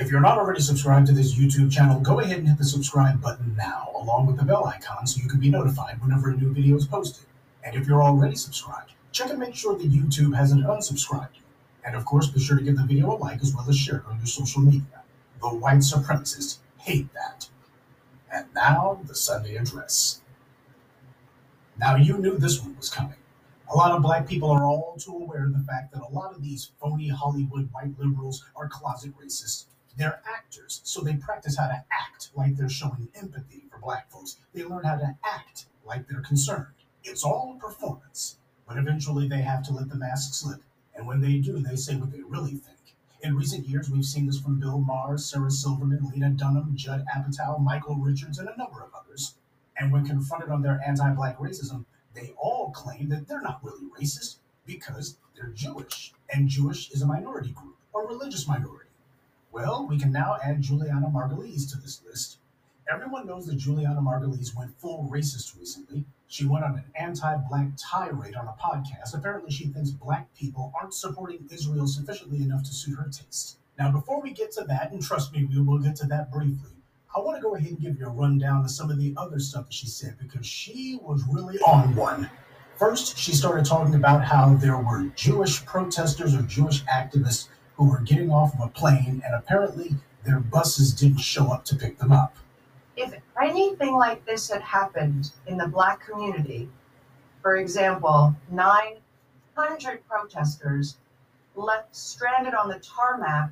If you're not already subscribed to this YouTube channel, go ahead and hit the subscribe button now, along with the bell icon, so you can be notified whenever a new video is posted. And if you're already subscribed, check and make sure that YouTube hasn't unsubscribed you. And of course, be sure to give the video a like as well as share it on your social media. The white supremacists hate that. And now, the Sunday address. Now, you knew this one was coming. A lot of black people are all too aware of the fact that a lot of these phony Hollywood white liberals are closet racists. They're actors, so they practice how to act like they're showing empathy for black folks. They learn how to act like they're concerned. It's all a performance, but eventually they have to let the mask slip. And when they do, they say what they really think. In recent years, we've seen this from Bill Maher, Sarah Silverman, Lena Dunham, Judd Apatow, Michael Richards, and a number of others. And when confronted on their anti-black racism, they all claim that they're not really racist because they're Jewish. And Jewish is a minority group, a religious minority. Well, we can now add Juliana Margulies to this list. Everyone knows that Juliana Margulies went full racist recently. She went on an anti-black tirade on a podcast. Apparently, she thinks black people aren't supporting Israel sufficiently enough to suit her taste. Now, before we get to that, and trust me, we will get to that briefly, I want to go ahead and give you a rundown of some of the other stuff that she said, because she was really on one. First, she started talking about how there were Jewish protesters or Jewish activists who were getting off of a plane, and apparently their buses didn't show up to pick them up. If anything like this had happened in the black community, for example, 900 protesters left stranded on the tarmac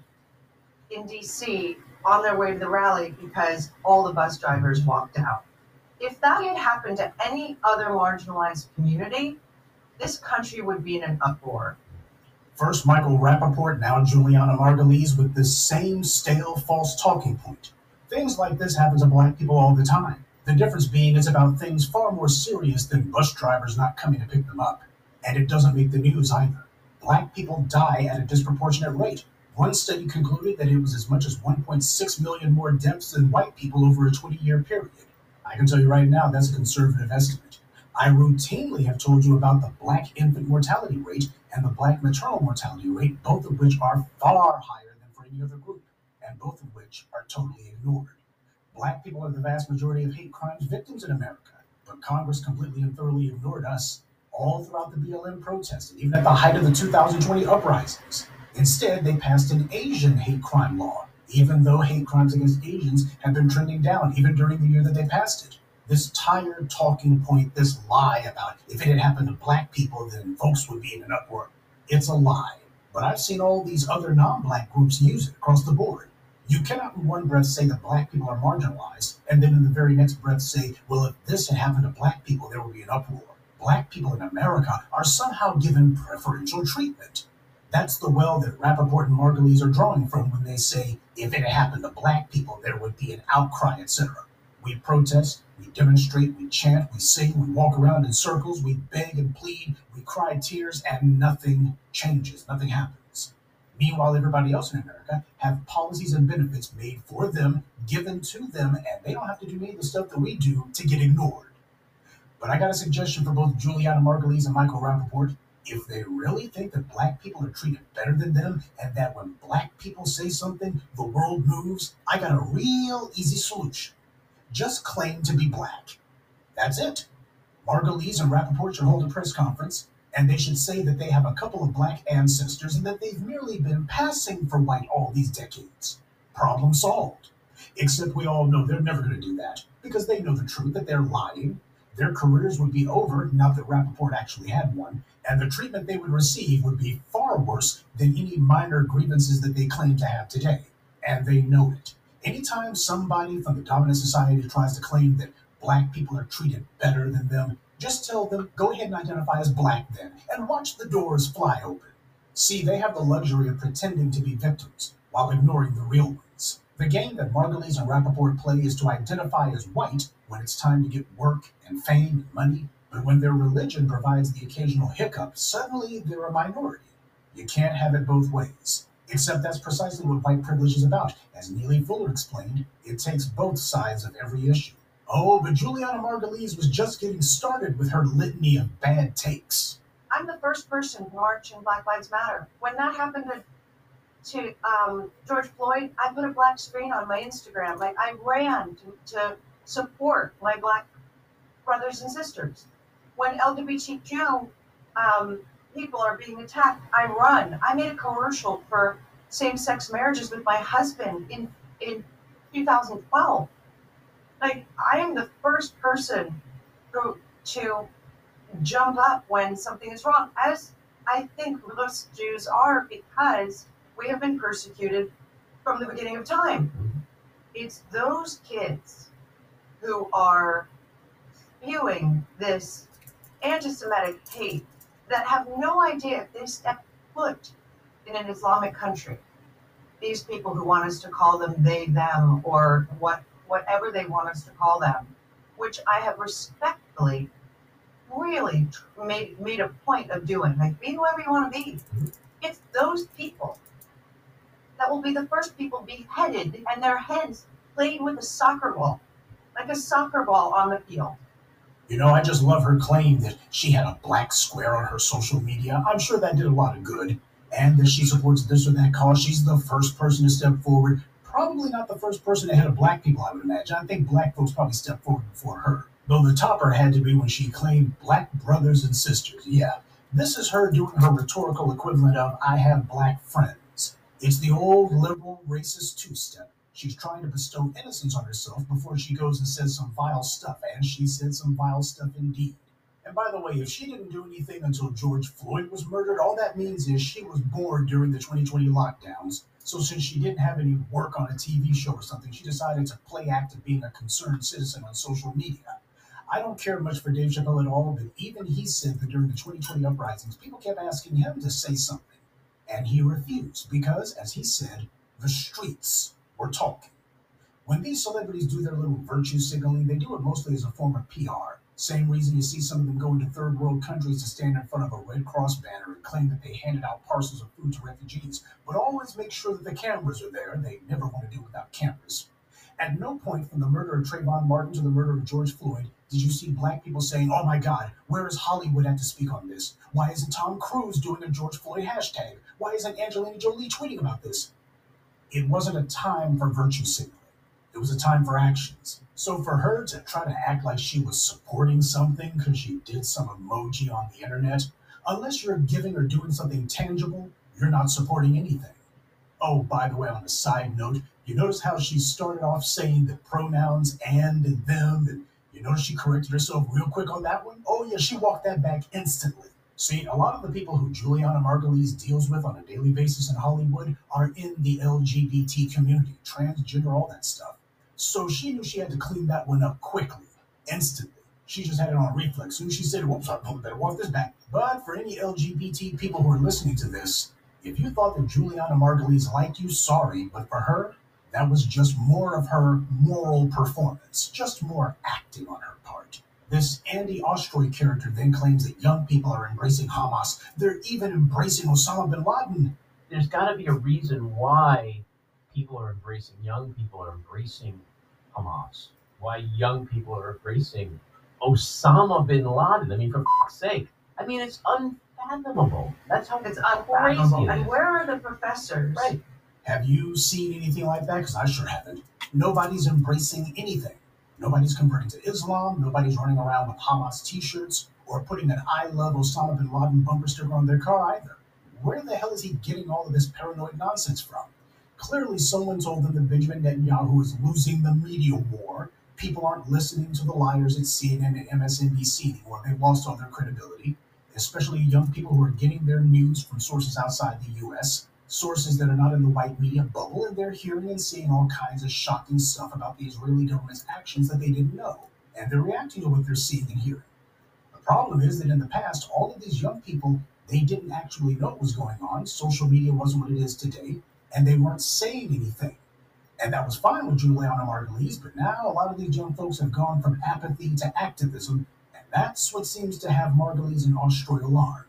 in D.C. on their way to the rally because all the bus drivers walked out. If that had happened to any other marginalized community, this country would be in an uproar. First, Michael Rapaport, now Juliana Margulies, with the same stale, false talking point. Things like this happen to black people all the time. The difference being it's about things far more serious than bus drivers not coming to pick them up. And it doesn't make the news either. Black people die at a disproportionate rate. One study concluded that it was as much as 1.6 million more deaths than white people over a 20-year period. I can tell you right now, that's a conservative estimate. I routinely have told you about the black infant mortality rate and the black maternal mortality rate, both of which are far higher than for any other group, and both of which are totally ignored. Black people are the vast majority of hate crimes victims in America, but Congress completely and thoroughly ignored us all throughout the BLM protests, and even at the height of the 2020 uprisings. Instead, they passed an Asian hate crime law, even though hate crimes against Asians had been trending down even during the year that they passed it. This tired talking point, this lie about if it had happened to black people, then folks would be in an uproar. It's a lie. But I've seen all these other non-black groups use it across the board. You cannot in one breath say that black people are marginalized, and then in the very next breath say, well, if this had happened to black people, there would be an uproar. Black people in America are somehow given preferential treatment. That's the well that Rapaport and Margulies are drawing from when they say, if it had happened to black people, there would be an outcry, etc. We protest, we demonstrate, we chant, we sing, we walk around in circles, we beg and plead, we cry tears, and nothing changes, nothing happens. Meanwhile, everybody else in America have policies and benefits made for them, given to them, and they don't have to do any of the stuff that we do to get ignored. But I got a suggestion for both Juliana Margulies and Michael Rapaport. If they really think that black people are treated better than them, and that when black people say something, the world moves, I got a real easy solution. Just claim to be black. That's it. Margulies and Rapaport should hold a press conference, and they should say that they have a couple of black ancestors and that they've merely been passing for white all these decades. Problem solved. Except we all know they're never going to do that, because they know the truth that they're lying. Their careers would be over, not that Rapaport actually had one, and the treatment they would receive would be far worse than any minor grievances that they claim to have today. And they know it. Anytime somebody from the dominant society tries to claim that black people are treated better than them, just tell them, go ahead and identify as black then, and watch the doors fly open. See, they have the luxury of pretending to be victims while ignoring the real ones. The game that Margulies and Rapaport play is to identify as white when it's time to get work and fame and money, but when their religion provides the occasional hiccup, suddenly they're a minority. You can't have it both ways. Except that's precisely what white privilege is about. As Neely Fuller explained, it takes both sides of every issue. Oh, but Juliana Margulies was just getting started with her litany of bad takes. I'm the first person to march in Black Lives Matter. When that happened to to George Floyd, I put a black screen on my Instagram. Like, I ran to support my black brothers and sisters. When LGBTQ people are being attacked, I run. I made a commercial for same-sex marriages with my husband in 2012. Like, I am the first person to jump up when something is wrong, as I think most Jews are, because we have been persecuted from the beginning of time. It's those kids who are spewing this anti-Semitic hate that have no idea if they step foot in an Islamic country. These people who want us to call them they, them, or whatever they want us to call them, which I have respectfully really made a point of doing. Like, be whoever you want to be. It's those people that will be the first people beheaded and their heads played with a soccer ball, like a soccer ball on the field. You know, I just love her claim that she had a black square on her social media. I'm sure that did a lot of good. And that she supports this or that cause. She's the first person to step forward. Probably not the first person ahead of black people, I would imagine. I think black folks probably stepped forward before her. Though the topper had to be when she claimed black brothers and sisters. Yeah, this is her doing her rhetorical equivalent of I have black friends. It's the old liberal racist two-step. She's trying to bestow innocence on herself before she goes and says some vile stuff, and she said some vile stuff indeed. And by the way, if she didn't do anything until George Floyd was murdered, all that means is she was bored during the 2020 lockdowns. So since she didn't have any work on a TV show or something, she decided to play act of being a concerned citizen on social media. I don't care much for Dave Chappelle at all, but even he said that during the 2020 uprisings, people kept asking him to say something. And he refused because, as he said, the streets were talking. When these celebrities do their little virtue signaling, they do it mostly as a form of PR. Same reason you see some of them go into third world countries to stand in front of a Red Cross banner and claim that they handed out parcels of food to refugees, but always make sure that the cameras are there. They never want to do without cameras. At no point from the murder of Trayvon Martin to the murder of George Floyd did you see black people saying, oh my God, where is Hollywood at to speak on this? Why isn't Tom Cruise doing a George Floyd hashtag? Why isn't Angelina Jolie tweeting about this? It wasn't a time for virtue signaling. It was a time for actions. So for her to try to act like she was supporting something because she did some emoji on the internet, unless you're giving or doing something tangible, you're not supporting anything. Oh, by the way, on a side note, you notice how she started off saying the pronouns and them, and you notice she corrected herself real quick on that one? Oh yeah, she walked that back instantly. See, a lot of the people who Juliana Margulies deals with on a daily basis in Hollywood are in the LGBT community, transgender, all that stuff. So she knew she had to clean that one up quickly, instantly. She just had it on reflex. Soon she said, whoops, I better walk this back. But for any LGBT people who are listening to this, if you thought that Juliana Margulies liked you, sorry, but for her, that was just more of her moral performance, just more acting on her part. This Andy Ostroy character then claims that young people are embracing Hamas. They're even embracing Osama bin Laden. There's got to be a reason why people are embracing, young people are embracing Hamas. Why young people are embracing Osama bin Laden. I mean, for f***'s sake. I mean, it's unfathomable. That's how it's unfathomable. Crazy. And where are the professors? Right. Have you seen anything like that? Because I sure haven't. Nobody's embracing anything. Nobody's converting to Islam, nobody's running around with Hamas t-shirts, or putting an I love Osama bin Laden bumper sticker on their car either. Where the hell is he getting all of this paranoid nonsense from? Clearly someone told them that Benjamin Netanyahu is losing the media war, people aren't listening to the liars at CNN and MSNBC anymore, they've lost all their credibility, especially young people who are getting their news from sources outside the U.S., sources that are not in the white media bubble, and they're hearing and seeing all kinds of shocking stuff about the Israeli government's actions that they didn't know, and they're reacting to what they're seeing and hearing. The problem is that in the past, all of these young people, they didn't actually know what was going on, social media wasn't what it is today, and they weren't saying anything. And that was fine with Juliana Margulies, but now a lot of these young folks have gone from apathy to activism, and that's what seems to have Margulies and Ostroy alarmed.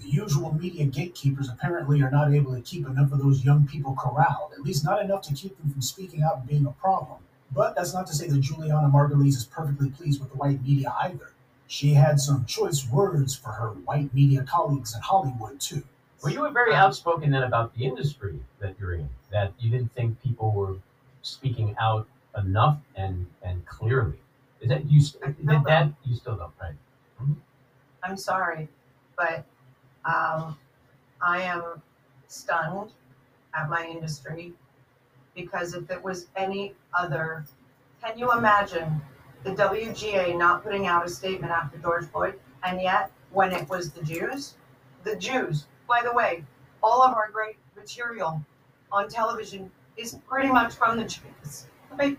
The usual media gatekeepers apparently are not able to keep enough of those young people corralled, at least not enough to keep them from speaking out and being a problem. But that's not to say that Juliana Margulies is perfectly pleased with the white media either. She had some choice words for her white media colleagues in Hollywood, too. Well, you were very outspoken then about the industry that you're in, that you didn't think people were speaking out enough and clearly. Is that you? That you still don't, right? Mm-hmm. I'm sorry, but I am stunned at my industry, because if it was any other, can you imagine the WGA not putting out a statement after George Floyd? And yet, when it was the Jews, by the way, all of our great material on television is pretty much from the Jews. Like,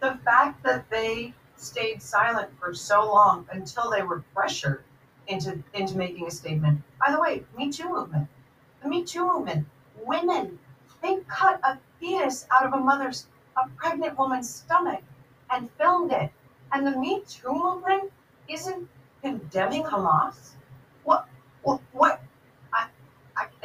the fact that they stayed silent for so long until they were pressured into making a statement. By the way, The Me Too movement, women, they cut a fetus out of a pregnant woman's stomach and filmed it. And the Me Too movement isn't condemning Hamas? What?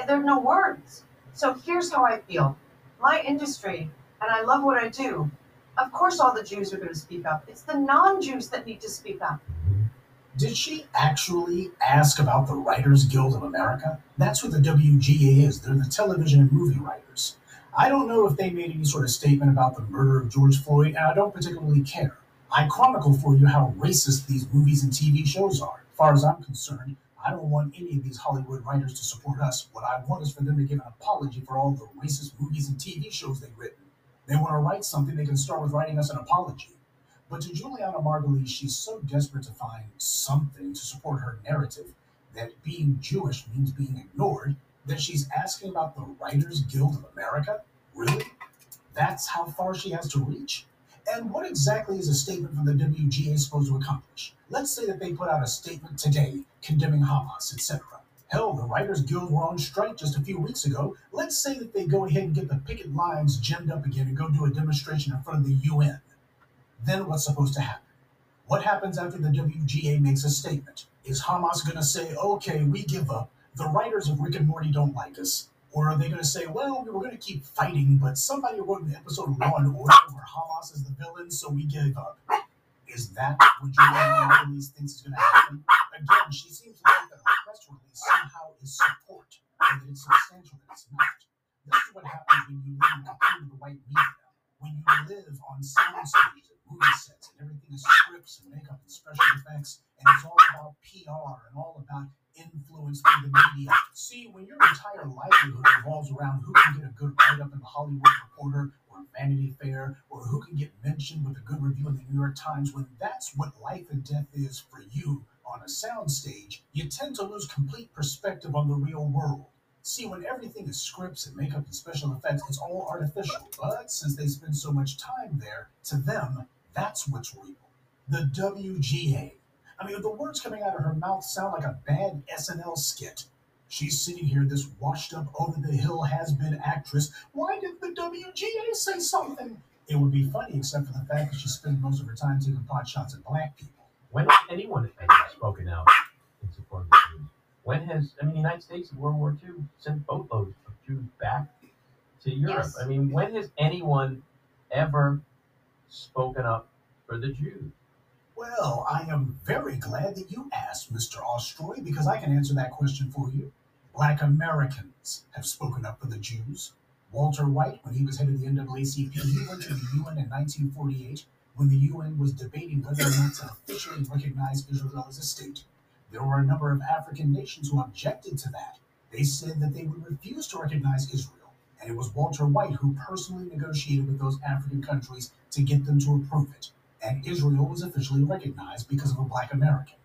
There are no words. So here's how I feel. My industry, and I love what I do, of course all the Jews are going to speak up. It's the non-Jews that need to speak up. Did she actually ask about the Writers Guild of America? That's what the WGA is. They're the television and movie writers. I don't know if they made any sort of statement about the murder of George Floyd, and I don't particularly care. I chronicle for you how racist these movies and TV shows are. As far as I'm concerned, I don't want any of these Hollywood writers to support us. What I want is for them to give an apology for all the racist movies and TV shows they've written. They want to write something, they can start with writing us an apology. But to Juliana Margulies, she's so desperate to find something to support her narrative that being Jewish means being ignored, that she's asking about the Writers Guild of America? Really? That's how far she has to reach? And what exactly is a statement from the WGA supposed to accomplish? Let's say that they put out a statement today condemning Hamas, etc. Hell, the Writers Guild were on strike just a few weeks ago. Let's say that they go ahead and get the picket lines gemmed up again and go do a demonstration in front of the UN. Then what's supposed to happen? What happens after the WGA makes a statement? Is Hamas going to say, okay, we give up, the writers of Rick and Morty don't like us? Or are they going to say, well, we were going to keep fighting, but somebody wrote an episode of Law & Order where Hamas is the villain, so we give up? Is that what Juliana Margulies thinks is going to happen? Again, she seems to think that her press release somehow is support, and that it's substantial, that it's not. This is what happens when you live in the kind of white media. When you live on sound stages and movie sets and everything is scripts and makeup and special effects, and it's all about PR and all about influence through the media. See, when your entire livelihood revolves around who can get a good write-up in the Hollywood Reporter or Vanity Fair, or who can get mentioned with a good review in the New York Times, when that's what life and death is for you on a sound stage, you tend to lose complete perspective on the real world. See, when everything is scripts and makeup and special effects, it's all artificial. But since they spend so much time there, to them, that's what's real. The WGA. I mean, the words coming out of her mouth sound like a bad SNL skit. She's sitting here, this washed-up, over-the-hill has-been actress. Why didn't the WGA say something? It would be funny, except for the fact that she spends most of her time taking pot shots at black people. When has anyone spoken out in support of the Jews? When has, I mean, the United States in World War II sent boatloads of Jews back to Europe? Yes. I mean, when has anyone ever spoken up for the Jews? Well, I am very glad that you asked, Mr. Ostroy, because I can answer that question for you. Black Americans have spoken up for the Jews. Walter White, when he was head of the NAACP, he went to the UN in 1948 when the UN was debating whether or not to officially recognize Israel as a state. There were a number of African nations who objected to that. They said that they would refuse to recognize Israel, and it was Walter White who personally negotiated with those African countries to get them to approve it. And Israel was officially recognized because of a black American.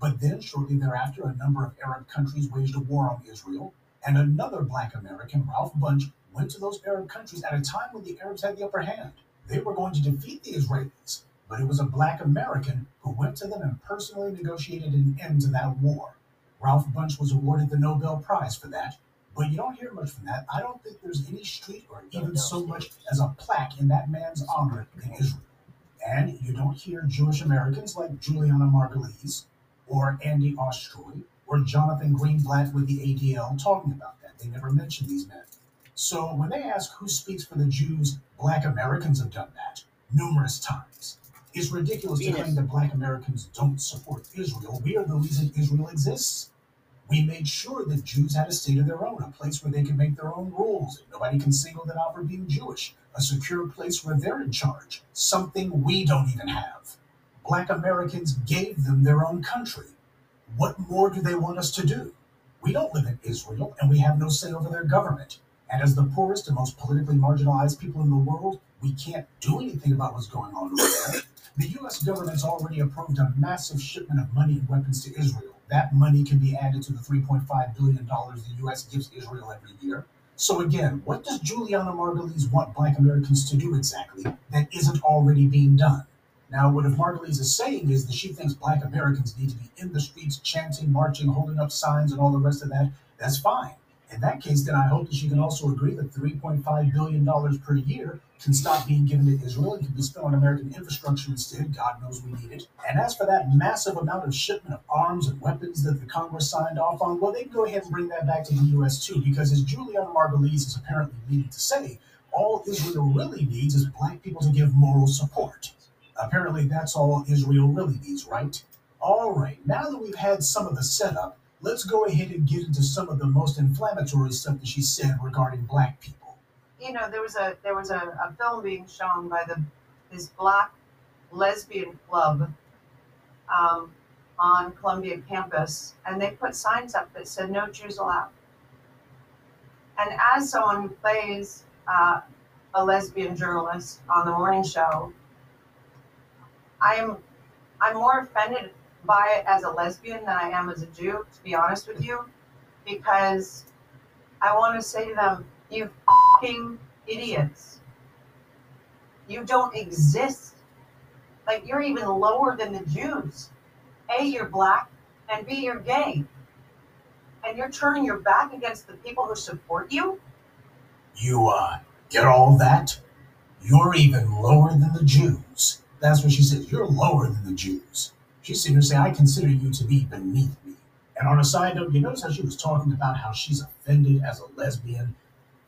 But then, shortly thereafter, a number of Arab countries waged a war on Israel, and another black American, Ralph Bunche, went to those Arab countries at a time when the Arabs had the upper hand. They were going to defeat the Israelis. But it was a black American who went to them and personally negotiated an end to that war. Ralph Bunche was awarded the Nobel Prize for that, but you don't hear much from that. I don't think there's any street or even so much as a plaque in that man's honor in Israel. And you don't hear Jewish Americans like Juliana Margulies or Andy Ostroy or Jonathan Greenblatt with the ADL talking about that. They never mention these men. So when they ask who speaks for the Jews, black Americans have done that numerous times. It's ridiculous to claim that black Americans don't support Israel. We are the reason Israel exists. We made sure that Jews had a state of their own, a place where they could make their own rules, and nobody can single them out for being Jewish, a secure place where they're in charge, something we don't even have. Black Americans gave them their own country. What more do they want us to do? We don't live in Israel, and we have no say over their government. And as the poorest and most politically marginalized people in the world, we can't do anything about what's going on over there. The U.S. government's already approved a massive shipment of money and weapons to Israel. That money can be added to the $3.5 billion the U.S. gives Israel every year. So again, what does Juliana Margulies want Black Americans to do exactly that isn't already being done? Now, what if Margulies is saying is that she thinks Black Americans need to be in the streets, chanting, marching, holding up signs, and all the rest of that. That's fine. In that case, then I hope that she can also agree that $3.5 billion per year can stop being given to Israel and can be spent on American infrastructure instead. God knows we need it. And as for that massive amount of shipment of arms and weapons that the Congress signed off on, well, they can go ahead and bring that back to the U.S. too, because as Juliana Margulies is apparently leading to say, all Israel really needs is Black people to give moral support. Apparently, that's all Israel really needs, right? All right, now that we've had some of the setup, let's go ahead and get into some of the most inflammatory stuff that she said regarding Black people. You know, there was a film being shown by this Black lesbian club on Columbia campus, and they put signs up that said, "No Jews allowed." And as someone who plays a lesbian journalist on the morning show, I'm more offended by it as a lesbian than I am as a Jew, to be honest with you, because I want to say to them, you f***ing idiots. You don't exist. Like, you're even lower than the Jews. A, you're Black, and B, you're gay. And you're turning your back against the people who support you? You, get all that? You're even lower than the Jews. That's what she says. You're lower than the Jews. She's sitting here saying, I consider you to be beneath me. And on a side note, you notice how she was talking about how she's offended as a lesbian.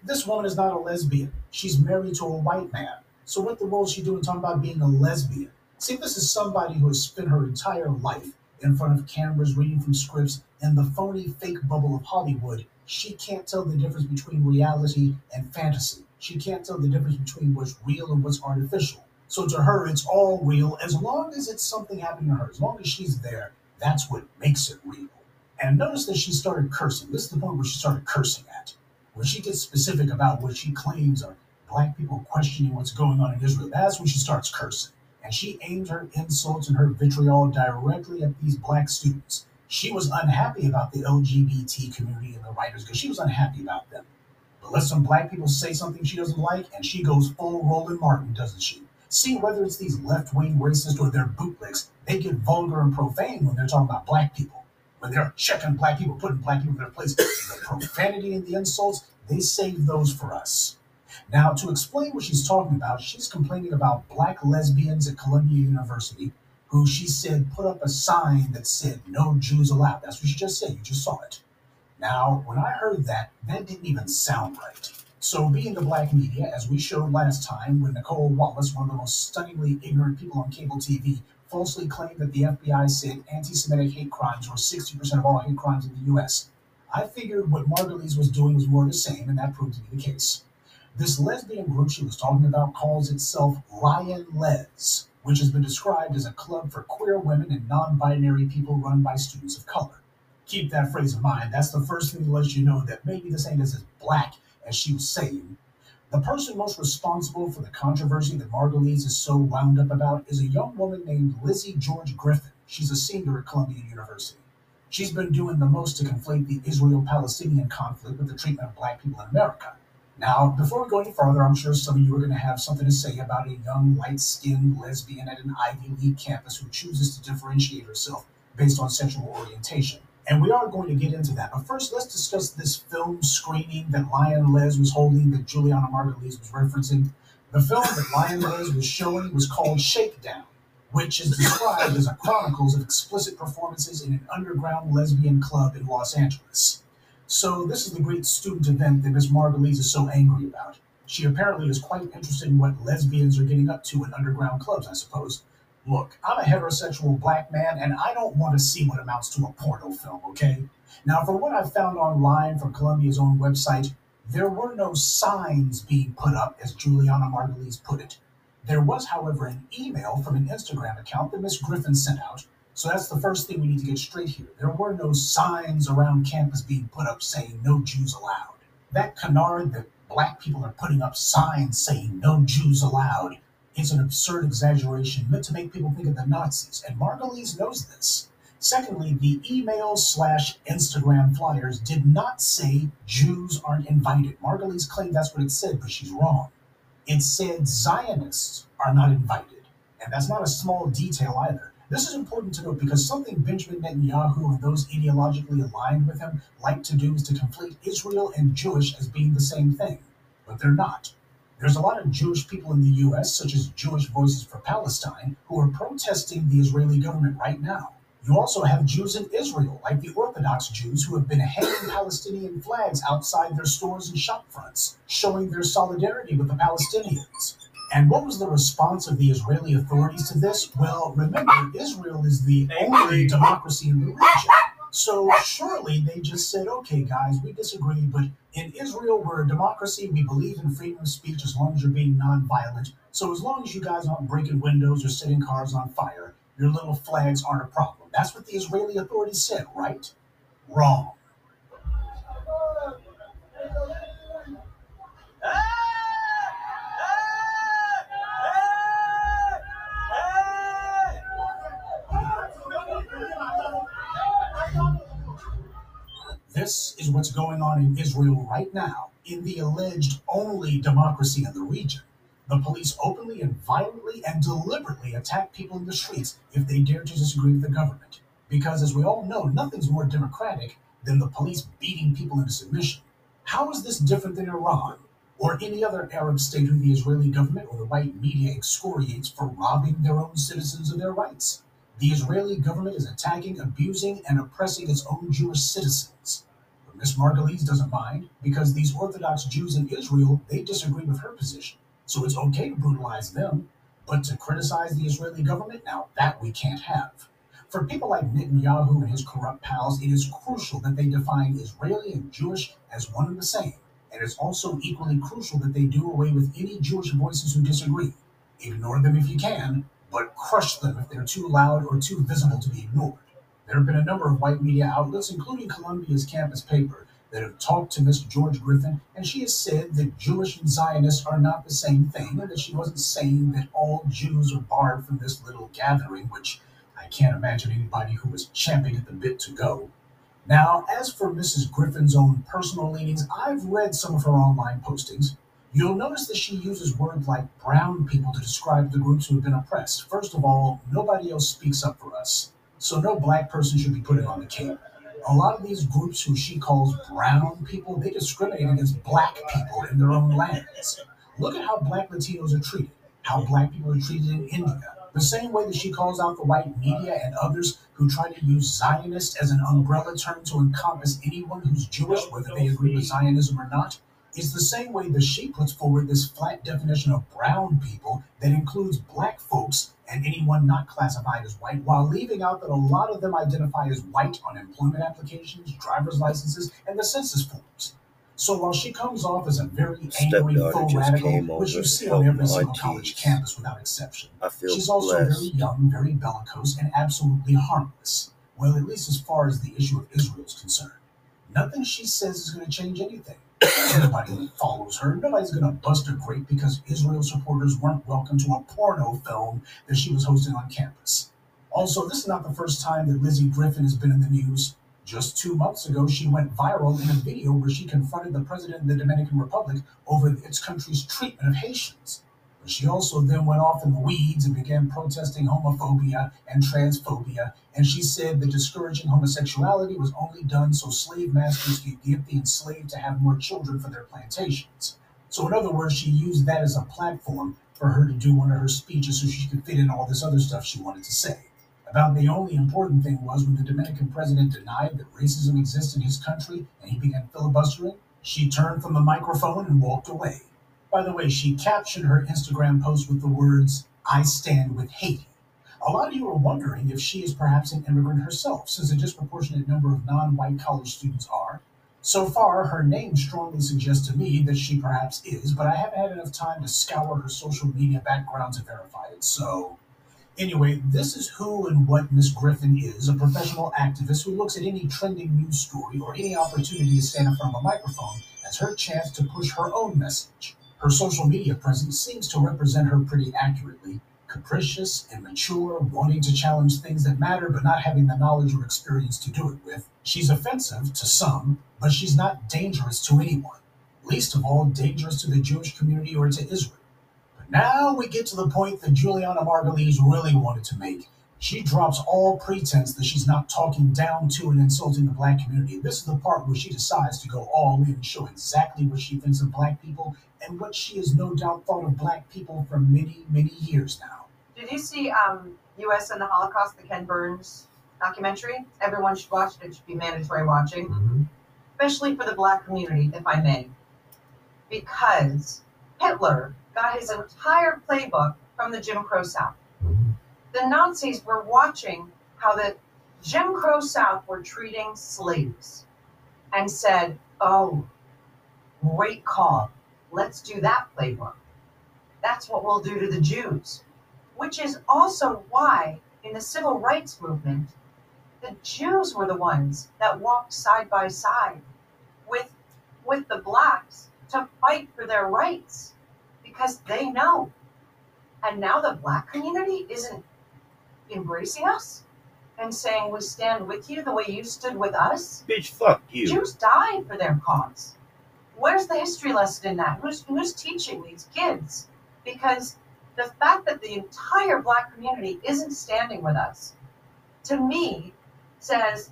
This woman is not a lesbian. She's married to a white man. So what the world is she doing talking about being a lesbian? See, this is somebody who has spent her entire life in front of cameras, reading from scripts, in the phony, fake bubble of Hollywood. She can't tell the difference between reality and fantasy. She can't tell the difference between what's real and what's artificial. So to her, it's all real. As long as it's something happening to her, as long as she's there, that's what makes it real. And notice that she started cursing. This is the point where she started cursing at, where she gets specific about what she claims are Black people questioning what's going on in Israel. That's when she starts cursing. And she aimed her insults and her vitriol directly at these Black students. She was unhappy about the LGBT community and the writers, because she was unhappy about them. But let some Black people say something she doesn't like, and she goes full Roland Martin, doesn't she? See, whether it's these left-wing racists or their bootlicks, they get vulgar and profane when they're talking about Black people. When they're checking Black people, putting Black people in their place, the profanity and the insults, they save those for us. Now, to explain what she's talking about, she's complaining about Black lesbians at Columbia University, who she said put up a sign that said, "No Jews allowed." That's what she just said. You just saw it. Now, when I heard that, that didn't even sound right. So being the Black media, as we showed last time when Nicole Wallace, one of the most stunningly ignorant people on cable TV, falsely claimed that the FBI said anti-Semitic hate crimes were 60% of all hate crimes in the U.S., I figured what Margulies was doing was more the same, and that proved to be the case. This lesbian group she was talking about calls itself Ryan Les, which has been described as a club for queer women and non-binary people run by students of color. Keep that phrase in mind. That's the first thing that lets you know that maybe this ain't as Black as she was saying. The person most responsible for the controversy that Margulies is so wound up about is a young woman named Lizzie George Griffin. She's a senior at Columbia University. She's been doing the most to conflate the Israel-Palestinian conflict with the treatment of Black people in America. Now, before we go any farther, I'm sure some of you are going to have something to say about a young, light-skinned lesbian at an Ivy League campus who chooses to differentiate herself based on sexual orientation. And we are going to get into that. But first, let's discuss this film screening that Ryan Les was holding that Juliana Margulies was referencing. The film that Ryan Les was showing was called Shakedown, which is described as a chronicles of explicit performances in an underground lesbian club in Los Angeles. So this is the great student event that Ms. Margulies is so angry about. She apparently is quite interested in what lesbians are getting up to in underground clubs, I suppose. Look, I'm a heterosexual black man, and I don't want to see what amounts to a porno film, okay? Now, from what I've found online from Columbia's own website, there were no signs being put up, as Juliana Margulies put it. There was, however, an email from an Instagram account that Miss Griffin sent out. So that's the first thing we need to get straight here. There were no signs around campus being put up saying no Jews allowed. That canard that black people are putting up signs saying no Jews allowed is an absurd exaggeration meant to make people think of the Nazis, and Margulies knows this. Secondly, the email/Instagram flyers did not say Jews aren't invited. Margulies claimed that's what it said, but she's wrong. It said Zionists are not invited, and that's not a small detail either. This is important to note because something Benjamin Netanyahu and those ideologically aligned with him like to do is to conflate Israel and Jewish as being the same thing, but they're not. There's a lot of Jewish people in the U.S., such as Jewish Voices for Palestine, who are protesting the Israeli government right now. You also have Jews in Israel, like the Orthodox Jews, who have been hanging Palestinian flags outside their stores and shop fronts, showing their solidarity with the Palestinians. And what was the response of the Israeli authorities to this? Well, remember, Israel is the only democracy in the region. So surely they just said, okay, guys, we disagree, but in Israel, we're a democracy. We believe in freedom of speech as long as you're being nonviolent. So as long as you guys aren't breaking windows or setting cars on fire, your little flags aren't a problem. That's what the Israeli authorities said, right? Wrong. This is what's going on in Israel right now, in the alleged only democracy in the region. The police openly and violently and deliberately attack people in the streets if they dare to disagree with the government. Because, as we all know, nothing's more democratic than the police beating people into submission. How is this different than Iran or any other Arab state who the Israeli government or the white media excoriates for robbing their own citizens of their rights? The Israeli government is attacking, abusing, and oppressing its own Jewish citizens. But Miss Margulies doesn't mind, because these Orthodox Jews in Israel, they disagree with her position. So it's okay to brutalize them, but to criticize the Israeli government, now that we can't have. For people like Netanyahu and his corrupt pals, it is crucial that they define Israeli and Jewish as one and the same, and it's also equally crucial that they do away with any Jewish voices who disagree. Ignore them if you can, but crush them if they're too loud or too visible to be ignored. There have been a number of white media outlets, including Columbia's campus paper, that have talked to Miss George Griffin, and she has said that Jewish and Zionists are not the same thing, and that she wasn't saying that all Jews are barred from this little gathering, which I can't imagine anybody who was champing at the bit to go. Now, as for Mrs. Griffin's own personal leanings, I've read some of her online postings. You'll notice that she uses words like brown people to describe the groups who have been oppressed. First of all, nobody else speaks up for us, so no black person should be putting on the cape. A lot of these groups who she calls brown people, they discriminate against black people in their own lands. Look at how black Latinos are treated, how black people are treated in India, the same way that she calls out the white media and others who try to use Zionist as an umbrella term to encompass anyone who's Jewish, whether they agree with Zionism or not, is the same way that she puts forward this flat definition of brown people that includes black folks and anyone not classified as white, while leaving out that a lot of them identify as white on employment applications, driver's licenses, and the census forms. So while she comes off as a very angry, faux radical, which you see on every single college campus without exception, she's also very young, very bellicose, and absolutely harmless. Well, at least as far as the issue of Israel is concerned. Nothing she says is going to change anything. Nobody follows her. Nobody's going to bust her grape because Israel supporters weren't welcome to a porno film that she was hosting on campus. Also, this is not the first time that Lizzie Griffin has been in the news. Just 2 months ago, she went viral in a video where she confronted the president of the Dominican Republic over its country's treatment of Haitians. But she also then went off in the weeds and began protesting homophobia and transphobia, and she said that discouraging homosexuality was only done so slave masters could get the enslaved to have more children for their plantations. So in other words, she used that as a platform for her to do one of her speeches so she could fit in all this other stuff she wanted to say. About the only important thing was when the Dominican president denied that racism exists in his country and he began filibustering, she turned from the microphone and walked away. By the way, she captioned her Instagram post with the words, "I stand with Haiti." A lot of you are wondering if she is perhaps an immigrant herself, since a disproportionate number of non-white college students are. So far, her name strongly suggests to me that she perhaps is, but I haven't had enough time to scour her social media background to verify it, so... Anyway, this is who and what Miss Griffin is, a professional activist who looks at any trending news story or any opportunity to stand in front of a microphone as her chance to push her own message. Her social media presence seems to represent her pretty accurately. Capricious, immature, wanting to challenge things that matter but not having the knowledge or experience to do it with. She's offensive to some, but she's not dangerous to anyone. Least of all, dangerous to the Jewish community or to Israel. Now we get to the point that Juliana Margulies really wanted to make. She drops all pretense that she's not talking down to and insulting the black community. This is the part where she decides to go all in and show exactly what she thinks of black people and what she has no doubt thought of black people for many, many years now. Did you see U.S. and the Holocaust, the Ken Burns documentary? Everyone should watch it. It should be mandatory watching, especially for the black community, if I may, because Hitler got his entire playbook from the Jim Crow South. The Nazis were watching how the Jim Crow South were treating slaves and said, oh, great call. Let's do that playbook. That's what we'll do to the Jews, which is also why in the civil rights movement, the Jews were the ones that walked side by side with the blacks to fight for their rights. Because they know. And now the black community isn't embracing us and saying we stand with you the way you stood with us. Bitch, fuck you. Jews died for their cause. Where's the history lesson in that? Who's teaching these kids? Because the fact that the entire black community isn't standing with us, to me, says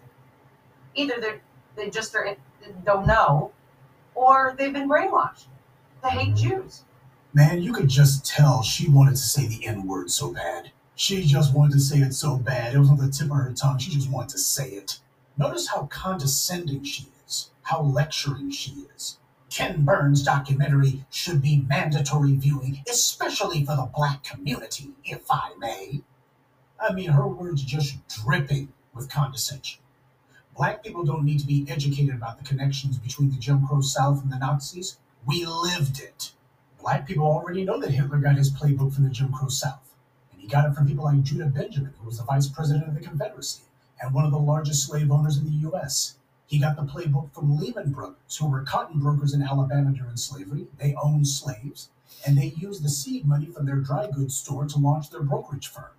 either they don't know or they've been brainwashed to hate Jews. Man, you could just tell she wanted to say the N-word so bad. She just wanted to say it so bad. It was on the tip of her tongue. She just wanted to say it. Notice how condescending she is, how lecturing she is. Ken Burns' documentary should be mandatory viewing, especially for the black community, if I may. I mean, her words just dripping with condescension. Black people don't need to be educated about the connections between the Jim Crow South and the Nazis. We lived it. Black people already know that Hitler got his playbook from the Jim Crow South, and he got it from people like Judah Benjamin, who was the vice president of the Confederacy and one of the largest slave owners in the U.S. He got the playbook from Lehman Brothers, who were cotton brokers in Alabama during slavery. They owned slaves, and they used the seed money from their dry goods store to launch their brokerage firm.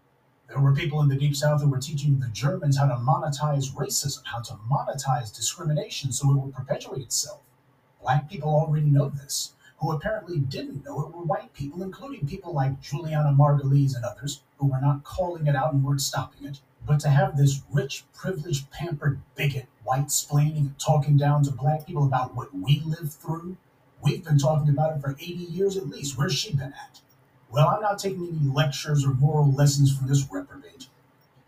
There were people in the Deep South who were teaching the Germans how to monetize racism, how to monetize discrimination so it would perpetuate itself. Black people already know this. Who apparently didn't know it were white people, including people like Juliana Margulies and others, who were not calling it out and weren't stopping it. But to have this rich, privileged, pampered bigot white-splaining and talking down to black people about what we lived through, we've been talking about it for 80 years at least. Where's she been at? Well, I'm not taking any lectures or moral lessons from this reprobate.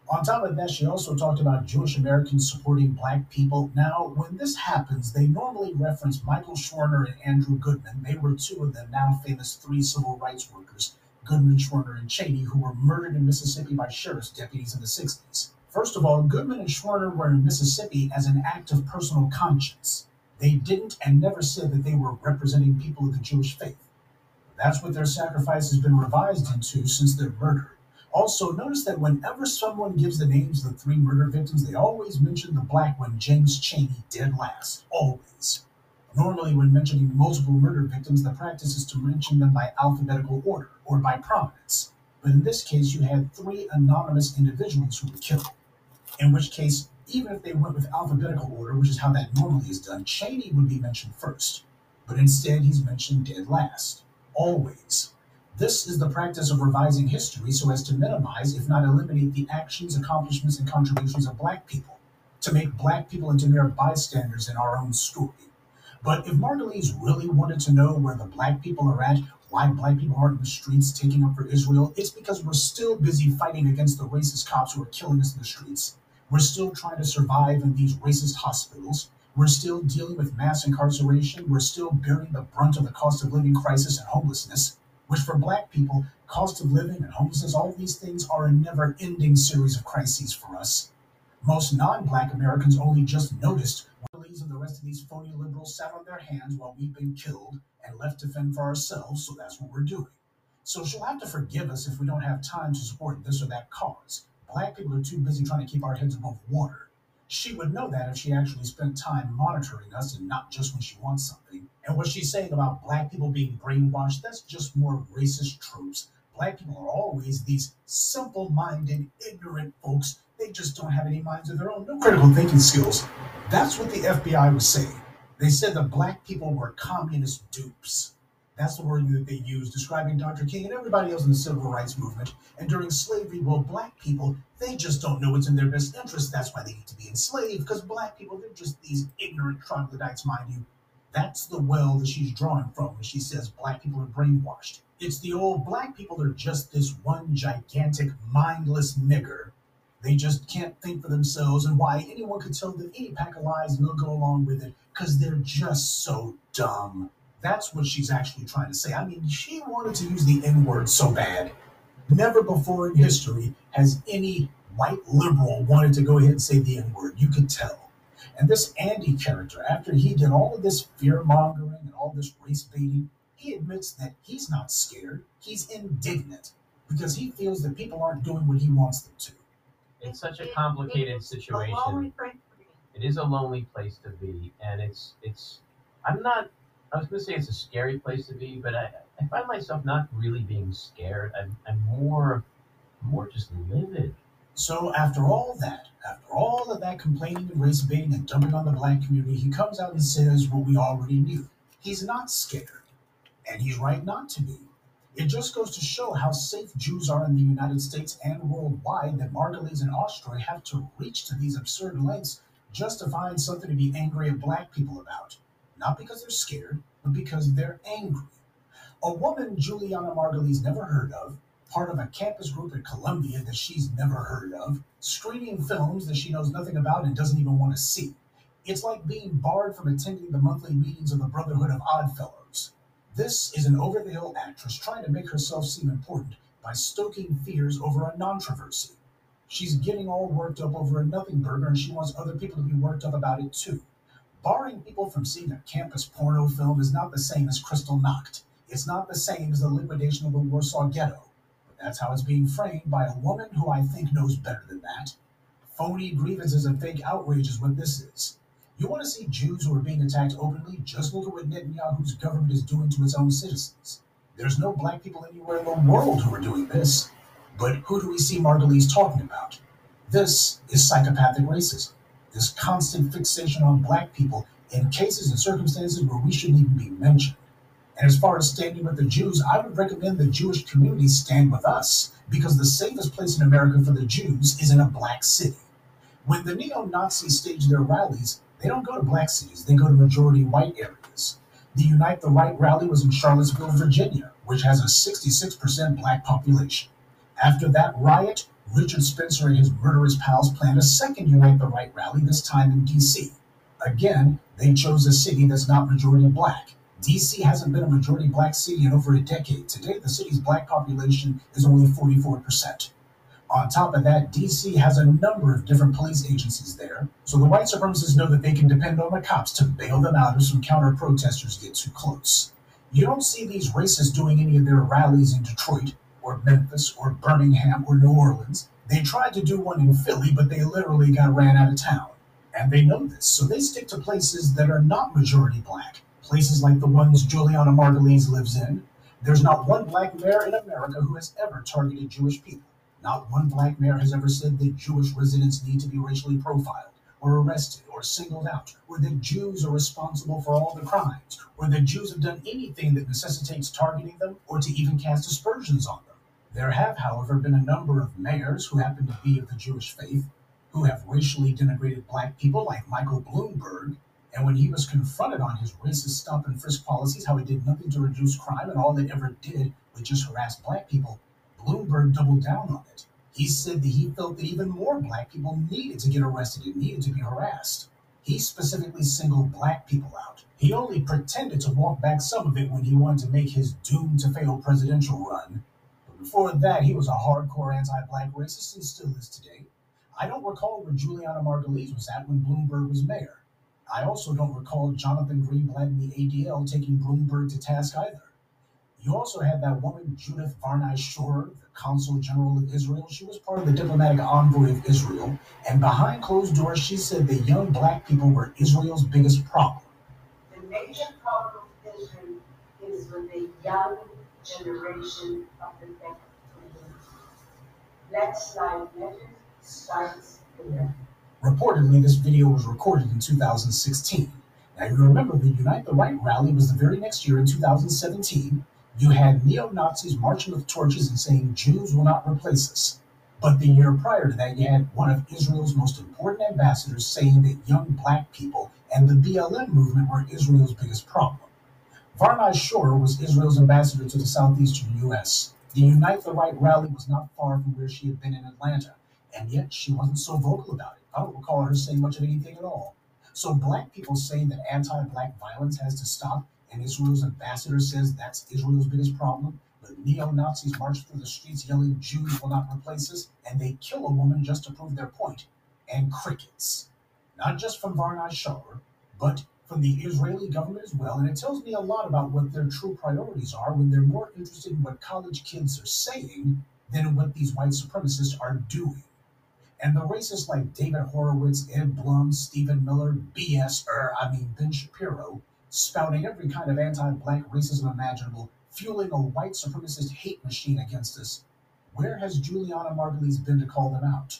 On top of that, she also talked about Jewish Americans supporting black people. Now, when this happens, they normally reference Michael Schwerner and Andrew Goodman. They were two of the now famous three civil rights workers, Goodman, Schwerner, and Chaney, who were murdered in Mississippi by sheriff's deputies in the 60s. First of all, Goodman and Schwerner were in Mississippi as an act of personal conscience. They didn't and never said that they were representing people of the Jewish faith. That's what their sacrifice has been revised into since their murder. Also, notice that whenever someone gives the names of the three murder victims, they always mention the black one, James Chaney, dead last. Always. Normally, when mentioning multiple murder victims, the practice is to mention them by alphabetical order or by prominence. But in this case, you had three anonymous individuals who were killed. In which case, even if they went with alphabetical order, which is how that normally is done, Chaney would be mentioned first. But instead, he's mentioned dead last. Always. This is the practice of revising history so as to minimize, if not eliminate, the actions, accomplishments, and contributions of black people, to make black people into mere bystanders in our own story. But if Margulies really wanted to know where the black people are at, why black people aren't in the streets taking up for Israel, it's because we're still busy fighting against the racist cops who are killing us in the streets. We're still trying to survive in these racist hospitals. We're still dealing with mass incarceration. We're still bearing the brunt of the cost of living crisis and homelessness. which for black people, cost of living and homelessness, all of these things are a never-ending series of crises for us. Most non-black Americans only just noticed when the leads of the rest of these phony liberals sat on their hands while we've been killed and left to fend for ourselves, so that's what we're doing. So she'll have to forgive us if we don't have time to support this or that cause. Black people are too busy trying to keep our heads above water. She would know that if she actually spent time monitoring us and not just when she wants something. And what she's saying about black people being brainwashed, that's just more racist tropes. Black people are always these simple-minded, ignorant folks. They just don't have any minds of their own, no critical thinking skills. That's what the FBI was saying. They said that black people were communist dupes. That's the word that they used, describing Dr. King and everybody else in the civil rights movement. And during slavery, well, black people, they just don't know what's in their best interest. That's why they need to be enslaved, because black people, they're just these ignorant troglodytes, mind you. That's the well that she's drawing from when she says black people are brainwashed. It's the old black people are just this one gigantic, mindless nigger. They just can't think for themselves, and why anyone could tell them any pack of lies and they'll go along with it, because they're just so dumb. That's what she's actually trying to say. I mean, she wanted to use the N-word so bad. Never before in history has any white liberal wanted to go ahead and say the N-word. You could tell. And this Andy character, after he did all of this fear-mongering and all this race-baiting, he admits that he's not scared. He's indignant because he feels that people aren't doing what he wants them to. It's such a complicated situation. It is a lonely place to be, and I was going to say it's a scary place to be, but I find myself not really being scared. I'm more just livid. So after all of that complaining and race baiting and dumping on the black community, he comes out and says what we already knew. He's not scared, and he's right not to be. It just goes to show how safe Jews are in the United States and worldwide that Margulies and Ostroy have to reach to these absurd lengths just to find something to be angry at black people about. Not because they're scared, but because they're angry. A woman Juliana Margulies never heard of, part of a campus group at Columbia that she's never heard of, screening films that she knows nothing about and doesn't even want to see. It's like being barred from attending the monthly meetings of the Brotherhood of Oddfellows. This is an over-the-hill actress trying to make herself seem important by stoking fears over a controversy. She's getting all worked up over a nothing burger, and she wants other people to be worked up about it too. Barring people from seeing a campus porno film is not the same as Kristallnacht. It's not the same as the liquidation of the Warsaw Ghetto. But that's how it's being framed by a woman who I think knows better than that. Phony grievances and fake outrage is what this is. You want to see Jews who are being attacked openly? Just look at what Netanyahu's government is doing to its own citizens. There's no black people anywhere in the world who are doing this. But who do we see Margulies talking about? This is psychopathic racism. This constant fixation on black people in cases and circumstances where we shouldn't even be mentioned. And as far as standing with the Jews, I would recommend the Jewish community stand with us, because the safest place in America for the Jews is in a black city. When the neo-Nazis stage their rallies, they don't go to black cities, they go to majority white areas. The Unite the Right rally was in Charlottesville, Virginia, which has a 66% black population. After that riot, Richard Spencer and his murderous pals planned a second Unite the Right rally, this time in D.C. Again, they chose a city that's not majority black. D.C. hasn't been a majority black city in over a decade. Today, the city's black population is only 44%. On top of that, D.C. has a number of different police agencies there, so the white supremacists know that they can depend on the cops to bail them out if some counter-protesters get too close. You don't see these racists doing any of their rallies in Detroit, or Memphis, or Birmingham, or New Orleans. They tried to do one in Philly, but they literally got ran out of town. And they know this, so they stick to places that are not majority black, places like the ones Juliana Margulies lives in. There's not one black mayor in America who has ever targeted Jewish people. Not one black mayor has ever said that Jewish residents need to be racially profiled, or arrested, or singled out, or that Jews are responsible for all the crimes, or that Jews have done anything that necessitates targeting them, or to even cast aspersions on them. There have, however, been a number of mayors who happen to be of the Jewish faith who have racially denigrated black people, like Michael Bloomberg, and when he was confronted on his racist stop and frisk policies, how it did nothing to reduce crime and all it ever did was just harass black people, Bloomberg doubled down on it. He said that he felt that even more black people needed to get arrested and needed to be harassed. He specifically singled black people out. He only pretended to walk back some of it when he wanted to make his doomed-to-fail presidential run. But before that, he was a hardcore anti-black racist and still is today. I don't recall where Juliana Margulies was at when Bloomberg was mayor. I also don't recall Jonathan Greenblatt and the ADL taking Bloomberg to task either. You also had that woman, Judith Varnai Shore, the Consul General of Israel. She was part of the diplomatic envoy of Israel, and behind closed doors, she said that young black people were Israel's biggest problem. The major problem of Israel is with the young generation of the black community. Let's like measures starts there. Reportedly, this video was recorded in 2016. Now, you remember the Unite the Right rally was the very next year in 2017. You had neo-Nazis marching with torches and saying Jews will not replace us. But the year prior to that, you had one of Israel's most important ambassadors saying that young black people and the BLM movement were Israel's biggest problem. Varnai Shore was Israel's ambassador to the southeastern U.S. The Unite the Right rally was not far from where she had been in Atlanta, and yet she wasn't so vocal about it. I don't recall her saying much of anything at all. So black people say that anti-black violence has to stop, and Israel's ambassador says that's Israel's biggest problem, but neo-Nazis march through the streets yelling Jews will not replace us, and they kill a woman just to prove their point. And crickets. Not just from Varnai Shore, but from the Israeli government as well, and it tells me a lot about what their true priorities are when they're more interested in what college kids are saying than what these white supremacists are doing. And the racists like David Horowitz, Ed Blum, Stephen Miller, Ben Shapiro, spouting every kind of anti-black racism imaginable, fueling a white supremacist hate machine against us. Where has Juliana Margulies been to call them out?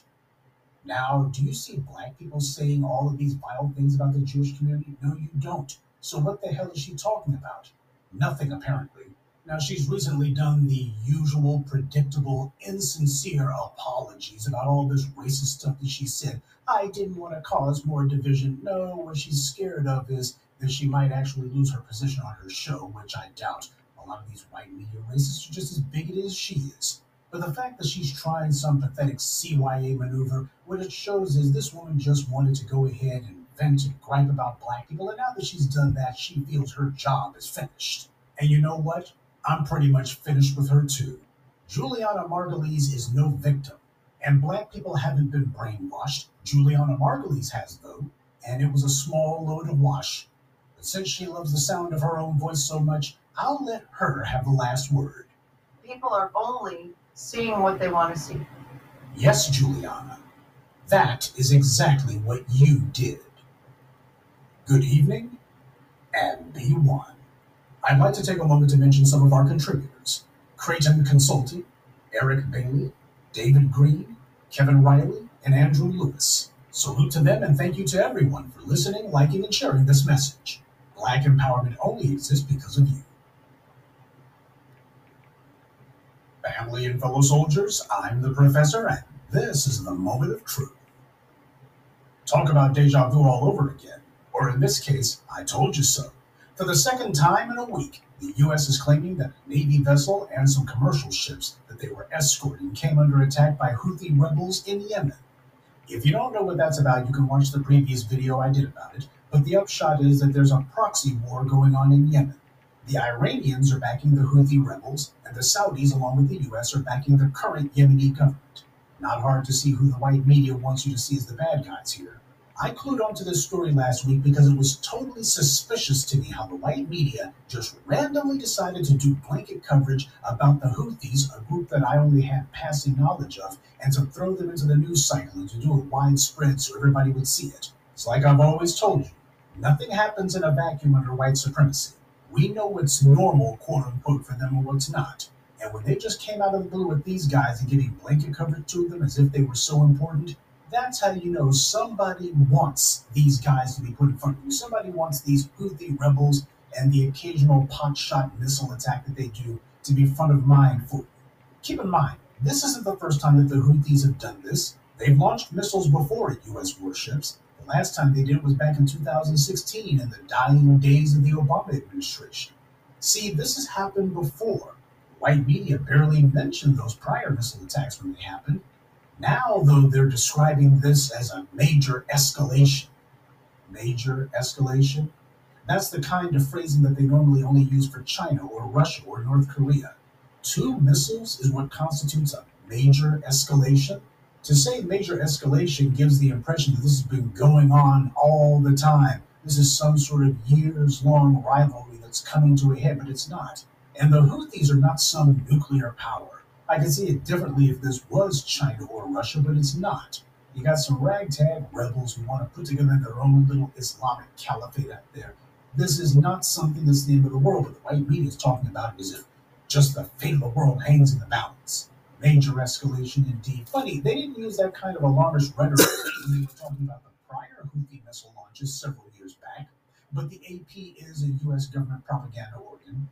Now, do you see black people saying all of these vile things about the Jewish community? No, you don't. So what the hell is she talking about? Nothing, apparently. Now, she's recently done the usual, predictable, insincere apologies about all this racist stuff that she said. I didn't want to cause more division. No, what she's scared of is that she might actually lose her position on her show, which I doubt. A lot of these white media racists are just as bigoted as she is. But the fact that she's trying some pathetic CYA maneuver, what it shows is this woman just wanted to go ahead and vent and gripe about black people, and now that she's done that, she feels her job is finished. And you know what? I'm pretty much finished with her, too. Juliana Margulies is no victim, and black people haven't been brainwashed. Juliana Margulies has, though, and it was a small load to wash. But since she loves the sound of her own voice so much, I'll let her have the last word. People are only seeing what they want to see. Yes, Juliana. That is exactly what you did. Good evening, and be one. I'd like to take a moment to mention some of our contributors. Creighton Consulting, Eric Bailey, David Green, Kevin Riley, and Andrew Lewis. Salute to them and thank you to everyone for listening, liking, and sharing this message. Black empowerment only exists because of you. Family and fellow soldiers, I'm the Professor, and this is the moment of truth. Talk about deja vu all over again, or in this case, I told you so. For the second time in a week, the U.S. is claiming that a Navy vessel and some commercial ships that they were escorting came under attack by Houthi rebels in Yemen. If you don't know what that's about, you can watch the previous video I did about it, but the upshot is that there's a proxy war going on in Yemen. The Iranians are backing the Houthi rebels, and the Saudis, along with the U.S., are backing the current Yemeni government. Not hard to see who the white media wants you to see as the bad guys here. I clued onto this story last week because it was totally suspicious to me how the white media just randomly decided to do blanket coverage about the Houthis, a group that I only had passing knowledge of, and to throw them into the news cycle and to do it widespread so everybody would see it. It's like I've always told you, nothing happens in a vacuum under white supremacy. We know what's normal, quote-unquote, for them and what's not. And when they just came out of the blue with these guys and giving blanket coverage to them as if they were so important, that's how you know somebody wants these guys to be put in front of you. Somebody wants these Houthi rebels and the occasional pot-shot missile attack that they do to be front of mind for you. Keep in mind, this isn't the first time that the Houthis have done this. They've launched missiles before at U.S. warships. The last time they did it was back in 2016 in the dying days of the Obama administration. See, this has happened before. White media barely mentioned those prior missile attacks when they happened. Now, though, they're describing this as a major escalation. major escalation. That's the kind of phrasing that they normally only use for China or Russia or North Korea. 2 missiles is what constitutes a major escalation. To say major escalation gives the impression that this has been going on all the time. This is some sort of years-long rivalry that's coming to a head, but it's not. And the Houthis are not some nuclear power. I could see it differently if this was China or Russia, but it's not. You got some ragtag rebels who want to put together their own little Islamic caliphate out there. This is not something that's the end of the world, but the white media is talking about it as if just the fate of the world hangs in the balance. Major escalation indeed. Funny, they didn't use that kind of alarmist rhetoric when they were talking about the prior Houthi missile launches several years back, but the AP is a U.S. government propaganda organ.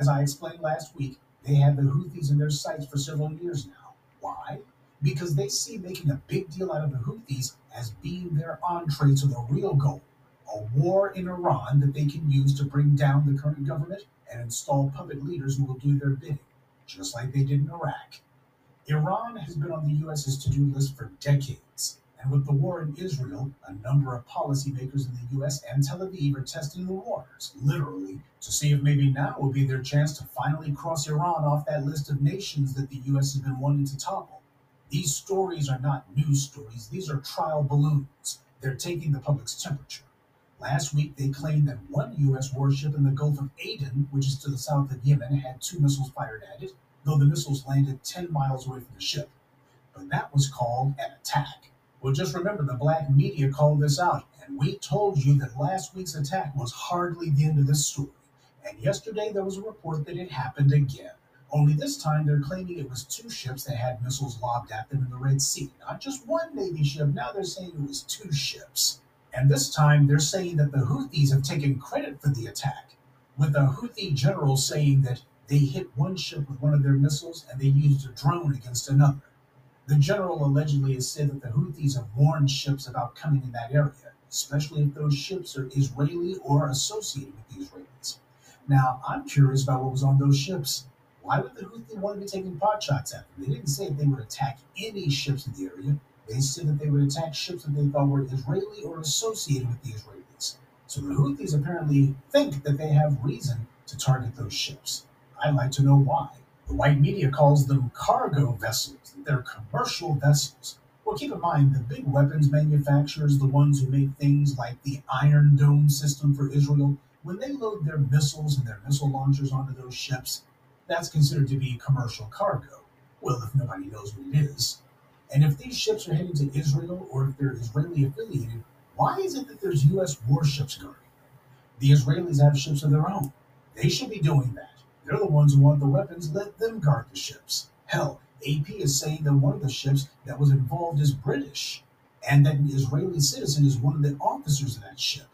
As I explained last week, they had the Houthis in their sights for several years now. Why? Because they see making a big deal out of the Houthis as being their entree to the real goal, a war in Iran that they can use to bring down the current government and install puppet leaders who will do their bidding, just like they did in Iraq. Iran has been on the U.S.'s to-do list for decades, and with the war in Israel, a number of policymakers in the U.S. and Tel Aviv are testing the waters, literally, to see if maybe now will be their chance to finally cross Iran off that list of nations that the U.S. has been wanting to topple. These stories are not news stories. These are trial balloons. They're taking the public's temperature. Last week, they claimed that one U.S. warship in the Gulf of Aden, which is to the south of Yemen, had 2 missiles fired at it, though the missiles landed 10 miles away from the ship. But that was called an attack. Well, just remember, the black media called this out, and we told you that last week's attack was hardly the end of this story. And yesterday, there was a report that it happened again. Only this time, they're claiming it was 2 ships that had missiles lobbed at them in the Red Sea. Not just one Navy ship, now they're saying it was 2 ships. And this time, they're saying that the Houthis have taken credit for the attack, with the Houthi general saying that they hit one ship with one of their missiles and they used a drone against another. The general allegedly has said that the Houthis have warned ships about coming in that area, especially if those ships are Israeli or associated with the Israelis. Now, I'm curious about what was on those ships. Why would the Houthis want to be taking potshots at them? They didn't say that they would attack any ships in the area. They said that they would attack ships that they thought were Israeli or associated with the Israelis. So the Houthis apparently think that they have reason to target those ships. I'd like to know why. The white media calls them cargo vessels. They're commercial vessels. Well, keep in mind, the big weapons manufacturers, the ones who make things like the Iron Dome system for Israel, when they load their missiles and their missile launchers onto those ships, that's considered to be commercial cargo. Well, if nobody knows what it is. And if these ships are heading to Israel, or if they're Israeli affiliated, why is it that there's U.S. warships guarding them? The Israelis have ships of their own. They should be doing that. They're the ones who want the weapons. Let them guard the ships. Hell, AP is saying that one of the ships that was involved is British, and that an Israeli citizen is one of the officers of that ship.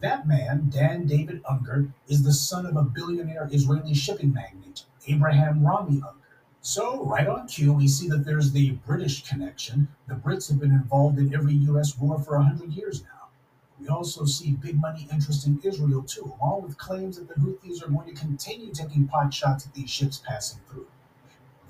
That man, Dan David Unger, is the son of a billionaire Israeli shipping magnate, Abraham Rami Unger. So, right on cue, we see that there's the British connection. The Brits have been involved in every U.S. war for 100 years now. We also see big money interest in Israel, too, along with claims that the Houthis are going to continue taking pot shots at these ships passing through.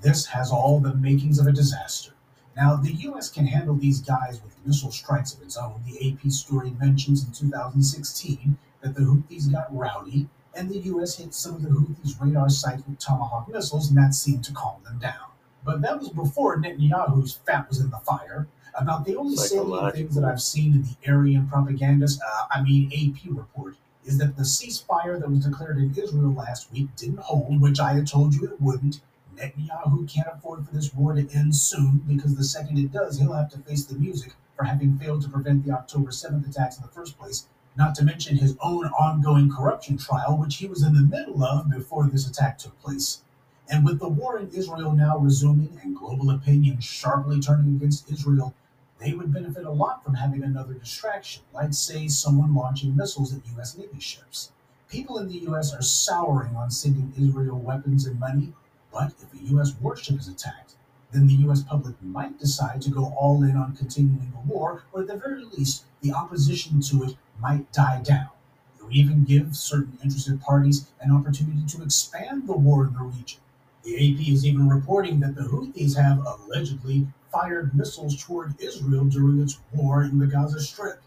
This has all the makings of a disaster. Now, the U.S. can handle these guys with missile strikes of its own. The AP story mentions in 2016 that the Houthis got rowdy, and the U.S. hit some of the Houthis' radar sites with Tomahawk missiles, and that seemed to calm them down. But that was before Netanyahu's fat was in the fire. About the only salient things that I've seen in the Aryan propaganda's, AP report, is that the ceasefire that was declared in Israel last week didn't hold, which I had told you it wouldn't. Netanyahu can't afford for this war to end soon, because the second it does, he'll have to face the music for having failed to prevent the October 7th attacks in the first place, not to mention his own ongoing corruption trial, which he was in the middle of before this attack took place. And with the war in Israel now resuming and global opinion sharply turning against Israel, they would benefit a lot from having another distraction, like, say, someone launching missiles at U.S. Navy ships. People in the U.S. are souring on sending Israel weapons and money, but if a U.S. warship is attacked, then the U.S. public might decide to go all in on continuing the war, or at the very least, the opposition to it might die down. It would even give certain interested parties an opportunity to expand the war in the region. The AP is even reporting that the Houthis have allegedly fired missiles toward Israel during its war in the Gaza Strip.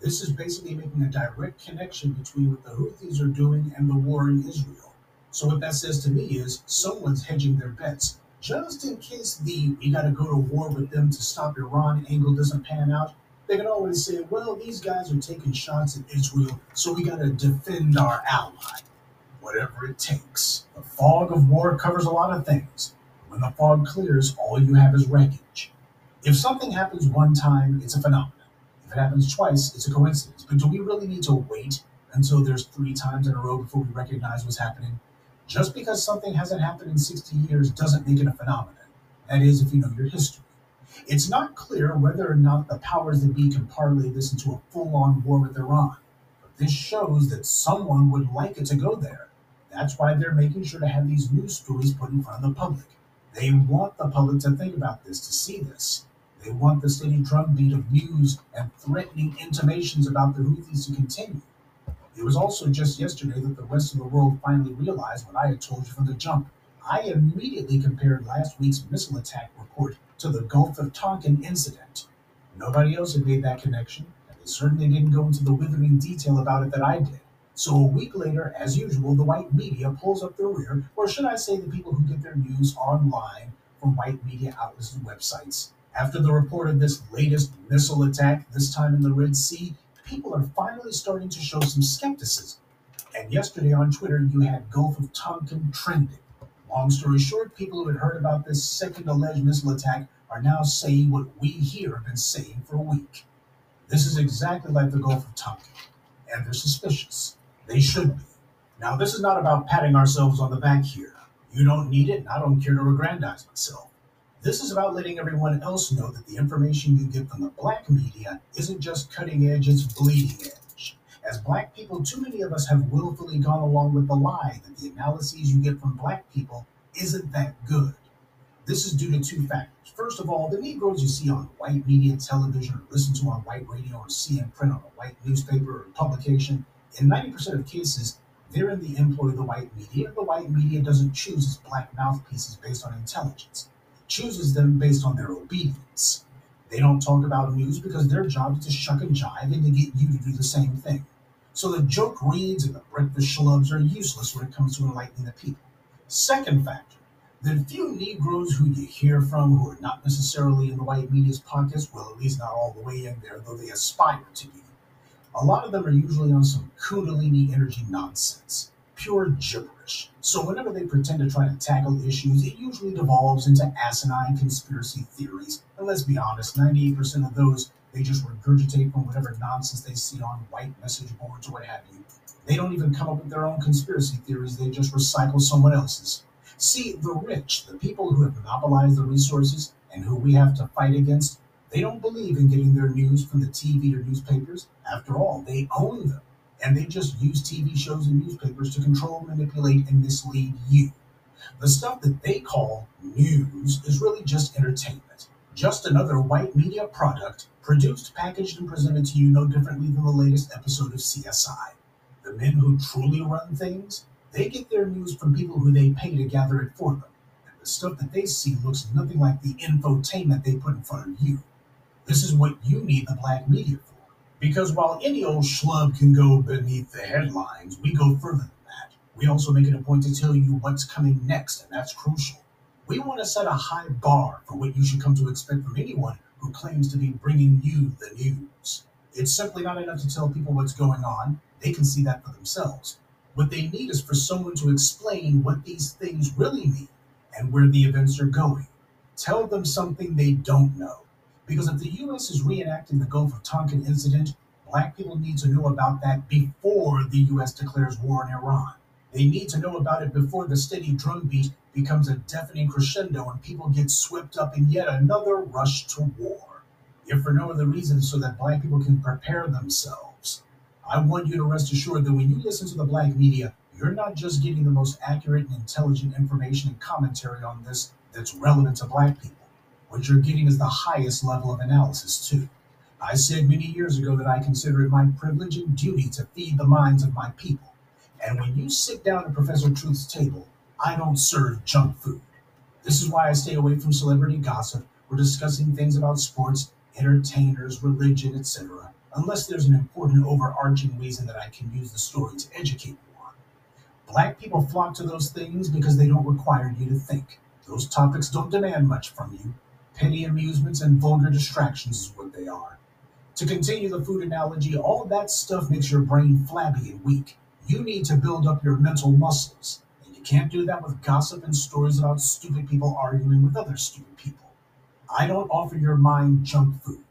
This is basically making a direct connection between what the Houthis are doing and the war in Israel. So what that says to me is someone's hedging their bets. Just in case the "we got to go to war with them to stop Iran" angle doesn't pan out, they can always say, well, these guys are taking shots at Israel, so we got to defend our ally. Whatever it takes. The fog of war covers a lot of things. When the fog clears, all you have is wreckage. If something happens one time, it's a phenomenon. If it happens twice, it's a coincidence. But do we really need to wait until there's 3 times in a row before we recognize what's happening? Just because something hasn't happened in 60 years doesn't make it a phenomenon. That is, if you know your history. It's not clear whether or not the powers that be can parlay this into a full-on war with Iran. But this shows that someone would like it to go there. That's why they're making sure to have these news stories put in front of the public. They want the public to think about this, to see this. They want the steady drumbeat of news and threatening intimations about the Houthis to continue. It was also just yesterday that the rest of the world finally realized what I had told you from the jump. I immediately compared last week's missile attack report to the Gulf of Tonkin incident. Nobody else had made that connection, and they certainly didn't go into the withering detail about it that I did. So a week later, as usual, the white media pulls up their rear, or should I say the people who get their news online from white media outlets and websites. After the report of this latest missile attack, this time in the Red Sea, people are finally starting to show some skepticism. And yesterday on Twitter, you had Gulf of Tonkin trending. Long story short, people who had heard about this second alleged missile attack are now saying what we here have been saying for a week. This is exactly like the Gulf of Tonkin, and they're suspicious. They should be. Now, this is not about patting ourselves on the back here. You don't need it, and I don't care to aggrandize myself. This is about letting everyone else know that the information you get from the black media isn't just cutting edge, it's bleeding edge. As black people, too many of us have willfully gone along with the lie that the analyses you get from black people isn't that good. This is due to 2 factors. First of all, the Negroes you see on white media, television, or listen to on white radio, or see in print on a white newspaper or publication, in 90% of cases, they're in the employ of the white media. The white media doesn't choose its black mouthpieces based on intelligence. Chooses them based on their obedience. They don't talk about news because their job is to shuck and jive and to get you to do the same thing. So the joke reads and the breakfast schlubs are useless when it comes to enlightening the people. Second factor, the few Negroes who you hear from who are not necessarily in the white media's pockets, well, at least not all the way in there, though they aspire to be. A lot of them are usually on some kundalini energy nonsense. Pure gibberish. So whenever they pretend to try to tackle issues, it usually devolves into asinine conspiracy theories. And let's be honest, 98% of those, they just regurgitate from whatever nonsense they see on white message boards or what have you. They don't even come up with their own conspiracy theories, they just recycle someone else's. See, the rich, the people who have monopolized the resources and who we have to fight against, they don't believe in getting their news from the TV or newspapers. After all, they own them. And they just use TV shows and newspapers to control, manipulate, and mislead you. The stuff that they call news is really just entertainment. Just another white media product produced, packaged, and presented to you no differently than the latest episode of CSI. The men who truly run things, they get their news from people who they pay to gather it for them. And the stuff that they see looks nothing like the infotainment they put in front of you. This is what you need the black media for. Because while any old schlub can go beneath the headlines, we go further than that. We also make it a point to tell you what's coming next, and that's crucial. We want to set a high bar for what you should come to expect from anyone who claims to be bringing you the news. It's simply not enough to tell people what's going on. They can see that for themselves. What they need is for someone to explain what these things really mean and where the events are going. Tell them something they don't know. Because if the U.S. is reenacting the Gulf of Tonkin incident, black people need to know about that before the U.S. declares war on Iran. They need to know about it before the steady drumbeat becomes a deafening crescendo and people get swept up in yet another rush to war. If for no other reason, so that black people can prepare themselves. I want you to rest assured that when you listen to the black media, you're not just getting the most accurate and intelligent information and commentary on this that's relevant to black people. What you're getting is the highest level of analysis, too. I said many years ago that I consider it my privilege and duty to feed the minds of my people. And when you sit down at Professor Truth's table, I don't serve junk food. This is why I stay away from celebrity gossip. We're discussing things about sports, entertainers, religion, etc. unless there's an important overarching reason that I can use the story to educate you on. Black people flock to those things because they don't require you to think. Those topics don't demand much from you. Petty amusements and vulgar distractions is what they are. To continue the food analogy, all that stuff makes your brain flabby and weak. You need to build up your mental muscles, and you can't do that with gossip and stories about stupid people arguing with other stupid people. I don't offer your mind junk food.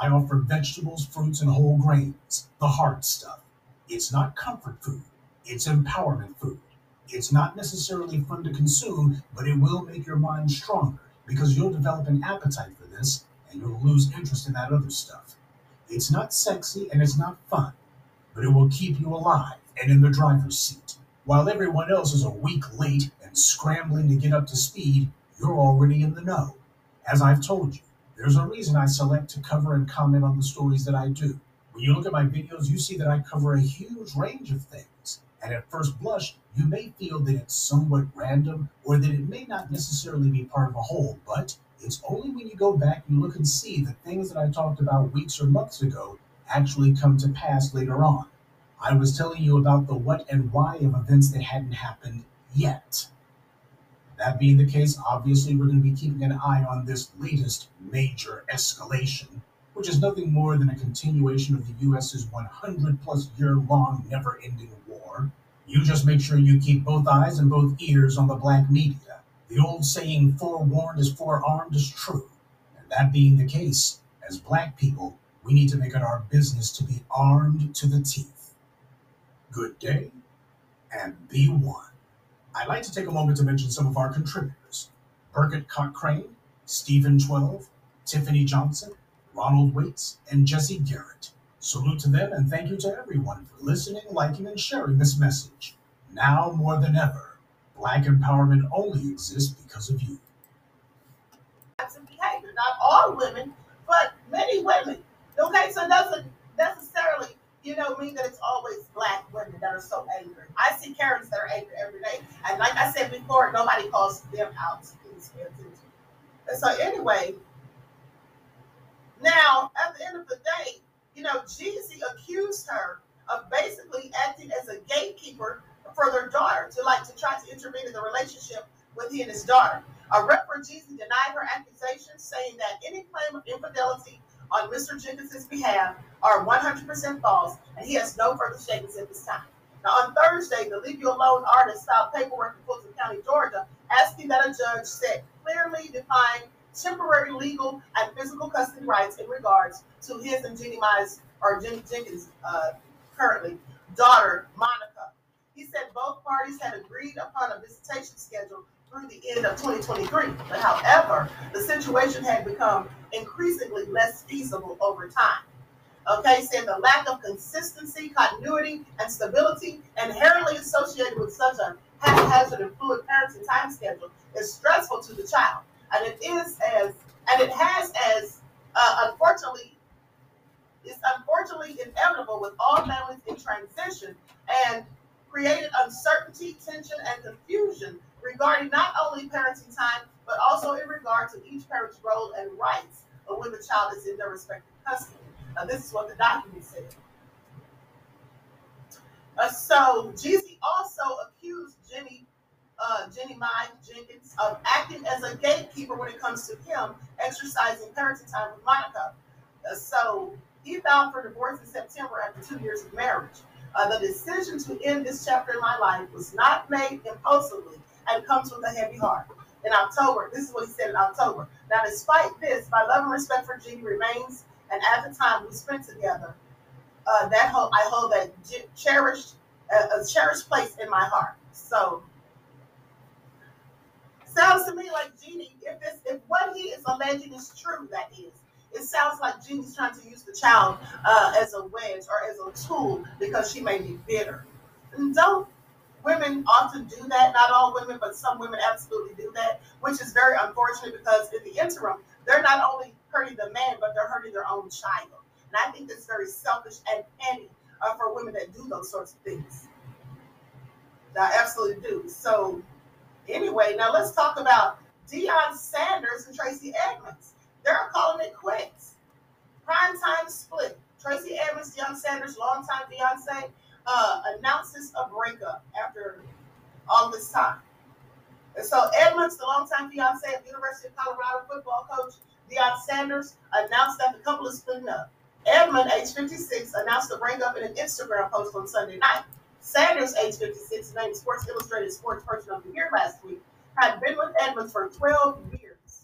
I offer vegetables, fruits, and whole grains, the hard stuff. It's not comfort food. It's empowerment food. It's not necessarily fun to consume, but it will make your mind stronger because you'll develop an appetite for this, and you'll lose interest in that other stuff. It's not sexy and it's not fun, but it will keep you alive and in the driver's seat. While everyone else is a week late and scrambling to get up to speed, you're already in the know. As I've told you, there's a reason I select to cover and comment on the stories that I do. When you look at my videos, you see that I cover a huge range of things, and at first blush, you may feel that it's somewhat random or that it may not necessarily be part of a whole, but it's only when you go back and look and see that things that I talked about weeks or months ago actually come to pass later on. I was telling you about the what and why of events that hadn't happened yet. That being the case, obviously we're going to be keeping an eye on this latest major escalation, which is nothing more than a continuation of the U.S.'s 100-plus-year-long never-ending war. You just make sure you keep both eyes and both ears on the black media. The old saying, forewarned is forearmed, is true. And that being the case, as black people, we need to make it our business to be armed to the teeth. Good day, and be one. I'd like to take a moment to mention some of our contributors. Birkett Cochrane, Stephen 12, Tiffany Johnson, Ronald Waits, and Jesse Garrett. Salute to them and thank you to everyone for listening, liking, and sharing this message. Now more than ever, Black empowerment only exists because of you. And behavior, not all women, but many women. Okay, so it doesn't necessarily, mean that it's always Black women that are so angry. I see Karens that are angry every day. And like I said before, nobody calls them out. And so anyway, now, at the end of the day, Jeezy accused her of basically acting as a gatekeeper for their daughter to try to intervene in the relationship with he and his daughter. A rep for Jeezy denied her accusations, saying that any claim of infidelity on Mr. Jenkins' behalf are 100% false, and he has no further statements at this time. Now, on Thursday, the Leave You Alone artist filed paperwork in Fulton County, Georgia, asking that a judge set clearly defined temporary legal and physical custody rights in regards to his and Jeannie Mize, or Jeannie Jenkins' currently daughter, Monica. He said both parties had agreed upon a visitation schedule through the end of 2023. But however, the situation had become increasingly less feasible over time. Okay, saying the lack of consistency, continuity, and stability inherently associated with such a haphazard and fluid parenting time schedule is stressful to the child. And it's unfortunately inevitable with all families in transition, and created uncertainty, tension, and confusion regarding not only parenting time, but also in regard to each parent's role and rights when the child is in their respective custody. Now, this is what the document said. So Jeezy also accused Jeannie Mize Jenkins of acting as a gatekeeper when it comes to him exercising parenting time with Monica. So he filed for divorce in September after 2 years of marriage. The decision to end this chapter in my life was not made impulsively and comes with a heavy heart. In October, this is what he said in October. Now, despite this, my love and respect for Jeannie remains, and at the time we spent together, I hold that cherished place in my heart. So. Sounds to me like Jeannie, if what he is alleging is true, that is, it sounds like Jeannie's trying to use the child as a wedge or as a tool because she may be bitter. And don't women often do that? Not all women, but some women absolutely do that, which is very unfortunate because in the interim, they're not only hurting the man, but they're hurting their own child. And I think that's very selfish and petty for women that do those sorts of things. I absolutely do. So. Anyway, now let's talk about Deion Sanders and Tracey Edmonds. They're calling it quits. Primetime split. Tracey Edmonds, Deion Sanders, longtime fiancé, announces a breakup after all this time. And so Edmonds, the longtime fiancé of the University of Colorado football coach Deion Sanders, announced that the couple is splitting up. Edmonds, age 56, announced the breakup in an Instagram post on Sunday night. Sanders, age 56, named Sports Illustrated Sports Person of the Year last week, had been with Edmonds for 12 years.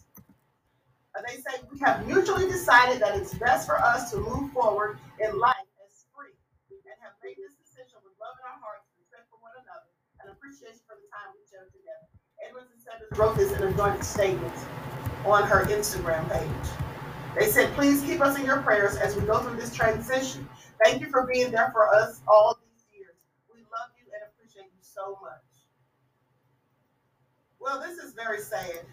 And they say, we have mutually decided that it's best for us to move forward in life as free, and have made this decision with love in our hearts, respect for one another, and appreciation for the time we share together. Edmonds and Sanders wrote this in a joint statement on her Instagram page. They said, please keep us in your prayers as we go through this transition. Thank you for being there for us all these years. We love you and appreciate you so much. Well, this is very sad.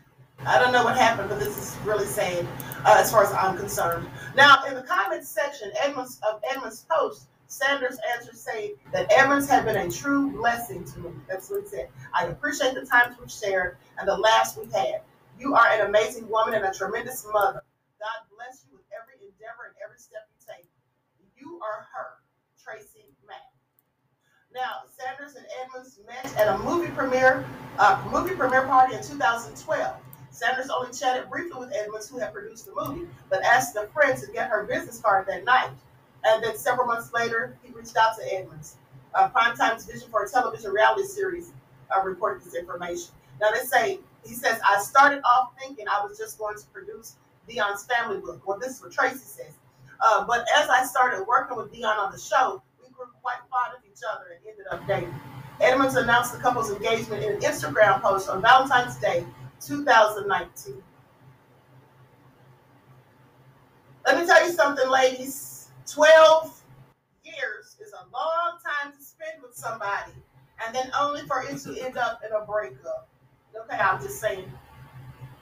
I don't know what happened, but this is really sad as far as I'm concerned. Now, in the comments section of Edmonds' post, Sanders answered saying that Edmonds had been a true blessing to me. That's what he said. I appreciate the times we've shared and the laughs we've had. You are an amazing woman and a tremendous mother. God bless you with every endeavor and every step you take. You are her, Tracey Mack. Now, Sanders and Edmonds met at a movie premiere party in 2012. Sanders only chatted briefly with Edmonds, who had produced the movie, but asked a friend to get her business card that night. And then several months later, he reached out to Edmonds. Primetime's Vision for a television reality series reported this information. Now, he says, I started off thinking I was just going to produce Deion's family book. Well, this is what Tracey says. But as I started working with Deion on the show, we grew quite fond of each other and ended up dating. Edmonds announced the couple's engagement in an Instagram post on Valentine's Day, 2019. Let me tell you something, ladies. 12 years is a long time to spend with somebody, and then only for it to end up in a breakup. Okay, I'm just saying.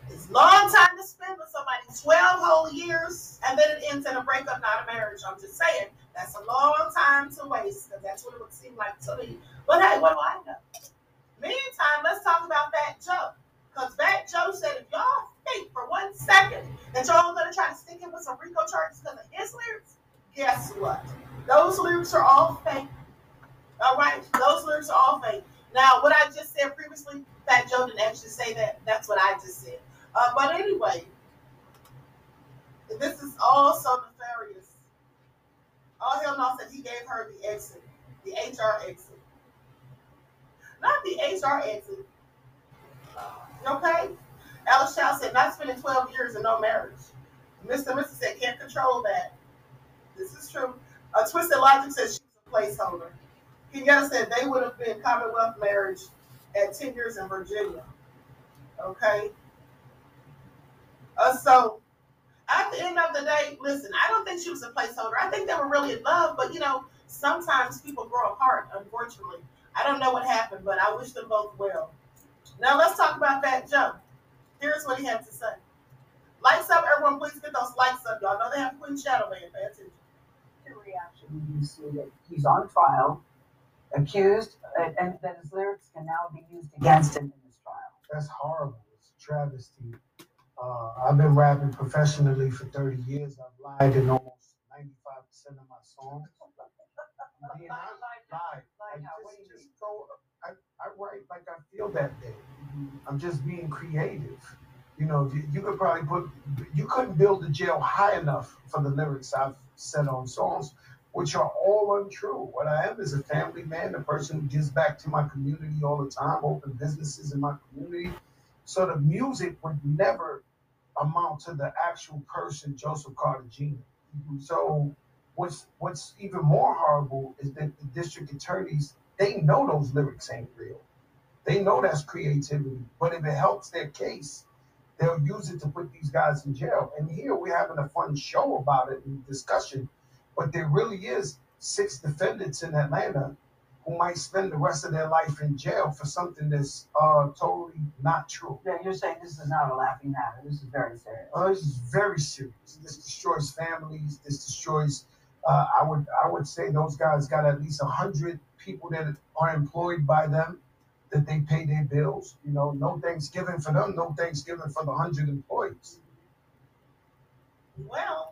It's a long time to spend with somebody, 12 whole years, and then it ends in a breakup, not a marriage. I'm just saying, that's a long time to waste, because that's what it would seem like to me. But hey, what do I know? Meantime, let's talk about Fat Joe, because Fat Joe said, if y'all think for one second that y'all going to try to stick him with some Rico charges because of his lyrics, guess what? Those lyrics are all fake. All right? Those lyrics are all fake. Now, what I just said previously, Fat Joe didn't actually say that. That's what I just said. But anyway, this is all so nefarious. All hell no said he gave her the exit, the HR exit. Not the HR exit. Okay? Alice Chow said, not spending 12 years in no marriage. Mr. and Mrs. said, can't control that. This is true. Twisted Logic says she was a placeholder. Kenyatta said they would have been Commonwealth marriage at 10 years in Virginia. Okay? So at the end of the day, listen, I don't think she was a placeholder. I think they were really in love, but you know, sometimes people grow apart, unfortunately. I don't know what happened, but I wish them both well. Now let's talk about Fat Joe. Here's what he had to say. Lights up, everyone, please get those lights up. Y'all know they have Queen Shadowland. Pay attention. The reaction. You see that he's on trial, accused, and that his lyrics can now be used against him in this trial. That's horrible. It's a travesty. I've been rapping professionally for 30 years. I've lied in almost 95% of my songs. I mean, I write like I feel that day. I'm just being creative. You know, you couldn't build the jail high enough for the lyrics I've said on songs, which are all untrue. What I am is a family man, a person who gives back to my community all the time, open businesses in my community. So the music would never amount to the actual person, Joseph Carter Jr. So what's even more horrible is that the district attorneys, they know those lyrics ain't real. They know that's creativity. But if it helps their case, they'll use it to put these guys in jail. And here we're having a fun show about it and discussion. But there really is 6 defendants in Atlanta who might spend the rest of their life in jail for something that's totally not true. Yeah, you're saying this is not a laughing matter. This is very serious. This is very serious. This destroys families. This destroys, I would say those guys got at least 100 people that are employed by them, that they pay their bills. You know, no Thanksgiving for them, no Thanksgiving for the 100 employees. Well,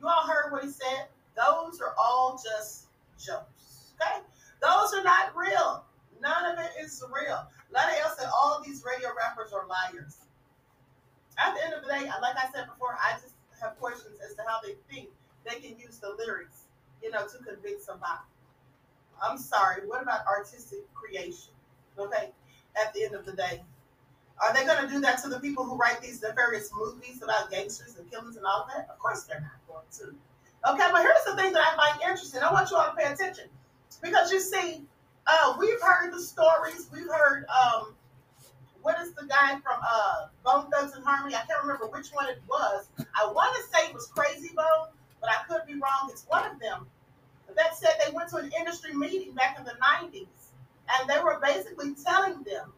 You all heard what he said? Those are all just jokes, okay? Those are not real. None of it is real. None of else said all these radio rappers are liars. At the end of the day, like I said before, I just have questions as to how they think they can use the lyrics, you know, to convict somebody. I'm sorry. What about artistic creation? Okay. At the end of the day, are they going to do that to the people who write these nefarious movies about gangsters and killings and all that? Of course they're not going to. Okay, but here's the thing that I find interesting. I want you all to pay attention because you see, we've heard the stories. We've heard, what is the guy from Bone Thugs and Harmony? I can't remember which one it was. I want to say it was Crazy Bone, but I could be wrong. It's one of them. That said, they went to an industry meeting back in the 90s, and they were basically telling them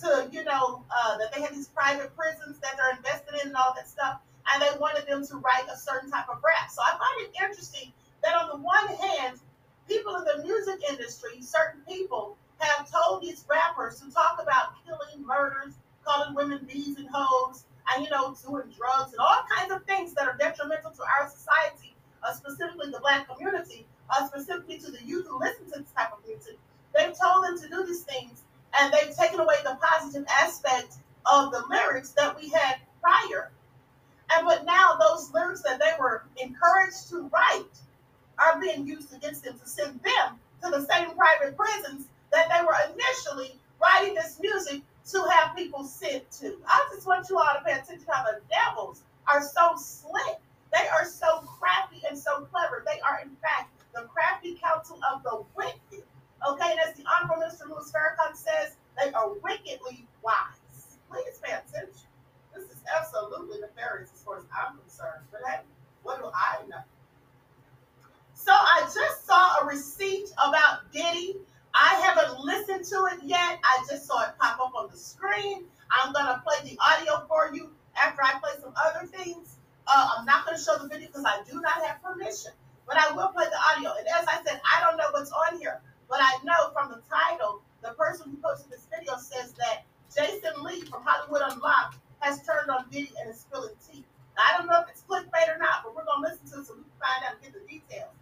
to, you know, that they had these private prisons that they're invested in and all that stuff, and they wanted them to write a certain type of rap. So I find it interesting that on the one hand, people in the music industry, certain people, have told these rappers to talk about killing, murders, calling women bees and hoes, and, you know, doing drugs and all kinds of things that are detrimental to our society, specifically the Black community, specifically to the youth who listen to this type of music. They've told them to do these things, and they've taken away the positive aspect of the lyrics that we had prior. And but now those lyrics that they were encouraged to write are being used against them to send them to the same private prisons that they were initially writing this music to have people sent to. I just want you all to pay attention how the devils are so slick. They are so crafty and so clever. They are, in fact, the crafty counsel of the wicked. Okay, and as the Honorable Mr. Louis Farrakhan says, they are wickedly wise. Please pay attention. This is absolutely nefarious as far as I'm concerned. But hey, what do I know? So I just saw a receipt about Diddy. I haven't listened to it yet. I just saw it pop up on the screen. I'm going to play the audio for you after I play some other things. I'm not going to show the video because I do not have permission. But I will play the audio. And as I said, I don't know what's on here. But I know from the title, the person who posted this video says that Jason Lee from Hollywood Unlocked has turned on Diddy and is spilling tea. Now, I don't know if it's clickbait or not, but we're going to listen to it so we can find out and get the details.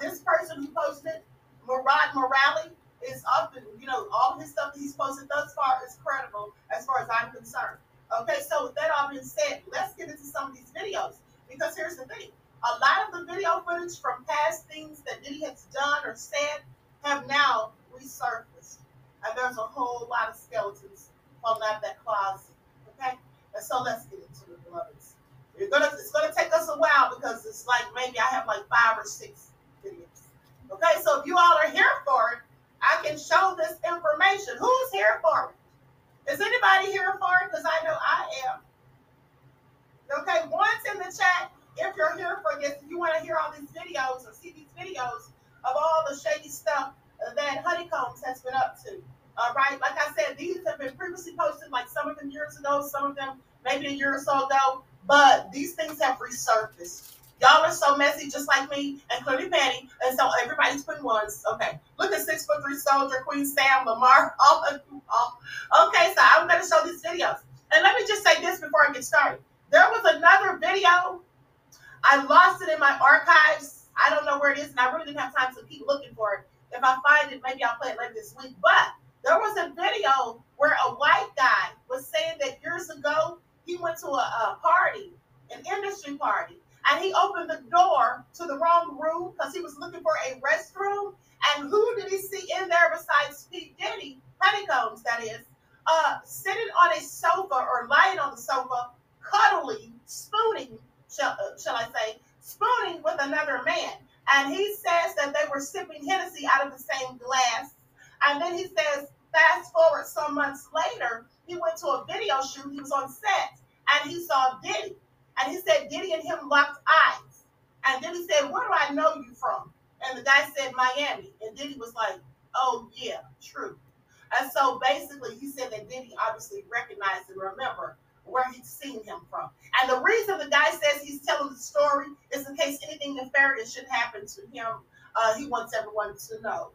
This person who posted it, Murad Morali, is often, you know, all of his stuff that he's posted thus far is credible as far as I'm concerned. Okay, so with that all being said, let's get into some of these videos. Because here's the thing. A lot of the video footage from past things that Diddy has done or said have now resurfaced. And there's a whole lot of skeletons falling out of that closet. Okay? And so let's get into it, beloveds. It's going to take us a while because it's like maybe I have like 5 or 6 videos. Okay? So if you all are here for it, I can show this information. Who's here for it? Is anybody here for it? Because I know I am. Okay? Once in the chat, if you're here for this, if you want to hear all these videos or see these videos of all the shady stuff that Honeycombs has been up to. All right, like I said, these have been previously posted, like some of them years ago, some of them maybe a year or so ago, but these things have resurfaced. Y'all are so messy, just like me, and Clooney Patty, and so everybody's putting ones. Okay, look at 6'3" Soldier, Queen Sam, Lamar, all of you all. Okay, so I'm going to show these videos. And let me just say this before I get started. There was another video. I lost it in my archives. I don't know where it is, and I really didn't have time to keep looking for it. If I find it, maybe I'll play it later this week. But there was a video where a white guy was saying that years ago he went to a party, an industry party, and he opened the door to the wrong room because he was looking for a restroom. And who did he see in there besides P. Diddy, Honeycombs, that is, sitting on a sofa or lying on the sofa, cuddling, spooning, shall I say, spooning with another man. And he says that they were sipping Hennessy out of the same glass. And then he says, fast forward some months later, he went to a video shoot. He was on set and he saw Diddy. And he said, Diddy and him locked eyes. And then he said, where do I know you from? And the guy said, Miami. And Diddy was like, oh yeah, true. And so basically he said that Diddy obviously recognized and remembered where he'd seen him from. And the reason the guy says he's telling the story is in case anything nefarious should happen to him. He wants everyone to know,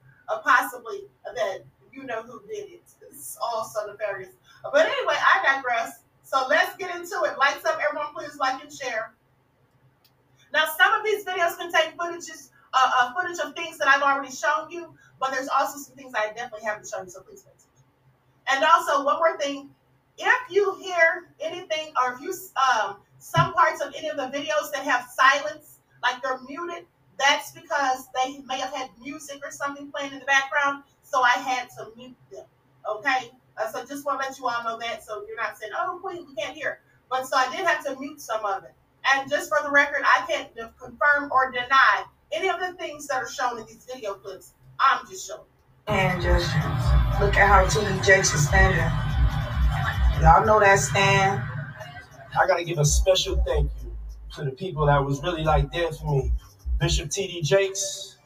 possibly, that you know who did it. It's all so nefarious. But anyway, I digress. So let's get into it. Like, everyone, please like and share. Now, some of these videos contain footage of things that I've already shown you, but there's also some things I definitely haven't shown you, so please pay attention. And also, one more thing, if you hear anything or if you some parts of any of the videos that have silence, like they're muted, that's because they may have had music or something playing in the background, so I had to mute them, okay? So just want to let you all know that, so you're not saying, oh, we can't hear. But so I did have to mute some of it. And just for the record, I can't confirm or deny any of the things that are shown in these video clips. I'm just showing. And just look at how T.D. Jakes is standing. Y'all know that stand. I got to give a special thank you to the people that was really like there for me. Bishop T.D. Jakes.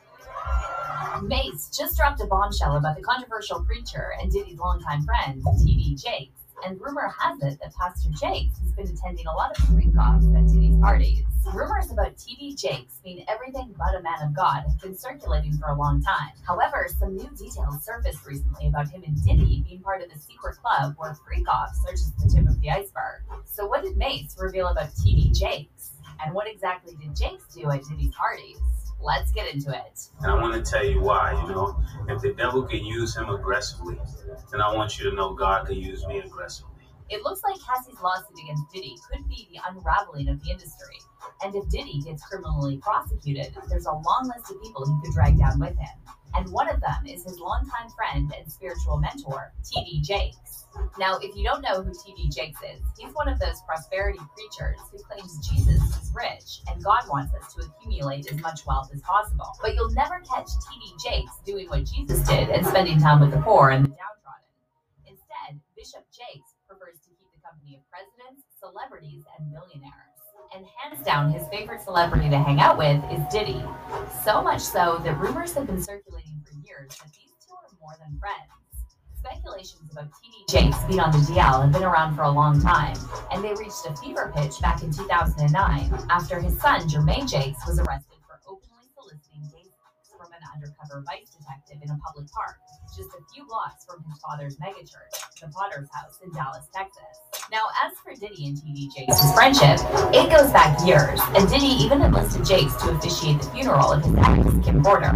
Mace just dropped a bombshell about the controversial preacher and Diddy's longtime friend, T.D. Jakes. And rumor has it that Pastor Jakes has been attending a lot of freak-offs at Diddy's parties. Rumors about T.D. Jakes being everything but a man of God have been circulating for a long time. However, some new details surfaced recently about him and Diddy being part of a secret club where freak-offs are just the tip of the iceberg. So what did Mace reveal about T.D. Jakes? And what exactly did Jakes do at Diddy's parties? Let's get into it. And I want to tell you why, you know. If the devil can use him aggressively, then I want you to know God can use me aggressively. It looks like Cassie's lawsuit against Diddy could be the unraveling of the industry. And if Diddy gets criminally prosecuted, there's a long list of people he could drag down with him. And one of them is his longtime friend and spiritual mentor, T.D. Jakes. Now, if you don't know who T.D. Jakes is, he's one of those prosperity preachers who claims Jesus is rich and God wants us to accumulate as much wealth as possible. But you'll never catch T.D. Jakes doing what Jesus did and spending time with the poor and the downtrodden. Instead, Bishop Jakes prefers to keep the company of presidents, celebrities, and millionaires. And hands down, his favorite celebrity to hang out with is Diddy. So much so that rumors have been circulating for years that these two are more than friends. Speculations about T.D. Jakes being on the DL have been around for a long time, and they reached a fever pitch back in 2009 after his son, Jermaine Jakes, was arrested for openly soliciting dates from an undercover vice detective in a public park, just a few blocks from his father's megachurch, the Potter's House in Dallas, Texas. Now, as for Diddy and T.D. Jakes' friendship, it goes back years, and Diddy even enlisted Jakes to officiate the funeral of his ex, Kim Porter.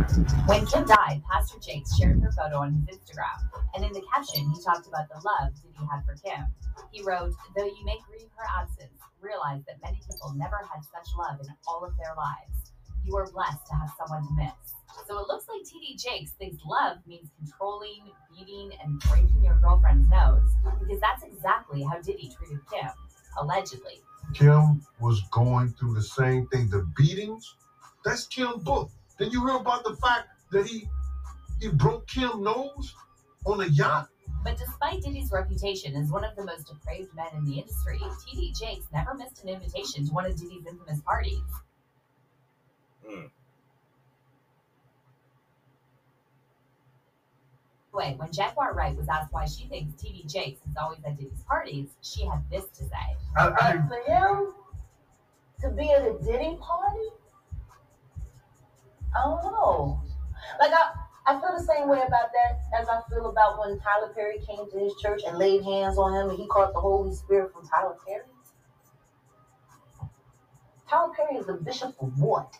When Kim died, Pastor Jakes shared her photo on his Instagram, and in the caption, he talked about the love Diddy had for Kim. He wrote, "Though you may grieve her absence, realize that many people never had such love in all of their lives. You are blessed to have someone to miss." So it looks like T.D. Jakes thinks love means controlling, beating, and breaking your girlfriend's nose, because that's exactly how Diddy treated Kim, allegedly. Kim was going through the same thing. The beatings, that's Kim's book. Did you hear about the fact that he broke Kim's nose on a yacht? But despite Diddy's reputation as one of the most depraved men in the industry, T.D. Jakes never missed an invitation to one of Diddy's infamous parties. When Jaguar Wright was asked why she thinks T.D. Jakes is always at Diddy's parties, she had this to say. And for him to be at a Diddy party? I don't know. Like, I feel the same way about that as I feel about when Tyler Perry came to his church and laid hands on him and he caught the Holy Spirit from Tyler Perry. Tyler Perry is the bishop of what?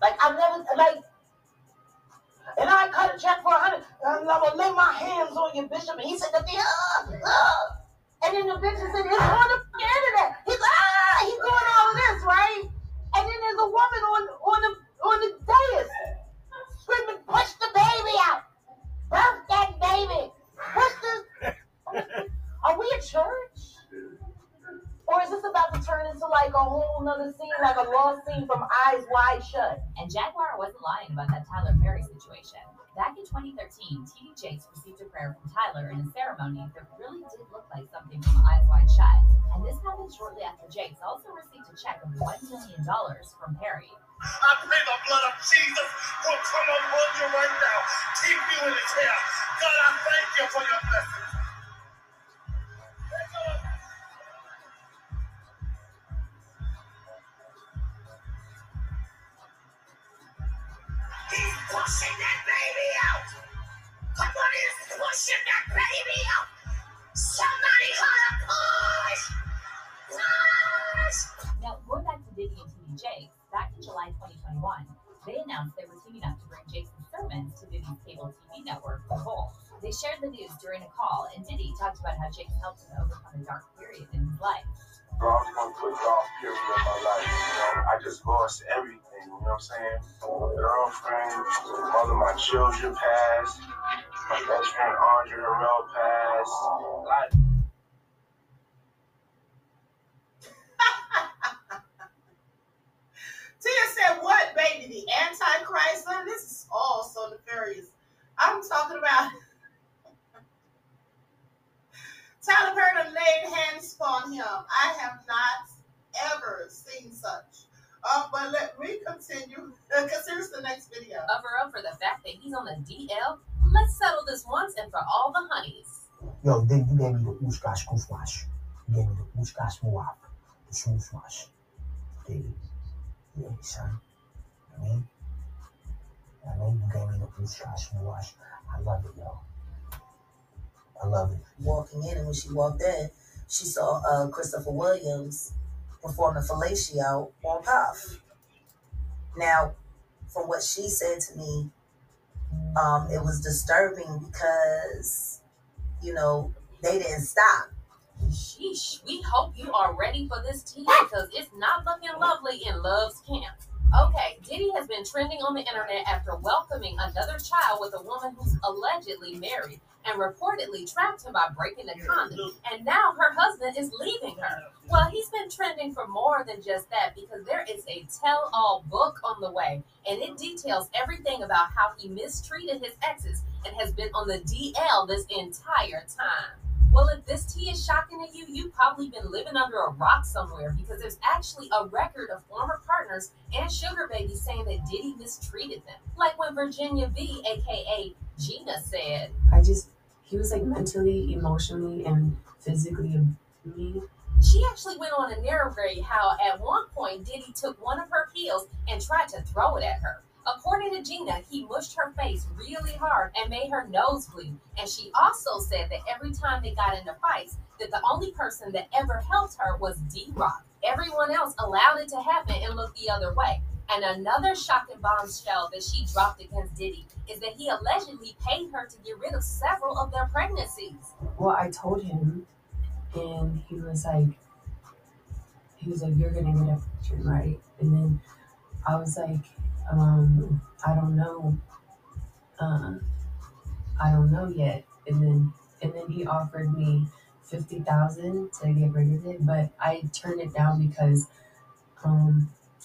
Like, I've never, like, and I cut a check for $100. I'm going to lay my hands on your bishop. And he said, and then the bishop said, it's on the internet. He's doing all of this, right? And then there's a woman on the dais screaming, push the baby out. Birth that baby. Are we a church? Or is this about to turn into like a whole nother scene, like a lost scene from Eyes Wide Shut? And Jaguar wasn't lying about that Tyler Perry situation. Back in 2013, T.D. Jakes received a prayer from Tyler in a ceremony that really did look like something from Eyes Wide Shut. And this happened shortly after Jakes also received a check of $1 million from Perry. I pray the blood of Jesus will come upon you right now. Keep you in His hair. God, I thank you for your blessings. Pushing that baby out! Come on, he's pushing that baby out! Somebody gotta push! Push! Now, going back to Diddy Jakes back in July 2021, they announced they were teaming up to bring Jakes' sermons to Diddy's cable TV network, The Bull. They shared the news during a call, and Diddy talked about how Jakes helped him overcome a dark period in his life. Bro, I was going through a dark period in my life, you know? I just lost everything, you know what I'm saying? My girlfriend, all of my children passed, my best friend Andre Harrell passed, Tia said, what, baby? The Antichrist? This is all so nefarious. I'm talking about Tyler Perry done laid hands upon him. I have not ever seen such. But let me continue, because here's the next video. Cover up for the fact that he's on the DL. Let's settle this once and for all the honeys. Yo, Diddy, you gave me the ooshkash koofwash. You gave me the ooshkash moab. The shoofwash. Diddy. Yeah, son. I mean, you gave me the ooshkash moash. I love it, yo. I love it. Walking in, and when she walked in, she saw Christopher Williams performing fellatio on Puff. Now, from what she said to me, it was disturbing because, you know, they didn't stop. Sheesh, we hope you are ready for this tea because it's not looking lovely in Love's camp. Okay, Diddy has been trending on the internet after welcoming another child with a woman who's allegedly married and reportedly trapped him by breaking the condom, and now her husband is leaving her. Well, he's been trending for more than just that because there is a tell-all book on the way, and it details everything about how he mistreated his exes and has been on the DL this entire time. Well, if this tea is shocking to you, you've probably been living under a rock somewhere because there's actually a record of former partners and sugar babies saying that Diddy mistreated them. Like when Virginia V, a.k.a. Gina, said, he was like mentally, emotionally, and physically abusing me. She actually went on to narrate how at one point Diddy took one of her heels and tried to throw it at her. According to Gina, he mushed her face really hard and made her nose bleed. And she also said that every time they got into fights, that the only person that ever helped her was D-Rock. Everyone else allowed it to happen and looked the other way. And another shocking bombshell that she dropped against Diddy is that he allegedly paid her to get rid of several of their pregnancies. Well, I told him, and he was like, you're going to get a picture, right? And then I was like, I don't know. I don't know yet. And then he offered me $50,000 to get rid of it, but I turned it down because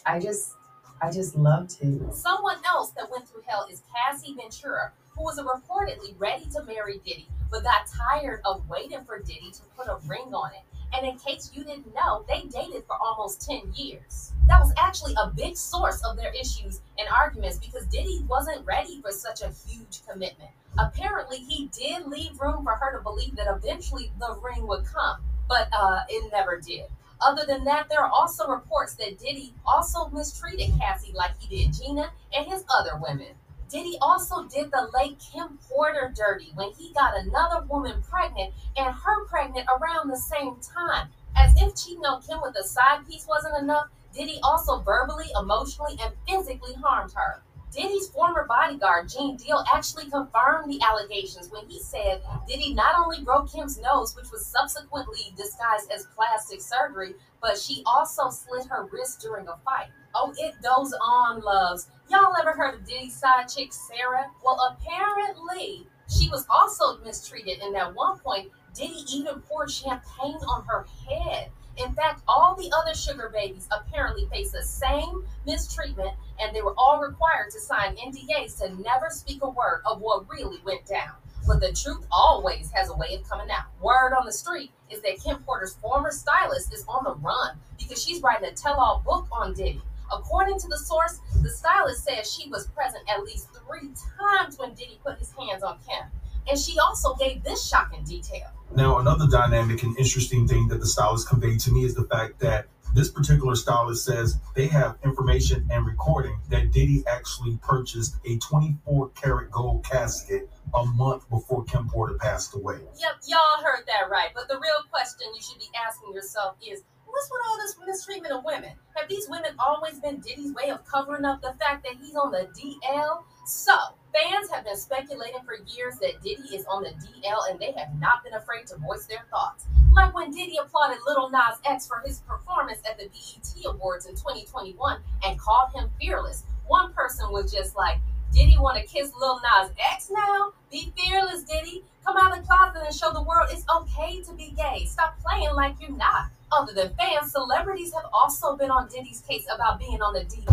I just loved him. Someone else that went through hell is Cassie Ventura, who was reportedly ready to marry Diddy, but got tired of waiting for Diddy to put a ring on it. And in case you didn't know, they dated for almost 10 years. That was actually a big source of their issues and arguments because Diddy wasn't ready for such a huge commitment. Apparently, he did leave room for her to believe that eventually the ring would come, but it never did. Other than that, there are also reports that Diddy also mistreated Cassie like he did Gina and his other women. Diddy also did the late Kim Porter dirty when he got another woman pregnant and her pregnant around the same time. As if cheating on Kim with a side piece wasn't enough, Diddy also verbally, emotionally, and physically harmed her. Diddy's former bodyguard, Gene Deal, actually confirmed the allegations when he said Diddy not only broke Kim's nose, which was subsequently disguised as plastic surgery, but she also slit her wrist during a fight. Oh, it goes on, loves. Y'all ever heard of Diddy's side chick, Sarah? Well, apparently, she was also mistreated, and at one point, Diddy even poured champagne on her head. In fact, all the other sugar babies apparently faced the same mistreatment, and they were all required to sign NDAs to never speak a word of what really went down. But the truth always has a way of coming out. Word on the street is that Kim Porter's former stylist is on the run because she's writing a tell-all book on Diddy. According to the source, the stylist says she was present at least 3 times when Diddy put his hands on Kim. And she also gave this shocking detail. Now, another dynamic and interesting thing that the stylist conveyed to me is the fact that this particular stylist says they have information and recording that Diddy actually purchased a 24-karat gold casket a month before Kim Porter passed away. Yep, y'all heard that right. But the real question you should be asking yourself is, what's with all this mistreatment of women? Have these women always been Diddy's way of covering up the fact that he's on the DL? So, fans have been speculating for years that Diddy is on the DL, and they have not been afraid to voice their thoughts. Like when Diddy applauded Lil Nas X for his performance at the BET Awards in 2021 and called him fearless. One person was just like, Diddy want to kiss Lil Nas X now? Be fearless, Diddy. Come out of the closet and show the world it's okay to be gay. Stop playing like you're not. Other than fans, celebrities have also been on Diddy's case about being on the DL.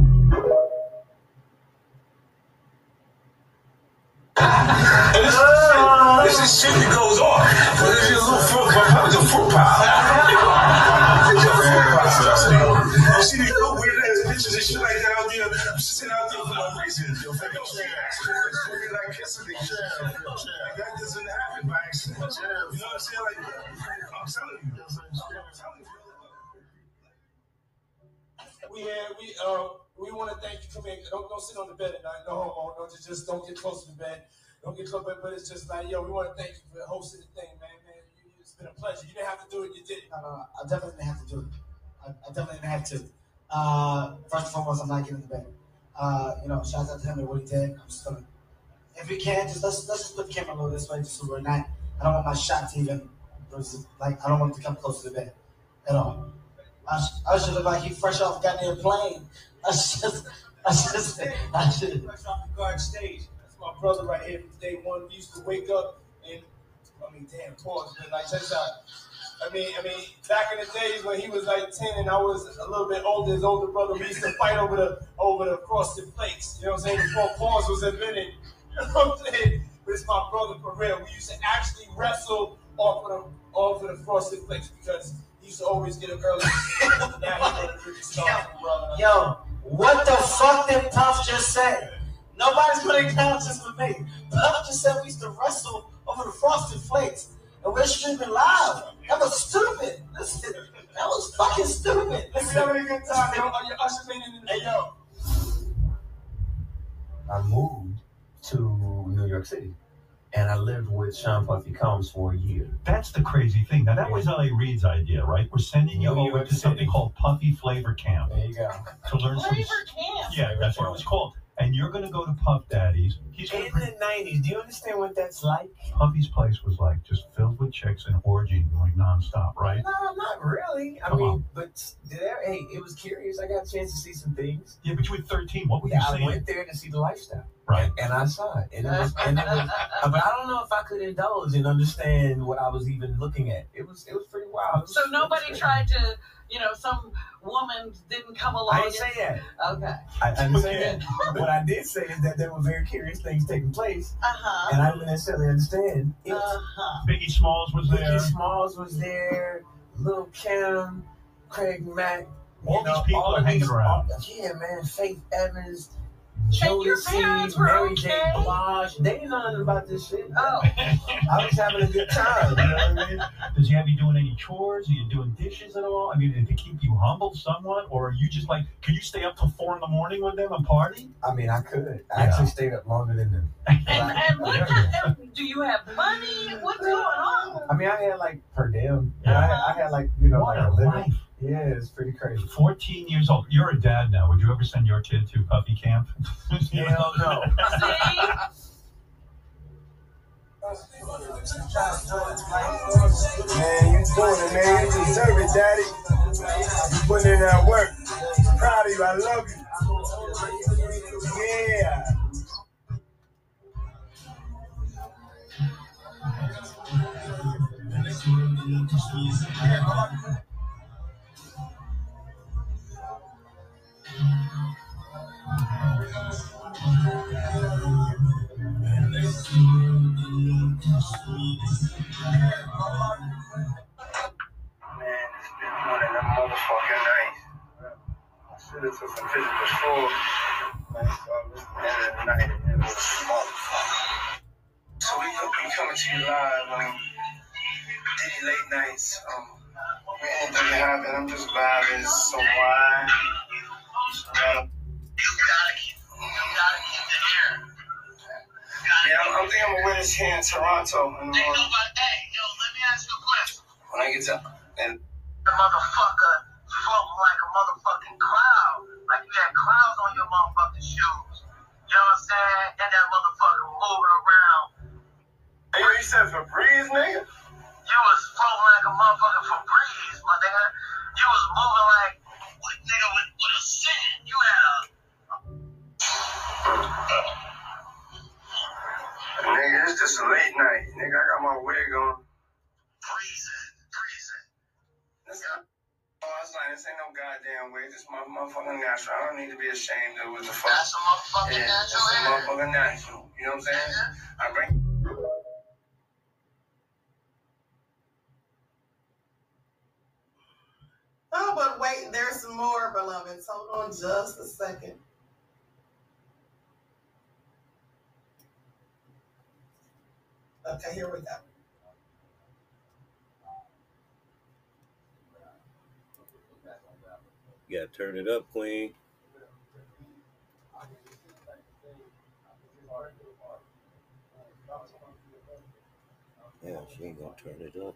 And this is shit that goes on. This is a little fruit pie. How is a fruit pie? It's a fruit pie. You see these little weird-ass pictures and shit like that out there? I'm sitting out there for no reason. Yo, fucking shit. Like kissing the child. Like, that doesn't happen by accident. You know what I'm saying? Like, I'm telling you. We want to thank you. Come here. Don't sit on the bed at night. No homo. No, just don't get close to the bed. Don't get close to the bed. But it's just like, yo, we want to thank you for hosting the thing, man. It's been a pleasure. You didn't have to do it. You did it. No. I definitely didn't have to do it. I definitely didn't have to. First and foremost, I'm not getting in the bed. Shout out to him and what he did. I'm just gonna. If we can, just let's just put the camera a little this way, just so we're not. I don't want my shot to even. Like I don't want it to come close to the bed at all. I should look like he fresh off goddamn plane. I should. Fresh off the guard stage. That's my brother right here from day one. He used to wake up and, damn, pause. But like, check out. I mean, back in the days when he was like 10 and I was a little bit older, his older brother, we used to fight over the frosted flakes. You know what I'm saying? Before pause was invented. You know what I'm saying? But it's my brother for real. We used to actually wrestle off of the frosted flakes because. He used to always get up early. Now he's brother. Yo, what the fuck did Puff just say? Nobody's putting acknowledgments for me. Puff just said we used to wrestle over the frosted flakes and we're streaming live. That was stupid. Listen, that was fucking stupid. Listen, we're having a good time. Hey, yo. I moved to New York City. And I lived with Sean Puffy Combs for a year. That's the crazy thing. Now, that was L.A. Reid's idea, right? We're sending you over to something called Puffy Flavor Camp. There you go. To learn Flavor Camp? Yeah, that's what it was called. And you're going to go to Puff Daddy's. In the 90s, do you understand what that's like? Puffy's place was like just filled with chicks and orgy going nonstop, right? No, not really. I mean, but hey, it was curious. I got a chance to see some things. Yeah, but you were 13. What were you saying? I went there to see the lifestyle. Right. And I saw it. And it was, but I don't know if I could indulge and understand what I was even looking at. It was pretty wild. So nobody tried to, some woman didn't come along. I didn't say that. Okay. I didn't say that. What I did say is that there were very curious things taking place. Uh-huh. And I didn't necessarily understand. Uh-huh. Biggie Smalls was there. Lil' Kim, Craig Mack. All these people are hanging around. Yeah, man. Faith Evans. And your parents were Mary okay? J. Blige. They didn't know nothing about this shit. Oh. I was having a good time. You know what I mean? Does he have you doing any chores? Are you doing dishes at all? I mean, did they keep you humble somewhat? Or are you just like, can you stay up till 4 in the morning with them and party? I mean, I could. I actually stayed up longer than them. And what kind of, do you have money? What's going on? I mean, I had like per diem. Yeah. I had like, what like a living. Life. Yeah, it's pretty crazy. 14 years old. You're a dad now. Would you ever send your kid to Puffy Camp? Hell no. Man, you doing it, man. You deserve it, Daddy. You putting in that work. I'm proud of you. I love you. Yeah. Toronto in the morning. When I get to and the motherfucker motherfucking shoes. You know what I'm saying? And that motherfucker moving around. Hey, you said Febreze, nigga? You was floating like a motherfucking Febreze, my nigga. You was moving like, nigga, with a scent. You had a... Nigga, it's just a late night. Nigga, I got my wig on. Freezing. Yeah. Oh, I was like, this ain't no goddamn wig. This my motherfucking natural. I don't need to be ashamed of what the fuck. That's a motherfucking natural. That's a motherfucking natural. You know what I'm saying? Yeah. I bring... Oh, but wait, there's more, beloveds. Hold on just a second. Okay, here we go. You gotta turn it up, Queen. Yeah, she ain't gonna turn it up.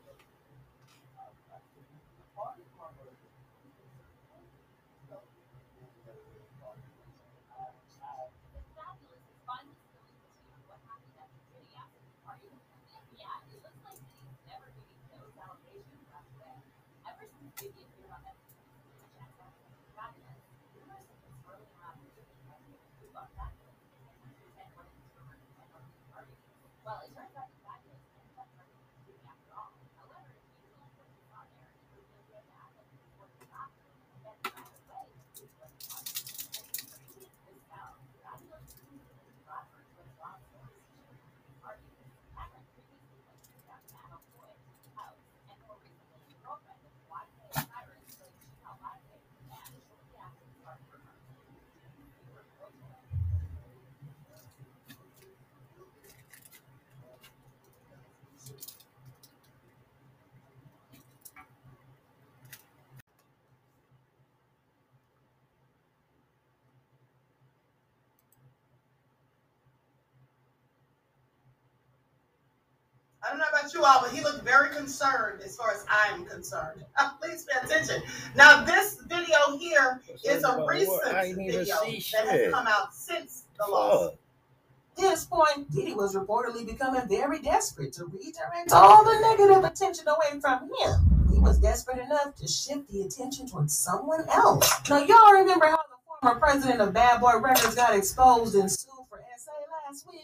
I don't know about you all, but he looked very concerned as far as I'm concerned. Please pay attention. Now, this video here is a recent video that has come out since the loss. At this point, Diddy was reportedly becoming very desperate to redirect all the negative attention away from him. He was desperate enough to shift the attention towards someone else. Now, y'all remember how the former president of Bad Boy Records got exposed and sued for SA last week?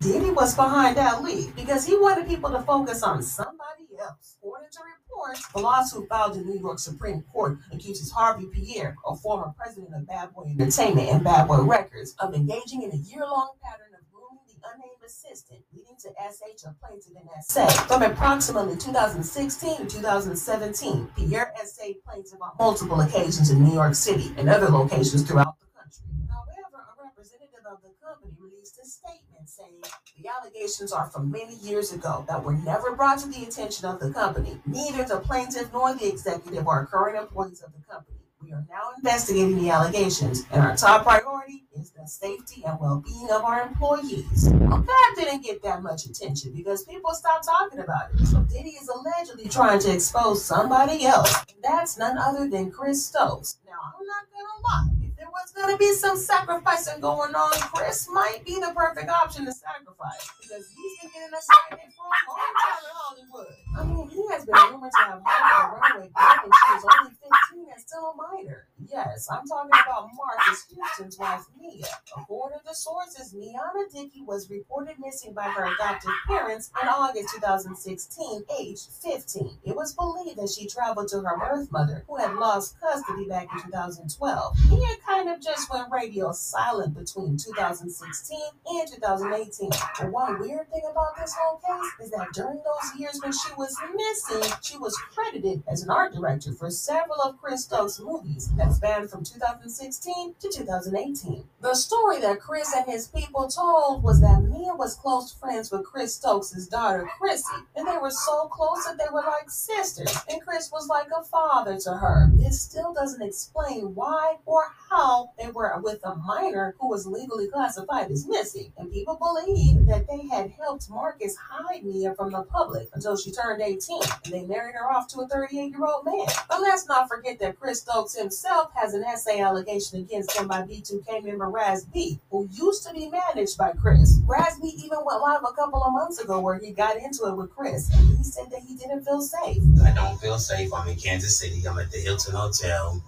Diddy was behind that leak because he wanted people to focus on somebody else. According to reports, a lawsuit filed in New York Supreme Court accuses Harvey Pierre, a former president of Bad Boy Entertainment and Bad Boy Records, of engaging in a year-long pattern of grooming the unnamed assistant, leading to SH of plaintiff in SA. From approximately 2016 to 2017, Pierre SA plaintiff on multiple occasions in New York City and other locations throughout the country. However, a representative of the company released a statement saying the allegations are from many years ago that were never brought to the attention of the company. Neither the plaintiff nor the executive are current employees of the company. We are now investigating the allegations, and our top priority is the safety and well-being of our employees. That didn't get that much attention because people stopped talking about it. So Diddy is allegedly trying to expose somebody else, and that's none other than Chris Stokes. Now, I'm not gonna lie. There's going to be some sacrificing going on. Chris might be the perfect option to sacrifice because he's been getting us excited for a long time in Hollywood. I mean, he has been rumored to have had a runaway girl when she was only 15 and still a minor. Yes, I'm talking about Marcus Houston's wife, Mia. According to sources, Miana Dickey was reported missing by her adoptive parents in August 2016, aged 15. It was believed that she traveled to her birth mother, who had lost custody back in 2012. He had kind of just went radio silent between 2016 and 2018. But one weird thing about this whole case is that during those years when she was missing, she was credited as an art director for several of Chris Stokes' movies that spanned from 2016 to 2018. The story that Chris and his people told was that Mia was close friends with Chris Stokes' daughter, Chrissy, and they were so close that they were like sisters, and Chris was like a father to her. This still doesn't explain why or how they were with a minor who was legally classified as missing, and people believe that they had helped Marcus hide Mia from the public until she turned 18, and they married her off to a 38-year-old man. But let's not forget that Chris Stokes himself himself has an SA allegation against him by B2K member Raz B, who used to be managed by Chris. Raz B even went live a couple of months ago where he got into it with Chris, and he said that he didn't feel safe. I don't feel safe. I'm in Kansas City. I'm at the Hilton Hotel,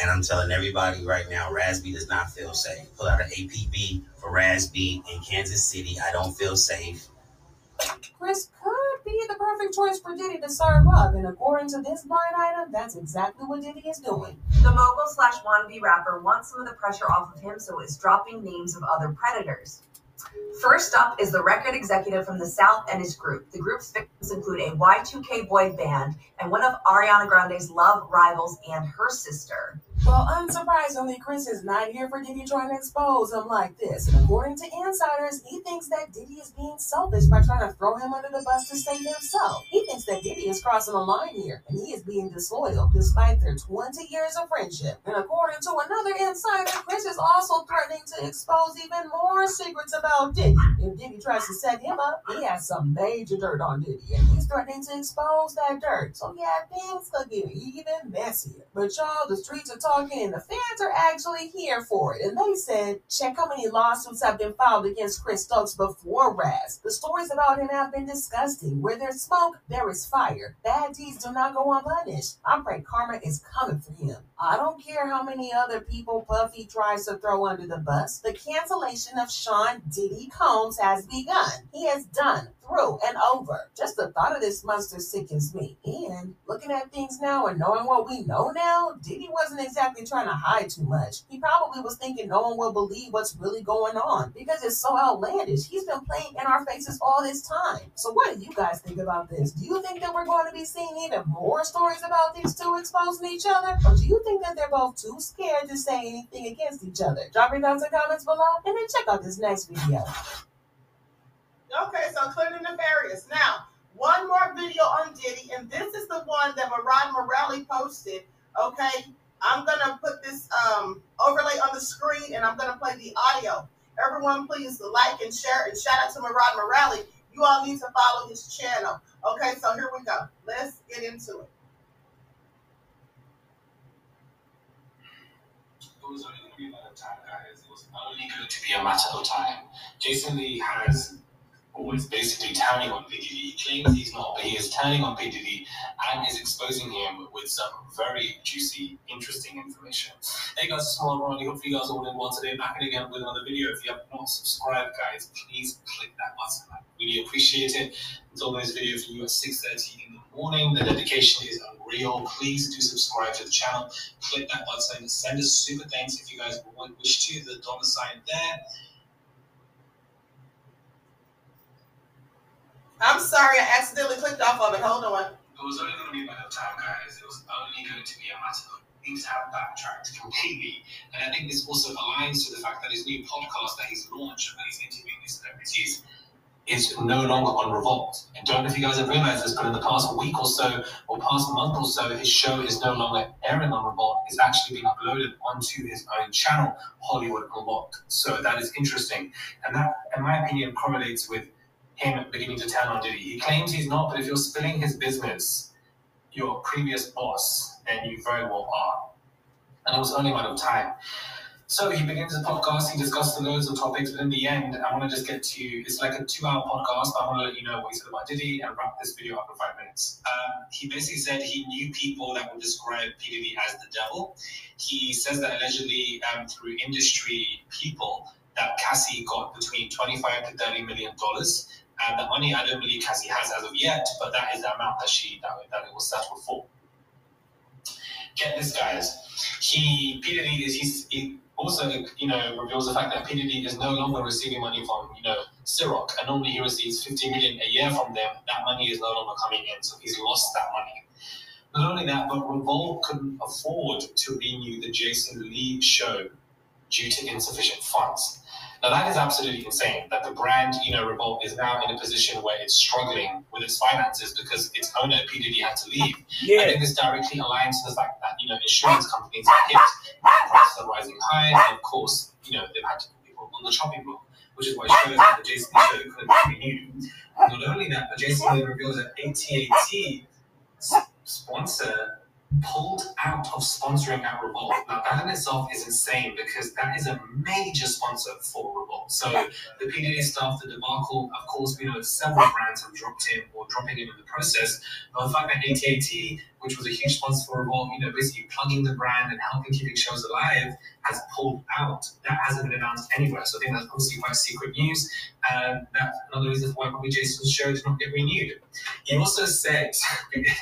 and I'm telling everybody right now, Raz B does not feel safe. Pull out an APB for Raz B in Kansas City. I don't feel safe. Chris could be the perfect choice for Diddy to serve up, and according to this blind item, that's exactly what Diddy is doing. The mogul slash wannabe rapper wants some of the pressure off of him, so is dropping names of other predators. First up is the record executive from the South and his group. The group's victims include a Y2K boy band and one of Ariana Grande's love rivals and her sister. Well, unsurprisingly, Chris is not here for Diddy trying to expose him like this. And according to insiders, he thinks that Diddy is being selfish by trying to throw him under the bus to save himself. He thinks that Diddy is crossing a line here, and he is being disloyal despite their 20 years of friendship. And according to another insider, Chris is also threatening to expose even more secrets about Diddy. If Diddy tries to set him up, he has some major dirt on Diddy, and he's threatening to expose that dirt. So yeah, things could get even messier. But y'all, the streets are talking, and the fans are actually here for it. And they said, check how many lawsuits have been filed against Chris Stokes before Raz. The stories about him have been disgusting. Where there's smoke, there is fire. Bad deeds do not go unpunished. I pray karma is coming for him. I don't care how many other people Puffy tries to throw under the bus. The cancellation of Sean Diddy Combs has begun. He has done through and over. Just the thought of this monster sickens me. And looking at things now and knowing what we know now, Diddy wasn't exactly trying to hide too much. He probably was thinking no one will believe what's really going on because it's so outlandish. He's been playing in our faces all this time. So what do you guys think about this? Do you think that we're going to be seeing even more stories about these two exposing each other? Or do you think that they're both too scared to say anything against each other? Drop your thoughts in the comments below, and then check out this next video. Okay, so clearly nefarious. Now, one more video on Diddy, and this is the one that Marad Morelli posted. Okay, I'm going to put this overlay on the screen, and I'm going to play the audio. Everyone, please like and share, and shout out to Marad Morelli. You all need to follow his channel. Okay, so here we go. Let's get into it. It was only going to be a matter of time, guys. It was only going to be a matter of time. Jason Lee has always basically turning on Big Diddy. He claims he's not, but he is turning on Big Diddy and is exposing him with some very juicy, interesting information. Hey guys, it's Marad Morelli. Hopefully you guys all did well today. Back in again with another video. If you have not subscribed, guys, please click that button. I really appreciate it. It's all this video for you at 6:30 in the morning. The dedication is unreal. Please do subscribe to the channel. Click that button. Send us super thanks if you guys wish to. The $ there. I'm sorry, I accidentally clicked off of it. Hold on. It was only going to be a matter of time, guys. It was only going to be a matter of things have backtracked completely. And I think this also aligns to the fact that his new podcast that he's launched, that he's interviewing these celebrities, is no longer on Revolt. I don't know if you guys have realized this, but in the past week or so, or past month or so, his show is no longer airing on Revolt. It's actually been uploaded onto his own channel, Hollywood Revolt. So that is interesting. And that, in my opinion, correlates with him beginning to turn on Diddy. He claims he's not, but if you're spilling his business, your previous boss, then you very well are. And it was only a matter of time. So he begins the podcast, he discusses loads of topics, but in the end, I want to just get to, it's like a 2-hour podcast, but I want to let you know what he said about Diddy and wrap this video up in 5 minutes. He basically said he knew people that would describe P. Diddy as the devil. He says that allegedly through industry people, that Cassie got between $25 to $30 million. And the money I don't believe Cassie has as of yet, but that is the amount that that it was settled for. Get this, guys. He also, you know, reveals the fact that P. Diddy is no longer receiving money from, you know, Ciroc, and normally he receives $50 million a year from them. That money is no longer coming in, so he's lost that money. Not only that, but Revolt couldn't afford to renew the Jason Lee show due to insufficient funds. Now, that is absolutely insane that the brand, you know, Revolt is now in a position where it's struggling with its finances because its owner, P. Diddy, had to leave. Yeah. I think this directly aligns to the fact that, you know, insurance companies are hit, prices are rising high, and of course, you know, they've had to put people on the chopping block, which is why shows like the Jason Lee show couldn't be renewed. Not only that, but Jason Lee reveals that AT&T sponsor pulled out of sponsoring at Revolt. Now, that in itself is insane because that is a major sponsor for Revolt. So the P. Diddy stuff, the debacle, of course, we know several brands have dropped him or dropping him in the process. But the fact that AT&T, which was a huge sponsor for Revolt, you know, basically plugging the brand and helping keeping shows alive, has pulled out. That hasn't been announced anywhere. So I think that's obviously quite secret news. And that's another reason why probably Jason's show did not get renewed. He also said,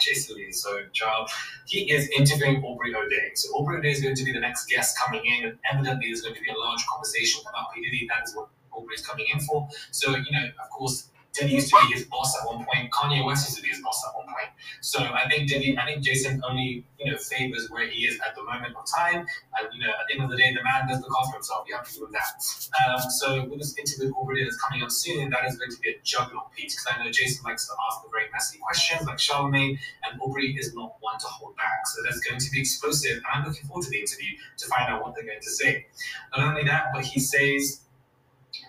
Jason Lee, so child, he is interviewing Aubrey O'Day. So Aubrey O'Day is going to be the next guest coming in, and evidently there's going to be a large conversation about P. Diddy. That is what Aubrey is coming in for. So, you know, of course, Diddy used to be his boss at one point. Kanye West used to be his boss at one point. So I think Diddy, I think Jason only, you know, favors where he is at the moment of time. And, you know, at the end of the day, the man does look after himself. You have to deal with that. So with this interview already that's coming up soon, that is going to be a juggle piece because I know Jason likes to ask the very messy questions like Charlemagne, and Aubrey is not one to hold back. So that's going to be explosive. And I'm looking forward to the interview to find out what they're going to say. Not only that, but he says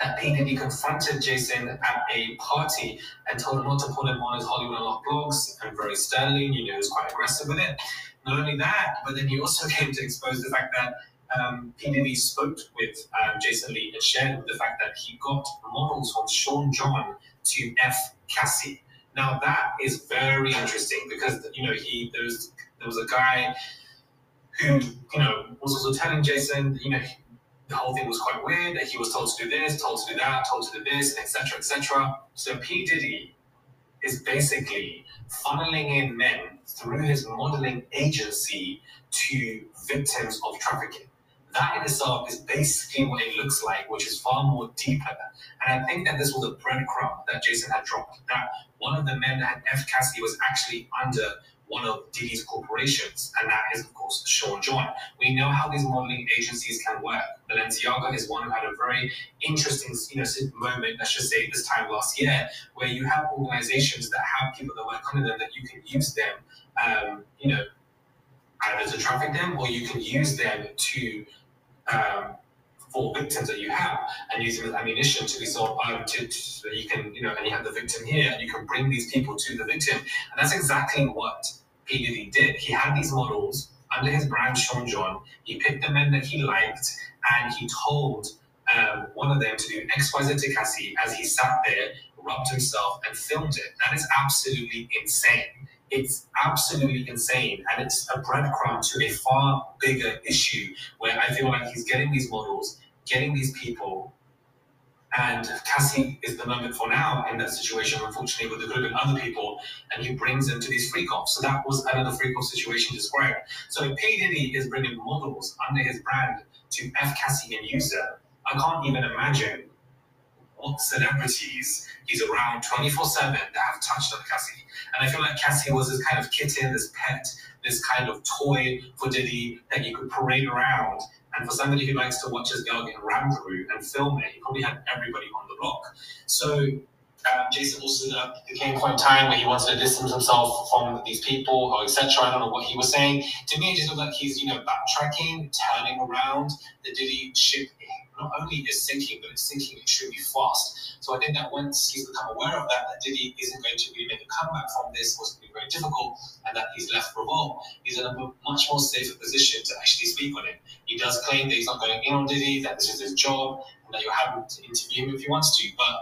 that P. Diddy confronted Jason at a party and told him not to pull him on his Hollywood Unlocked blogs, and very sternly, you know, he was quite aggressive with it. Not only that, but then he also came to expose the fact that P. Diddy spoke with Jason Lee and shared the fact that he got models from Sean John to F. Cassie. Now that is very interesting because, you know, there was a guy who, you know, was also telling Jason, you know, the whole thing was quite weird, that he was told to do this, told to do that, told to do this, etc., etc. So P. Diddy is basically funneling in men through his modeling agency to victims of trafficking. That in itself is basically what it looks like, which is far more deeper. And I think that this was a breadcrumb that Jason had dropped, that one of the men that had F. Cassie was actually under one of Diddy's corporations, and that is, of course, Sean John. We know how these modeling agencies can work. Balenciaga is one who had a very interesting, you know, moment, let's just say this time last year, where you have organizations that have people that work under them that you can use them, you know, either to traffic them, or you can use them to for victims that you have and use them as ammunition to be sold so that you can, you know, and you have the victim here and you can bring these people to the victim. And that's exactly what P. Diddy did. He had these models under his brand Sean John. He picked the men that he liked and he told one of them to do XYZ to Cassie as he sat there, rubbed himself and filmed it. That is absolutely insane. It's absolutely insane, and it's a breadcrumb to a far bigger issue where I feel like he's getting these models, getting these people, and Cassie is the moment for now in that situation, unfortunately, but there could have been other people, and he brings them to these freak-offs. So that was another freak-off situation described. So P. Diddy is bringing models under his brand to F. Cassie and use them. I can't even imagine what celebrities he's around 24/7 that have touched on Cassie. And I feel like Cassie was this kind of kitten, this pet, this kind of toy for Diddy that you could parade around. And for somebody who likes to watch his girl get rammed through and film it, he probably had everybody on the block. So Jason also, there came quite a time where he wanted to distance himself from these people or etc. I don't know what he was saying. To me, it just looked like he's, you know, backtracking, turning around. The Diddy ship not only is sinking, but it's sinking extremely fast. So I think that once he's become aware of that, that Diddy isn't going to really make a comeback from this, was going to be very difficult, and that he's left Revolt, he's in a much more safer position to actually speak on it. He does claim that he's not going in on Diddy, that this is his job, and that you're happy to interview him if he wants to. But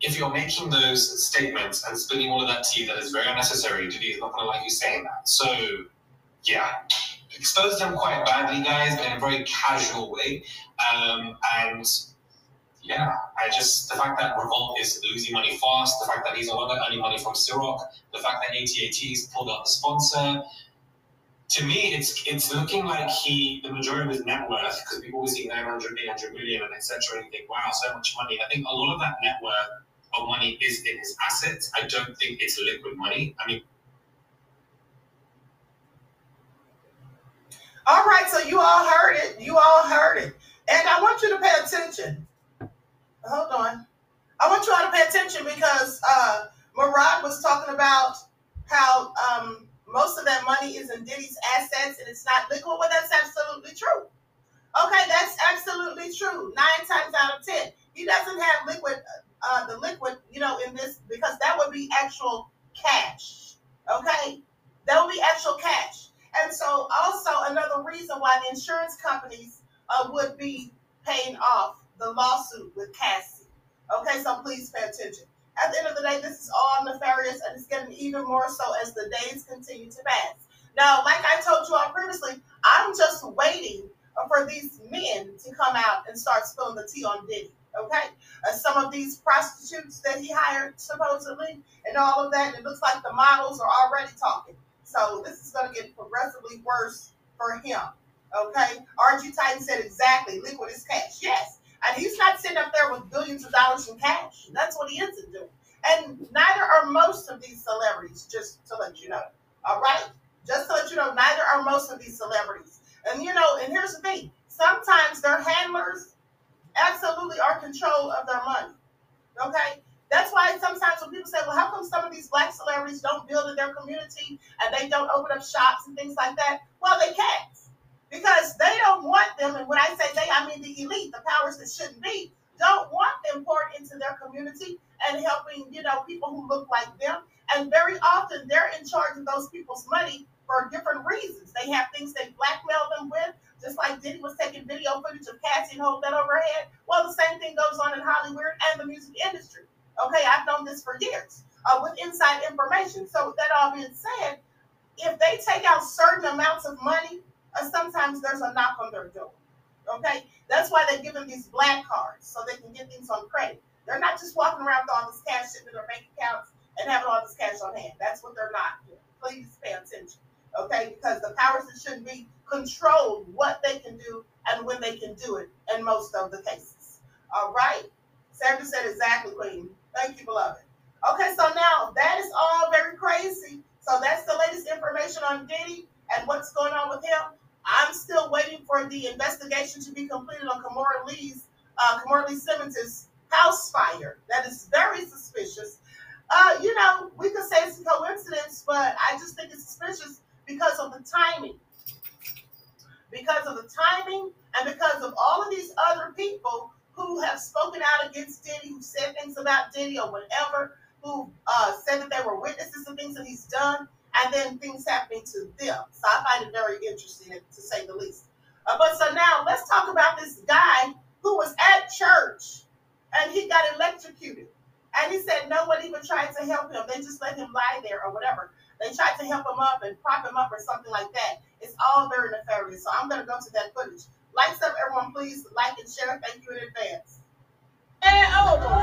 if you're making those statements and spilling all of that tea, that is very unnecessary. Diddy is not going to like you saying that. So, yeah. Exposed them quite badly, guys, but in a very casual way. And yeah, I just, the fact that Revolt is losing money fast, the fact that he's no longer earning money from Ciroc, the fact that AT&T's pulled out the sponsor. To me, it's looking like the majority of his net worth, because we've always seen 900, 800 million, and etc. And you think, wow, so much money. I think a lot of that net worth of money is in his assets. I don't think it's liquid money. I mean, all right, so you all heard it. You all heard it. And I want you to pay attention. Hold on. I want you all to pay attention because Murad was talking about how most of that money is in Diddy's assets and it's not liquid. Well, that's absolutely true. Okay, that's absolutely true. 9 times out of 10. He doesn't have liquid, the liquid, you know, in this, because that would be actual cash. Okay? That would be actual cash. And so also another reason why the insurance companies would be paying off the lawsuit with Cassie. Okay, so please pay attention. At the end of the day, this is all nefarious, and it's getting even more so as the days continue to pass. Now, like I told you all previously, I'm just waiting for these men to come out and start spilling the tea on Diddy. Okay, some of these prostitutes that he hired supposedly and all of that, it looks like the models are already talking. So this is going to get progressively worse for him. Okay, RG Titan said exactly, liquid is cash. Yes, and he's not sitting up there with billions of dollars in cash. That's what he isn't doing. And neither are most of these celebrities, just to let you know. All right, just to let you know, neither are most of these celebrities. And you know, and here's the thing, sometimes their handlers absolutely are control of their money. Okay, that's why sometimes when people say, well, how come some of these black celebrities don't build in their community and they don't open up shops and things like that? Well, they can't, because they don't want them, and when I say they, I mean the elite, the powers that shouldn't be, don't want them poured into their community and helping, you know, people who look like them. And very often they're in charge of those people's money for different reasons. They have things they blackmail them with, just like Diddy was taking video footage of Cassie and holding that over her head. Well, the same thing goes on in Hollywood and the music industry. Okay, I've known this for years with inside information. So with that all being said, if they take out certain amounts of money, sometimes there's a knock on their door. Okay, that's why they give them these black cards so they can get things on credit. They're not just walking around with all this cash in their bank accounts and having all this cash on hand. That's what they're not doing. Please pay attention. Okay, because the powers that shouldn't be control what they can do and when they can do it in most of the cases. All right, Sarah said exactly, Queen. Thank you, beloved. Okay, so now that is all very crazy. So that's the latest information on Diddy and what's going on with him. I'm still waiting for the investigation to be completed on Kamora Lee Simmons' house fire. That is very suspicious. You know, we could say it's a coincidence, but I just think it's suspicious because of the timing. Because of the timing and because of all of these other people who have spoken out against Diddy, who said things about Diddy or whatever, who said that they were witnesses to things that he's done, and then things happening to them. So I find it very interesting, to say the least. But so now let's talk about this guy who was at church and he got electrocuted. And he said no one even tried to help him. They just let him lie there or whatever. They tried to help him up and prop him up or something like that. It's all very nefarious. So I'm going to go to that footage. Like stuff, everyone, please like and share. Thank you in advance. And over.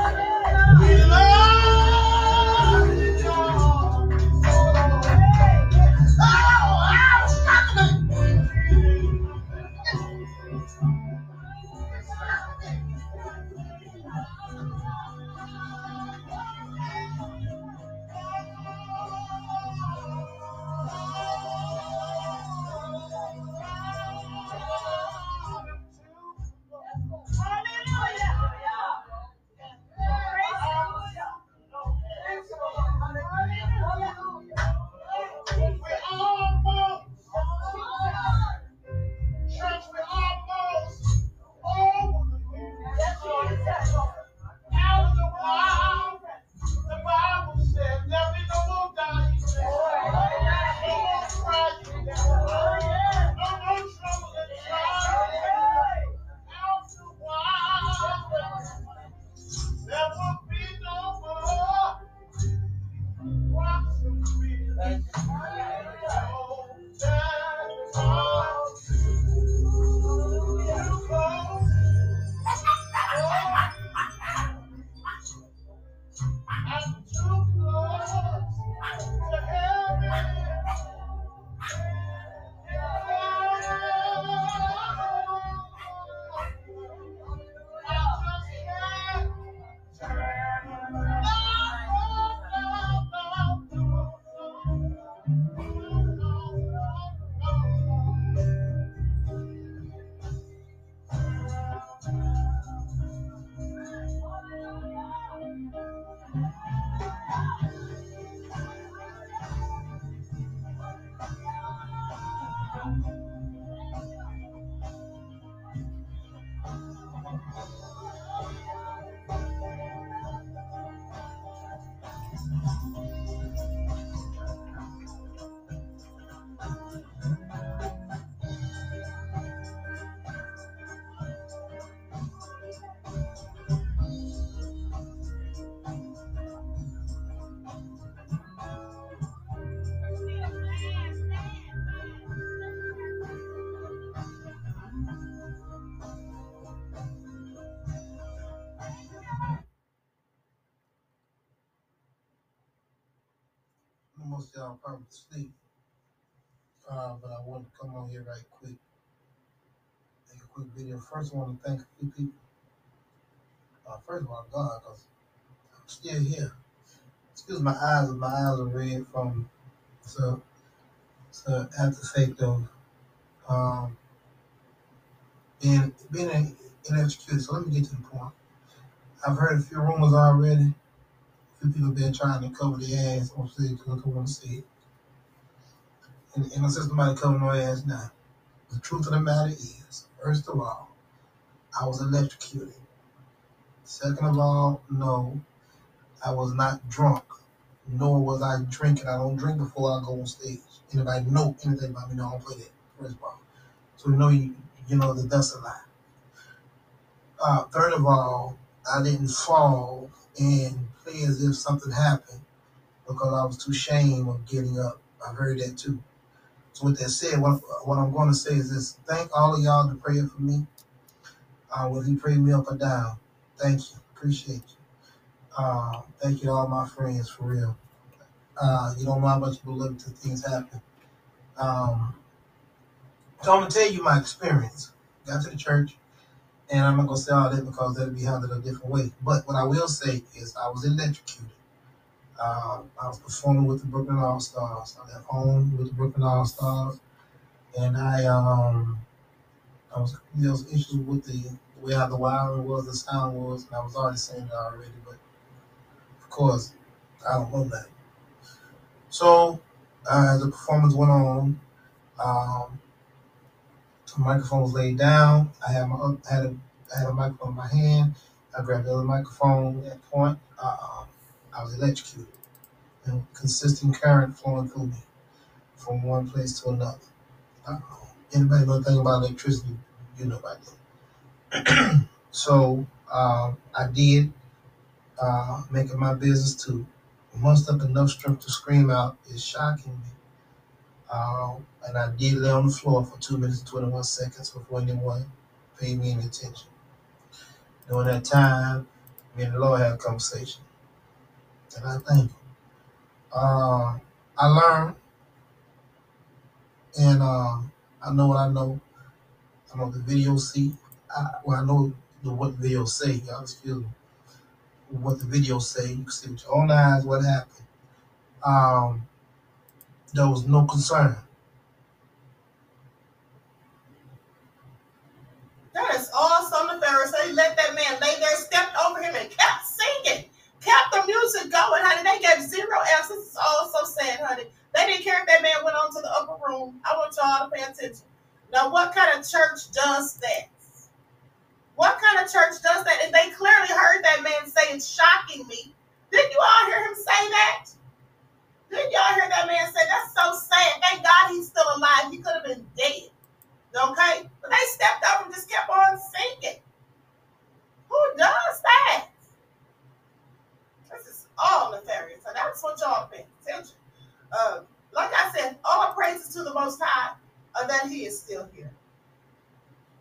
posted on Public Sleep, but I wanted to come on here right quick. Make a quick video. First, I want to thank a few people. First of all, God, because I'm still here. Excuse my eyes, but my eyes are red from, so at the sake of being inexcusable. So let me get to the point. I've heard a few rumors already. A few people have been trying to cover their ass on stage because they want to see it. And I said somebody covering their ass now. The truth of the matter is, first of all, I was electrocuted. Second of all, no, I was not drunk, nor was I drinking. I don't drink before I go on stage. Anybody know anything about me? No, I don't play that, first of all. So you know that that's a lie. Third of all, I didn't fall and play as if something happened because I was too ashamed of getting up. I've heard that too. So with that said, what I'm going to say is this. Thank all of y'all to pray for me. Whether you pray me up or down. Thank you. Appreciate you. Thank you to all my friends, for real. You don't know how much you look to things happen. So I'm going to tell you my experience. Got to the church, and I'm not going to say all that because that'll be handled a different way. But what I will say is I was electrocuted. I was performing with the Brooklyn All-Stars. I left home with the Brooklyn All-Stars, and I was, there was issues with the way how the wiring was, the sound was, and I was already saying that already, but of course, I don't know that. So, as the performance went on, the microphone was laid down. I had a microphone in my hand. I grabbed the other microphone. At that point, I was electrocuted, and consistent current flowing through me from one place to another. Anybody know anything about electricity? You know about that. So I did make it my business to muster up enough strength to scream out. It's shocking me. And I did lay on the floor for 2 minutes and 21 seconds before anyone paid me any attention. During that time, me and the Lord had a conversation, and I thank Him. I learned, and I know what I know. I know what the video see. I know what the video say. Y'all excuse me. What the video say. You can see with your own eyes what happened. There was no concern. That is awesome. The Pharisee let that man lay there, stepped over him, and kept singing, kept the music going, honey. They gave 0 ounces. It's all so sad, honey. They didn't care if that man went on to the upper room. I want y'all to pay attention. Now, what kind of church does that? What kind of church does that? And they clearly heard that man say, it's shocking me. Didn't you all hear him say that? Didn't y'all hear that man say, that's so sad. Thank God he's still alive. He could have been dead. Okay? But they stepped up and just kept on singing. Who does that? This is all nefarious. So that's what y'all pay attention. Like I said, all praises to the Most High that he is still here.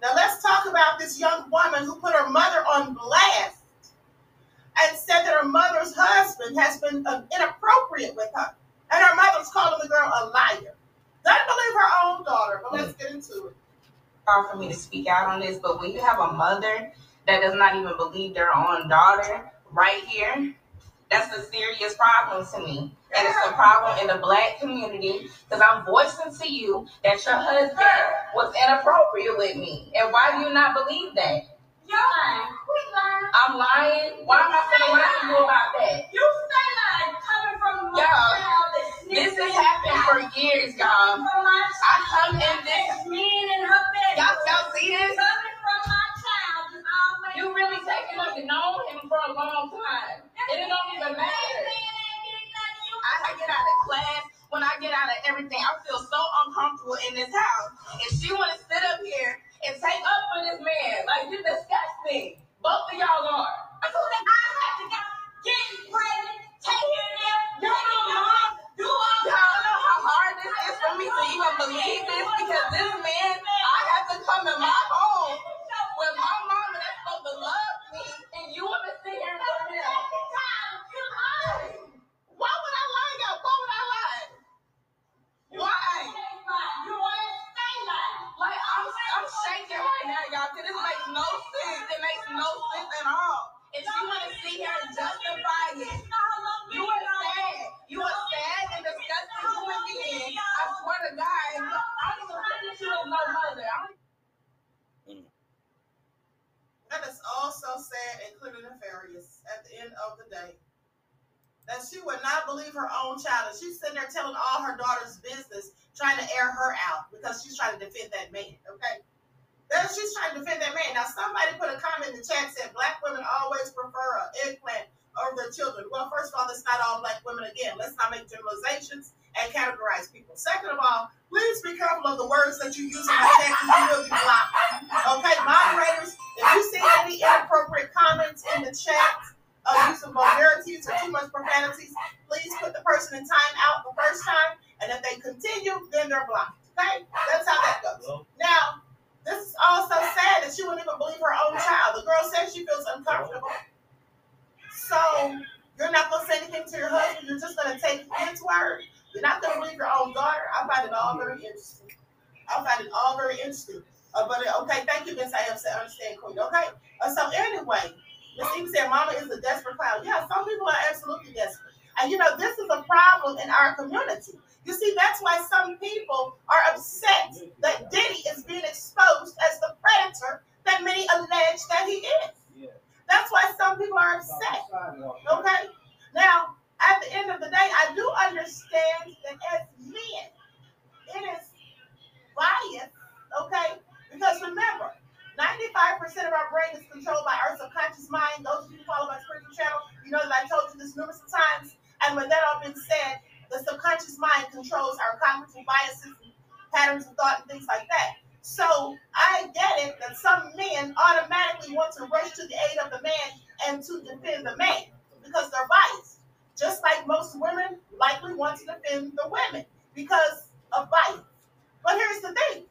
Now let's talk about this young woman who put her mother on blast and said that her mother's husband has been inappropriate with her. And her mother's calling the girl a liar. Don't believe her own daughter, but let's get into it. Hard for me to speak out on this, but when you have a mother that does not even believe their own daughter right here, that's a serious problem to me. And it's a problem in the Black community because I'm voicing to you that your husband was inappropriate with me. And why do you not believe that? You're lying. Quit lying. I'm lying? Why am I saying what I can do about that? You say lying. Coming from the mother child that's this has happened for years, y'all. I come in this. Y'all see this? Coming from my child is always. You really taking up and known him for a long time. It don't even matter. I get out of class, when I get out of everything, I feel so uncomfortable in this house. And she want to sit up here and take up for this man. Like, you're disgusting. Both of y'all are. I have to go get pregnant, take it there. Y'all know how hard this is for me to even believe this because this man, I have to come in my home with my mama that's supposed to love me, and you want to sit here and love him. Why would I lie? of the day. That she would not believe her own child. And she's sitting there telling all her daughter's business, trying to air her out because she's trying to defend that man, okay? Then she's trying to defend that man. Now, somebody put a comment in the chat said, black women always prefer an eggplant over their children. Well, first of all, that's not all black women. Again, let's not make generalizations and categorize people. Second of all, please be careful of the words that you use in the chat because you will be blocked. Okay, moderators, if you see any inappropriate comments in the chat, use of vulgarities or too much profanities, please put the person in time out the first time, and if they continue, then they're blocked. Okay? That's how that goes. Hello? Now, this is all so sad that she wouldn't even believe her own child. The girl says she feels uncomfortable. So, you're not going to say anything to your husband. You're just going to take his word. You're not going to believe your own daughter. I find it all very interesting. But, okay, thank you, Miss AFC. I understand, Queen. Okay? So, anyway, Miss Eve said, Mama is a desperate clown. Yeah, some people are absolutely desperate. And, you know, this is a problem in our community. You see, that's why some people are upset that Diddy is being exposed as the predator that many allege that he is. Yeah. That's why some people are upset. Okay? Now, at the end of the day, I do understand that as men, it is biased, okay? Because remember, 95% of our brain is controlled by our subconscious mind. Those of you who follow my spiritual channel, you know that I told you this numerous times. And with that all being said, the subconscious mind controls our cognitive biases and patterns of thought and things like that. So I get it that some men automatically want to rush to the aid of the man and to defend the man because they're biased. Just like most women likely want to defend the women because of bias. But here's the thing.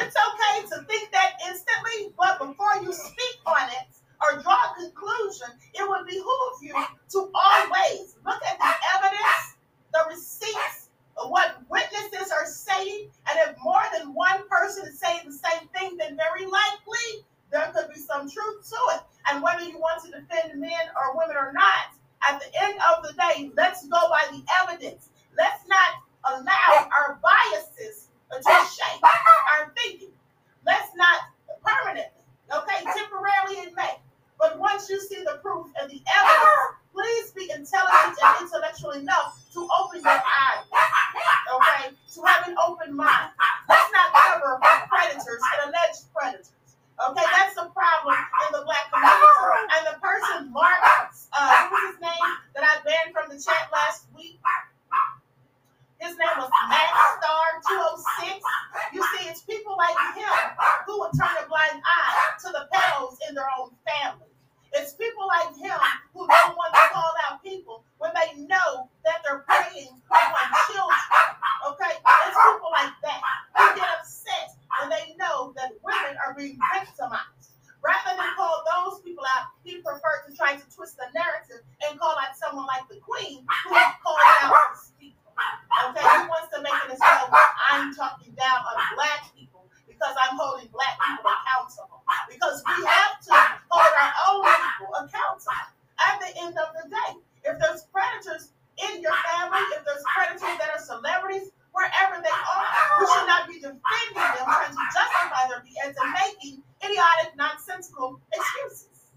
It's okay to think that instantly, but before you speak on it or draw a conclusion, it would behoove you to always look at the evidence, the receipts, what witnesses are saying, and if more than one person is saying the same thing, then very likely there could be some truth to it. And whether you want to defend men or women or not, at the end of the day, let's go by the evidence. Let's not allow our biases to shape our thinking. Let's not permanently, okay, temporarily it may. But once you see the proof and the evidence, please be intelligent and intellectual enough to open your eyes, okay, to have an open mind. Let's not cover predators and alleged predators, okay? That's the problem in the black community. And the person, Mark, who's his name, that I banned from the chat last week, his name was Max Star 206. You see, it's people like him who will turn a blind eye to the pedals in their own family. It's people like him who don't want to call out people when they know that they're preying upon children. Okay? It's people like that who get upset when they know that women are being victimized. Rather than call those people out, he preferred to try to twist the narrative and call out someone like the Queen who called out his people. Okay, he wants to make it as well I'm talking down on black people because I'm holding black people accountable. Because we have to hold our own people accountable at the end of the day. If there's predators in your family, if there's predators that are celebrities, wherever they are, we should not be defending them, trying to justify their behavior and making idiotic, nonsensical excuses.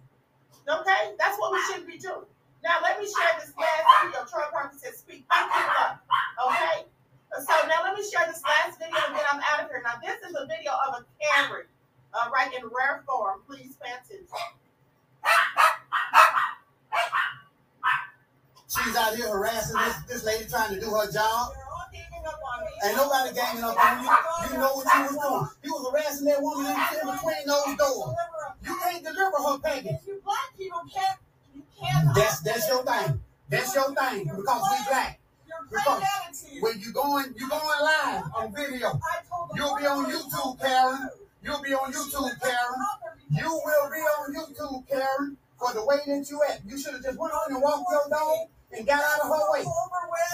Okay? That's what we should be doing. Now, let me share this last video. Troy Parker said, speak. Thank you, love. Okay? So, now let me share this last video and then I'm out of here. Now, this is a video of a Karen, right in rare form. Please pay attention. She's out here harassing this lady trying to do her job. Ain't nobody ganging up on you. You know what you was doing. You was harassing that woman in between those doors. You can't deliver her package. You black people can't. That's your thing. That's your thing because we black. Because when you going live on video, you'll be on YouTube, Karen. You'll be on YouTube, Karen. You will be on YouTube, Karen. For the way that you act, you should have just went on and walked your dog and got out of her way.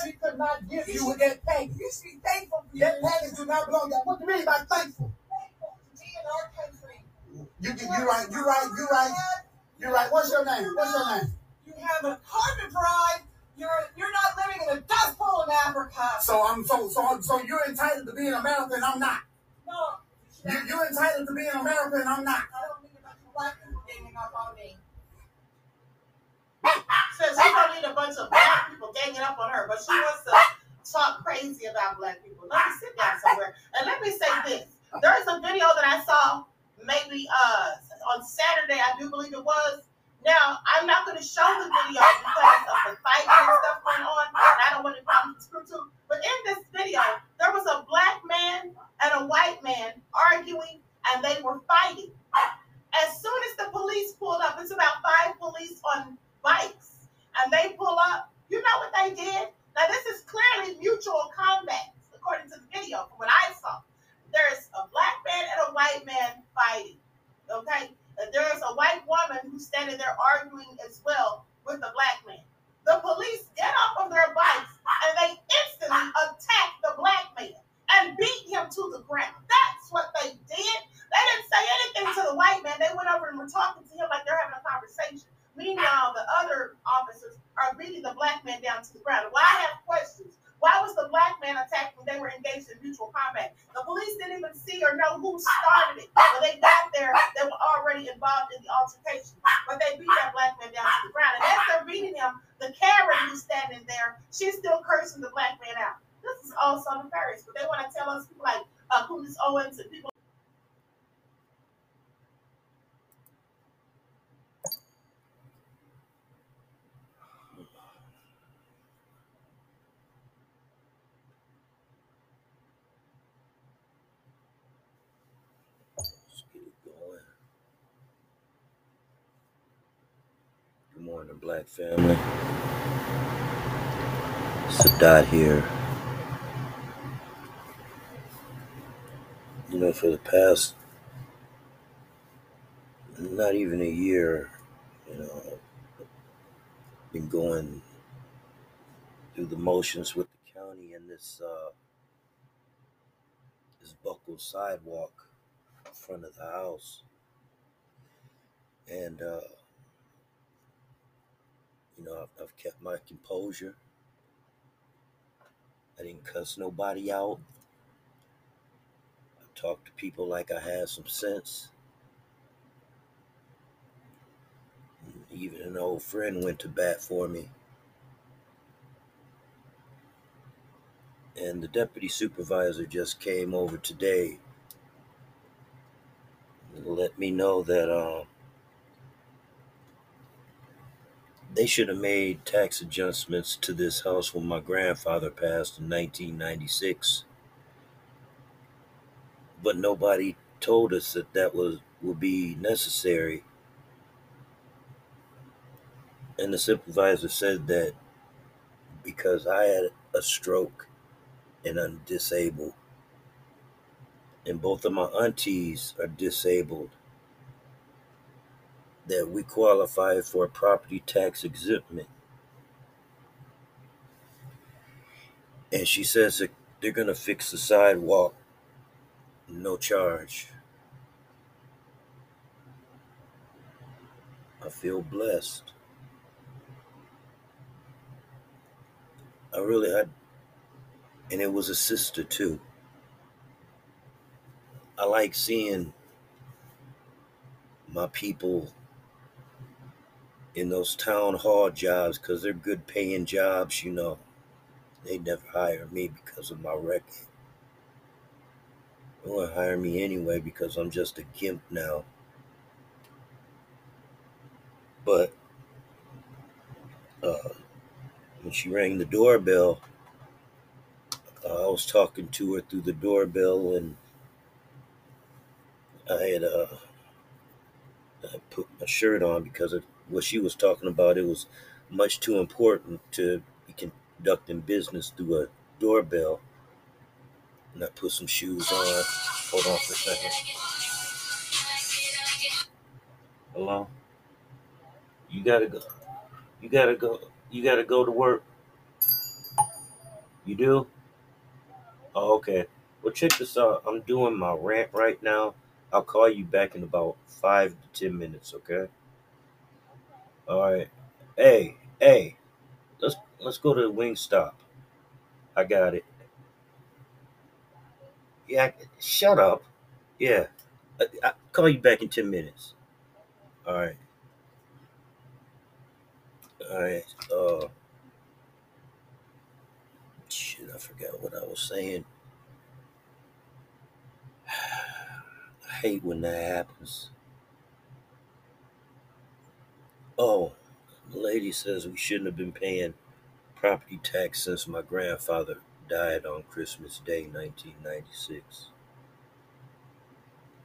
She could not give you with that package. You should be thankful. That package do not belong. What do you mean by thankful? Thankful to be in our country. You're right. What's your name? You have a carpet drive. You're not living in a dust bowl in Africa. So you're entitled to be in America and I'm not. No. You're entitled to be in America and I'm not. I don't think about black people ganging up on me. bunch of black people ganging up on her, but she wants to talk crazy about black people. Let me sit down somewhere. And let me say this. There is a video that I saw maybe on Saturday, I do believe it was. Now, I'm not going to show the video because of the fighting and stuff going on, and I don't want to problem too. But in this video, there was a black man and a white man arguing, and they were fighting. As soon as the police pulled up, it's about 5 police on bikes, and they pull up. You know what they did? Now, this is clearly mutual combat, according to the video, from what I saw. There's a black man and a white man fighting, okay? There's a white woman who's standing there arguing as well with a black man. The police get off of their bikes and they instantly attack the black man and beat him to the ground. That's what they did. They didn't say anything to the white man. They went over and were talking to him like they're having a conversation. Meanwhile, the other officers are beating the black man down to the ground. Well, I have questions. Why was the black man attacked when they were engaged in mutual combat? The police didn't even see or know who started it. When they got there, they were already involved in the altercation. But they beat that black man down to the ground. And as they're beating him, the Karen who's standing there, she's still cursing the black man out. This is all so nefarious. But they want to tell us people like Candace Owens and people. Morning, black family. Sadat here. You know, for the past not even a year, you know, I've been going through the motions with the county and this buckled sidewalk in front of the house, and you know, I've kept my composure. I didn't cuss nobody out. I talked to people like I had some sense. And even an old friend went to bat for me. And the deputy supervisor just came over today and let me know that, they should have made tax adjustments to this house when my grandfather passed in 1996. But nobody told us that would be necessary. And the supervisor said that because I had a stroke and I'm disabled, and both of my aunties are disabled, that we qualify for a property tax exemption. And she says that they're gonna fix the sidewalk, no charge. I feel blessed. And it was a sister too. I like seeing my people in those town hall jobs, because they're good paying jobs, you know. They never hire me because of my record. They won't hire me anyway because I'm just a gimp now. But when she rang the doorbell, I was talking to her through the doorbell, and I put my shirt on because of what she was talking about. It was much too important to be conducting business through a doorbell. And I put some shoes on. Hold on for a second. Hello? You gotta go to work. You do? Oh, okay. Well, check this out. I'm doing my rant right now. I'll call you back in about 5 to 10 minutes, okay? All right. Hey, let's go to the Wingstop. I got it. Yeah, shut up. Yeah, I'll call you back in 10 minutes. All right. I forgot what I was saying. I hate when that happens. Oh, the lady says we shouldn't have been paying property tax since my grandfather died on Christmas Day, 1996.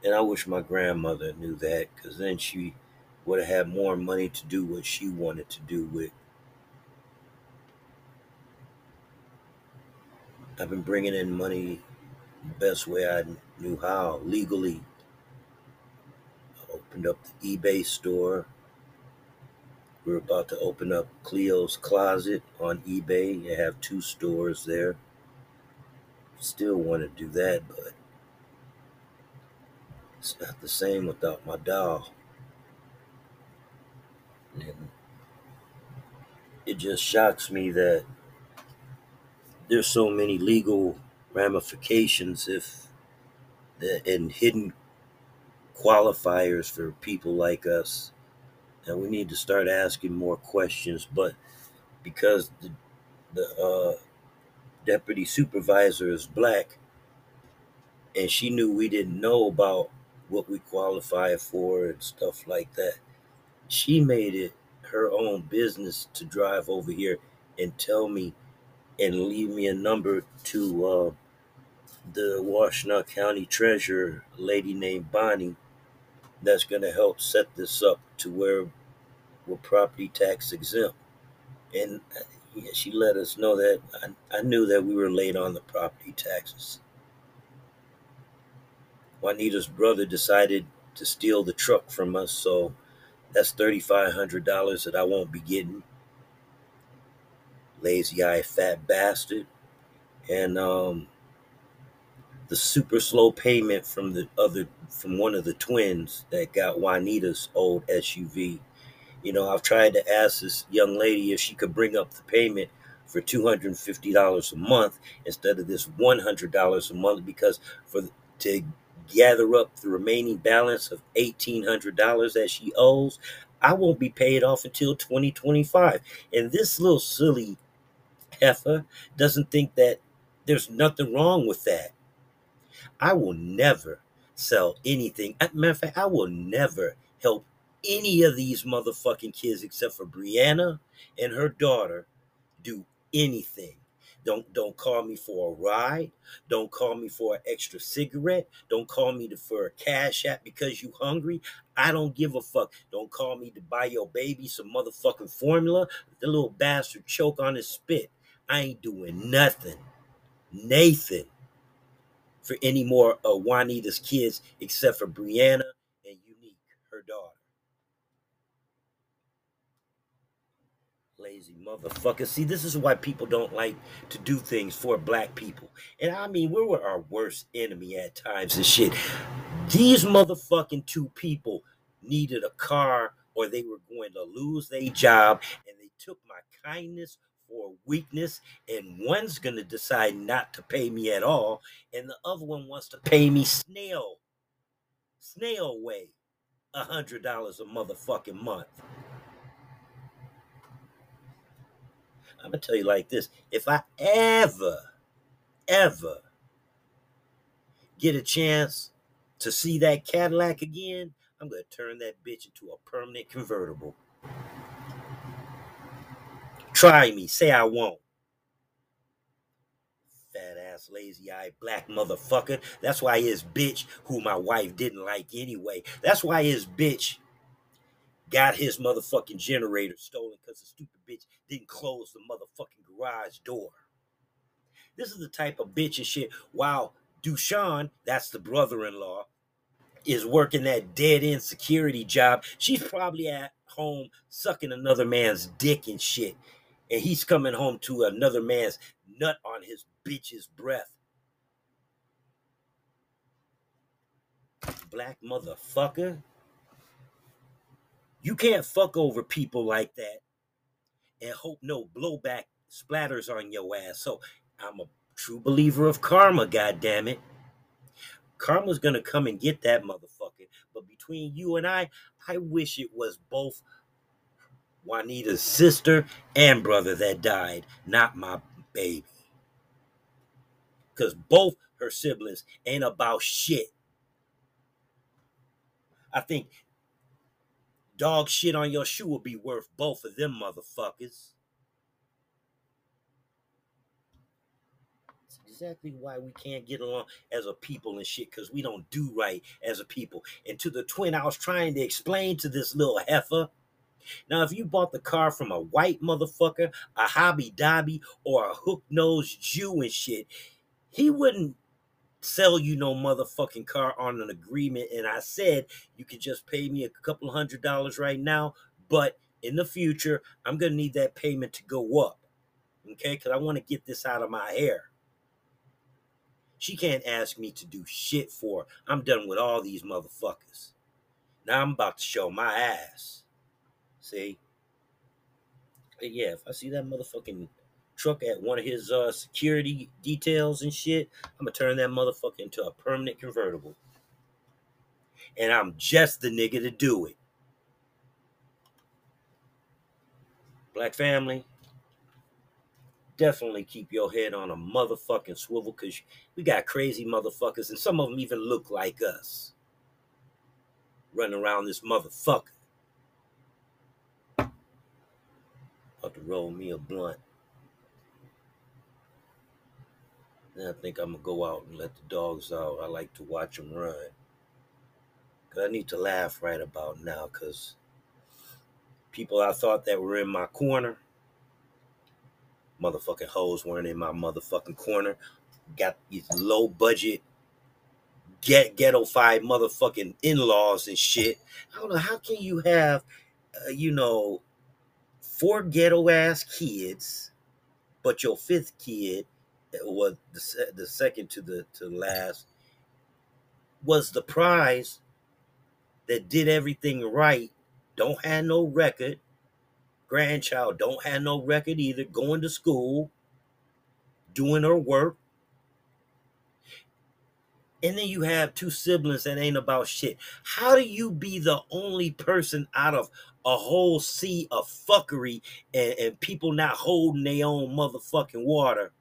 And I wish my grandmother knew that, because then she would have had more money to do what she wanted to do with. I've been bringing in money the best way I knew how, legally. I opened up the eBay store. We're about to open up Cleo's Closet on eBay and have 2 stores there. Still want to do that, but it's not the same without my doll. And it just shocks me that there's so many legal ramifications and hidden qualifiers for people like us. And we need to start asking more questions, but because the deputy supervisor is black and she knew we didn't know about what we qualify for and stuff like that, she made it her own business to drive over here and tell me and leave me a number to the Washtenaw County Treasurer, a lady named Bonnie, that's going to help set this up to where we're property tax exempt. And she let us know that. I knew that we were late on the property taxes. Juanita's brother decided to steal the truck from us, so that's $3,500 that I won't be getting. Lazy-eyed fat bastard. And the super slow payment from one of the twins that got Juanita's old SUV. You know, I've tried to ask this young lady if she could bring up the payment for $250 a month instead of this $100 a month, because to gather up the remaining balance of $1,800 that she owes, I won't be paid off until 2025. And this little silly heifer doesn't think that there's nothing wrong with that. I will never sell anything. As a matter of fact, I will never help any of these motherfucking kids except for Brianna and her daughter do anything. Don't call me for a ride. Don't call me for an extra cigarette. Don't call me for a cash app because you hungry. I don't give a fuck. Don't call me to buy your baby some motherfucking formula. The little bastard choke on his spit. I ain't doing nothing. Nathan. For any more of Juanita's kids except for Brianna and Unique, her daughter. Lazy motherfucker. See, this is why people don't like to do things for black people. And I mean, we were our worst enemy at times and shit. These motherfucking 2 people needed a car or they were going to lose their job, and they took my kindness or weakness, and one's going to decide not to pay me at all, and the other one wants to pay me snail way, $100 a motherfucking month. I'm going to tell you like this. If I ever get a chance to see that Cadillac again, I'm going to turn that bitch into a permanent convertible. Try me, say I won't. Fat ass, lazy eyed black motherfucker. That's why his bitch, who my wife didn't like anyway, that's why his bitch got his motherfucking generator stolen, because the stupid bitch didn't close the motherfucking garage door. This is the type of bitch and shit. While Dushan, that's the brother-in-law, is working that dead-end security job, she's probably at home sucking another man's dick and shit. And he's coming home to another man's nut on his bitch's breath. Black motherfucker. You can't fuck over people like that and hope no blowback splatters on your ass. So I'm a true believer of karma, goddammit. Karma's going to come and get that motherfucker. But between you and I wish it was both Juanita's sister and brother that died, not my baby. because both her siblings ain't about shit. I think dog shit on your shoe will be worth both of them motherfuckers. That's exactly why we can't get along as a people and shit, because we don't do right as a people. And to the twin, I was trying to explain to this little heifer. Now, if you bought the car from a white motherfucker, a hobby-dobby, or a hook-nosed Jew and shit, he wouldn't sell you no motherfucking car on an agreement. And I said, you could just pay me a couple $100 right now, but in the future, I'm going to need that payment to go up, okay? Because I want to get this out of my hair. She can't ask me to do shit for her. I'm done with all these motherfuckers. Now I'm about to show my ass. See, but yeah, if I see that motherfucking truck at one of his security details and shit, I'm going to turn that motherfucker into a permanent convertible. And I'm just the nigga to do it. Black family, definitely keep your head on a motherfucking swivel, because we got crazy motherfuckers, and some of them even look like us, running around this motherfucker. About to roll me a blunt. Then I think I'm going to go out and let the dogs out. I like to watch them run. Because I need to laugh right about now, because people I thought that were in my corner, motherfucking hoes weren't in my motherfucking corner. Got these low budget, ghetto-fied motherfucking in-laws and shit. I don't know, how can you have, four ghetto-ass kids, but your fifth kid, was the second to last, was the prize that did everything right, don't have no record, grandchild don't have no record either, going to school, doing her work, and then you have two siblings that ain't about shit. How do you be the only person out of a whole sea of fuckery and people not holding their own motherfucking water?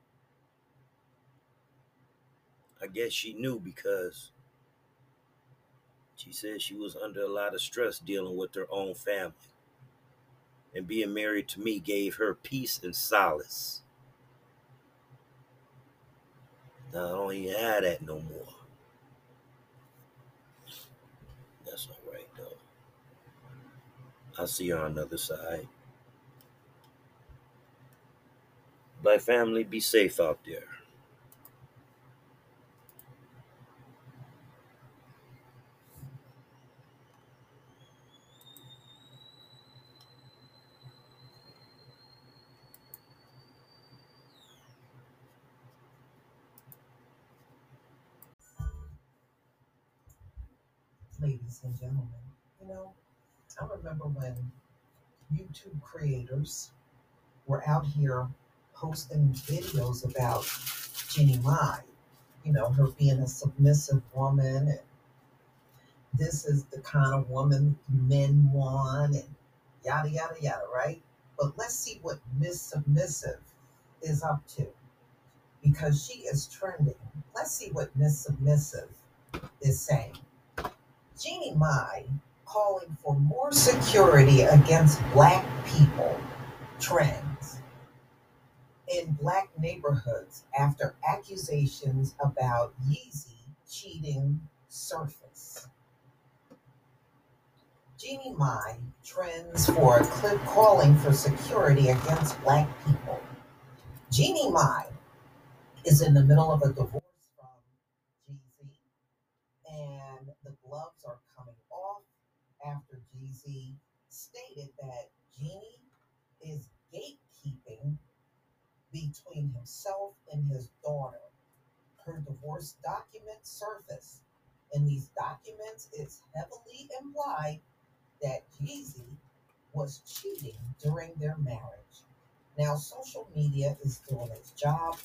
I guess she knew, because she said she was under a lot of stress dealing with her own family. And being married to me gave her peace and solace. Now I don't even have that no more. That's all right, though. I'll see you on the other side. Black family, be safe out there. Ladies and gentlemen, I remember when YouTube creators were out here posting videos about Jeannie Mize, her being a submissive woman, and this is the kind of woman men want, and yada, yada, yada, right? But let's see what Miss Submissive is up to, because she is trending. Let's see what Miss Submissive is saying. Jeannie Mize calling for more security against Black people trends in Black neighborhoods after accusations about Yeezy cheating surface. Jeannie Mize trends for a clip calling for security against Black people. Jeannie Mize is in the middle of a divorce. Gloves are coming off after Jeezy stated that Jeannie is gatekeeping between himself and his daughter. Her divorce documents surfaced. In these documents, it's heavily implied that Jeezy was cheating during their marriage. Now, social media is doing its job.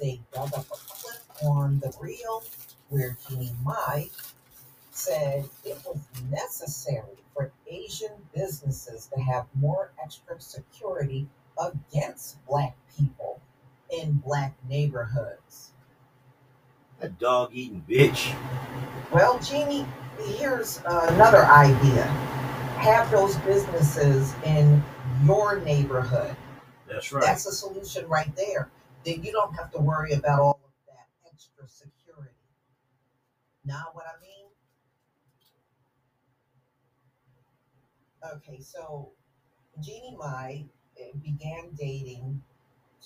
They dug up a clip on The Real where Jeannie Mize said it was necessary for Asian businesses to have more extra security against Black people in Black neighborhoods. A dog-eating bitch. Well, Jeannie, here's another idea. Have those businesses in your neighborhood. That's right. That's a solution right there. Then you don't have to worry about all of that extra security. Know what I mean? Okay, so Jeannie Mize began dating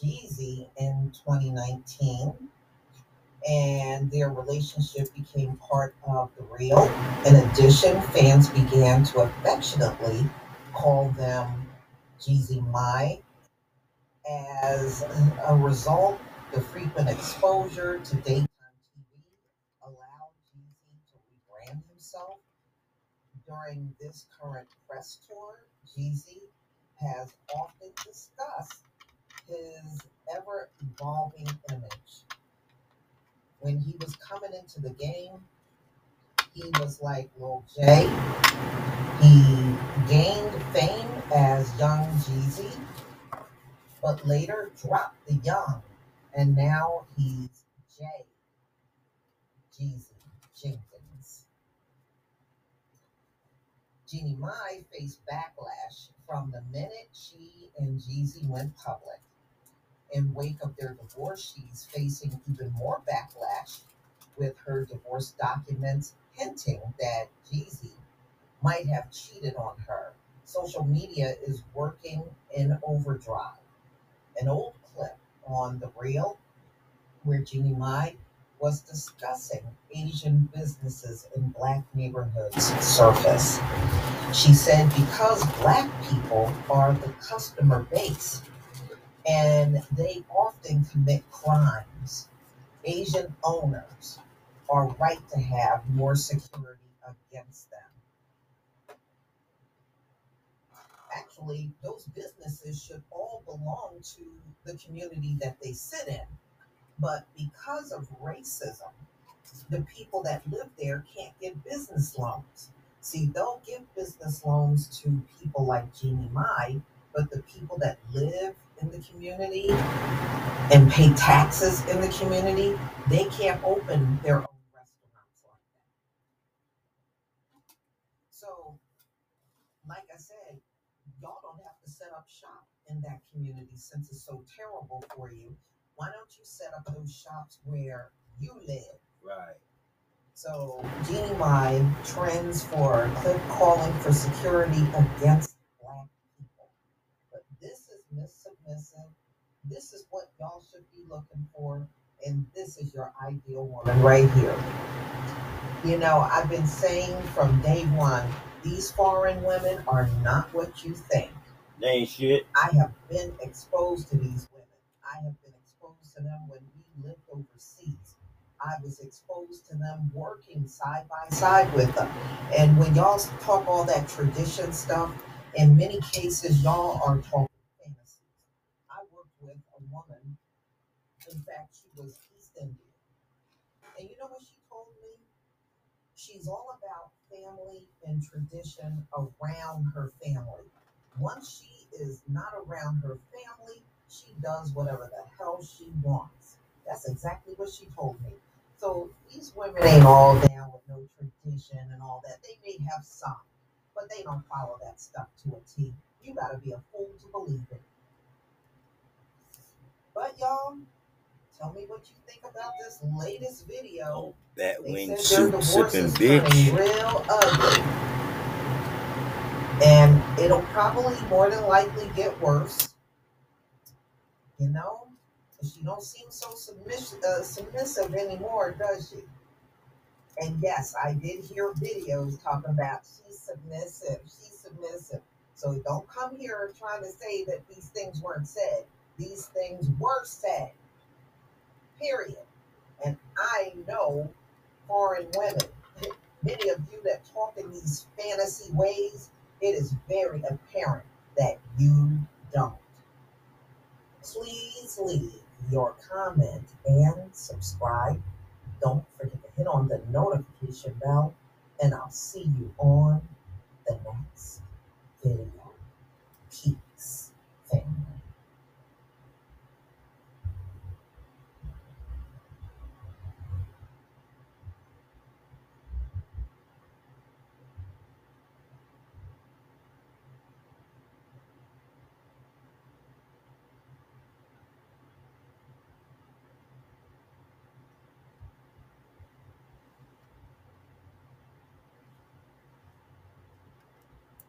Jeezy in 2019, and their relationship became part of The Real. In addition, fans began to affectionately call them Jeezy Mize. As a result, the frequent exposure to daytime TV allowed Jeezy to rebrand himself. During this current press tour, Jeezy has often discussed his ever-evolving image. When he was coming into the game, he was like Lil J. He gained fame as Young Jeezy, but later dropped the young, and now he's J. Jeezy Jenkins. Jeannie Mize faced backlash from the minute she and Jeezy went public. In wake of their divorce, she's facing even more backlash, with her divorce documents hinting that Jeezy might have cheated on her. Social media is working in overdrive. An old clip on The Real where Jeannie Mize was discussing Asian businesses in black neighborhoods surfaced. She said, because black people are the customer base, and they often commit crimes, Asian owners are right to have more security against them. Actually, those businesses should all belong to the community that they sit in. But because of racism, the people that live there can't give business loans. See, they'll give business loans to people like Jeannie Mize, but the people that live in the community and pay taxes in the community, they can't open their own restaurants like that. So, like I said, y'all don't have to set up shop in that community since it's so terrible for you. Why don't you set up those shops where you live? Right. So, Jeannie Mize trends for clip calling for security against black people. But this is submissive. This is what y'all should be looking for, and this is your ideal woman right here. You know, I've been saying from day one, these foreign women are not what you think. They ain't shit. I have been exposed to these women. I have been exposed to them when we lived overseas. I was exposed to them working side by side with them. And when y'all talk all that tradition stuff, in many cases, y'all are talking. In fact, she was East Indian. And you know what she told me? She's all about family and tradition around her family. Once she is not around her family, she does whatever the hell she wants. That's exactly what she told me. So these women ain't all down with no tradition and all that. They may have some, but they don't follow that stuff to a T. You gotta be a fool to believe it. But y'all, tell me what you think about this latest video. That wingsuit sipping bitch. Real ugly. And it'll probably more than likely get worse. You know? She don't seem so submissive anymore, does she? And yes, I did hear videos talking about she's submissive. She's submissive. So don't come here trying to say that these things weren't said. These things were said, period. And I know foreign women, many of you that talk in these fantasy ways, it is very apparent that you don't. Please leave your comment and subscribe. Don't forget to hit on the notification bell, and I'll see you on the next video. Peace.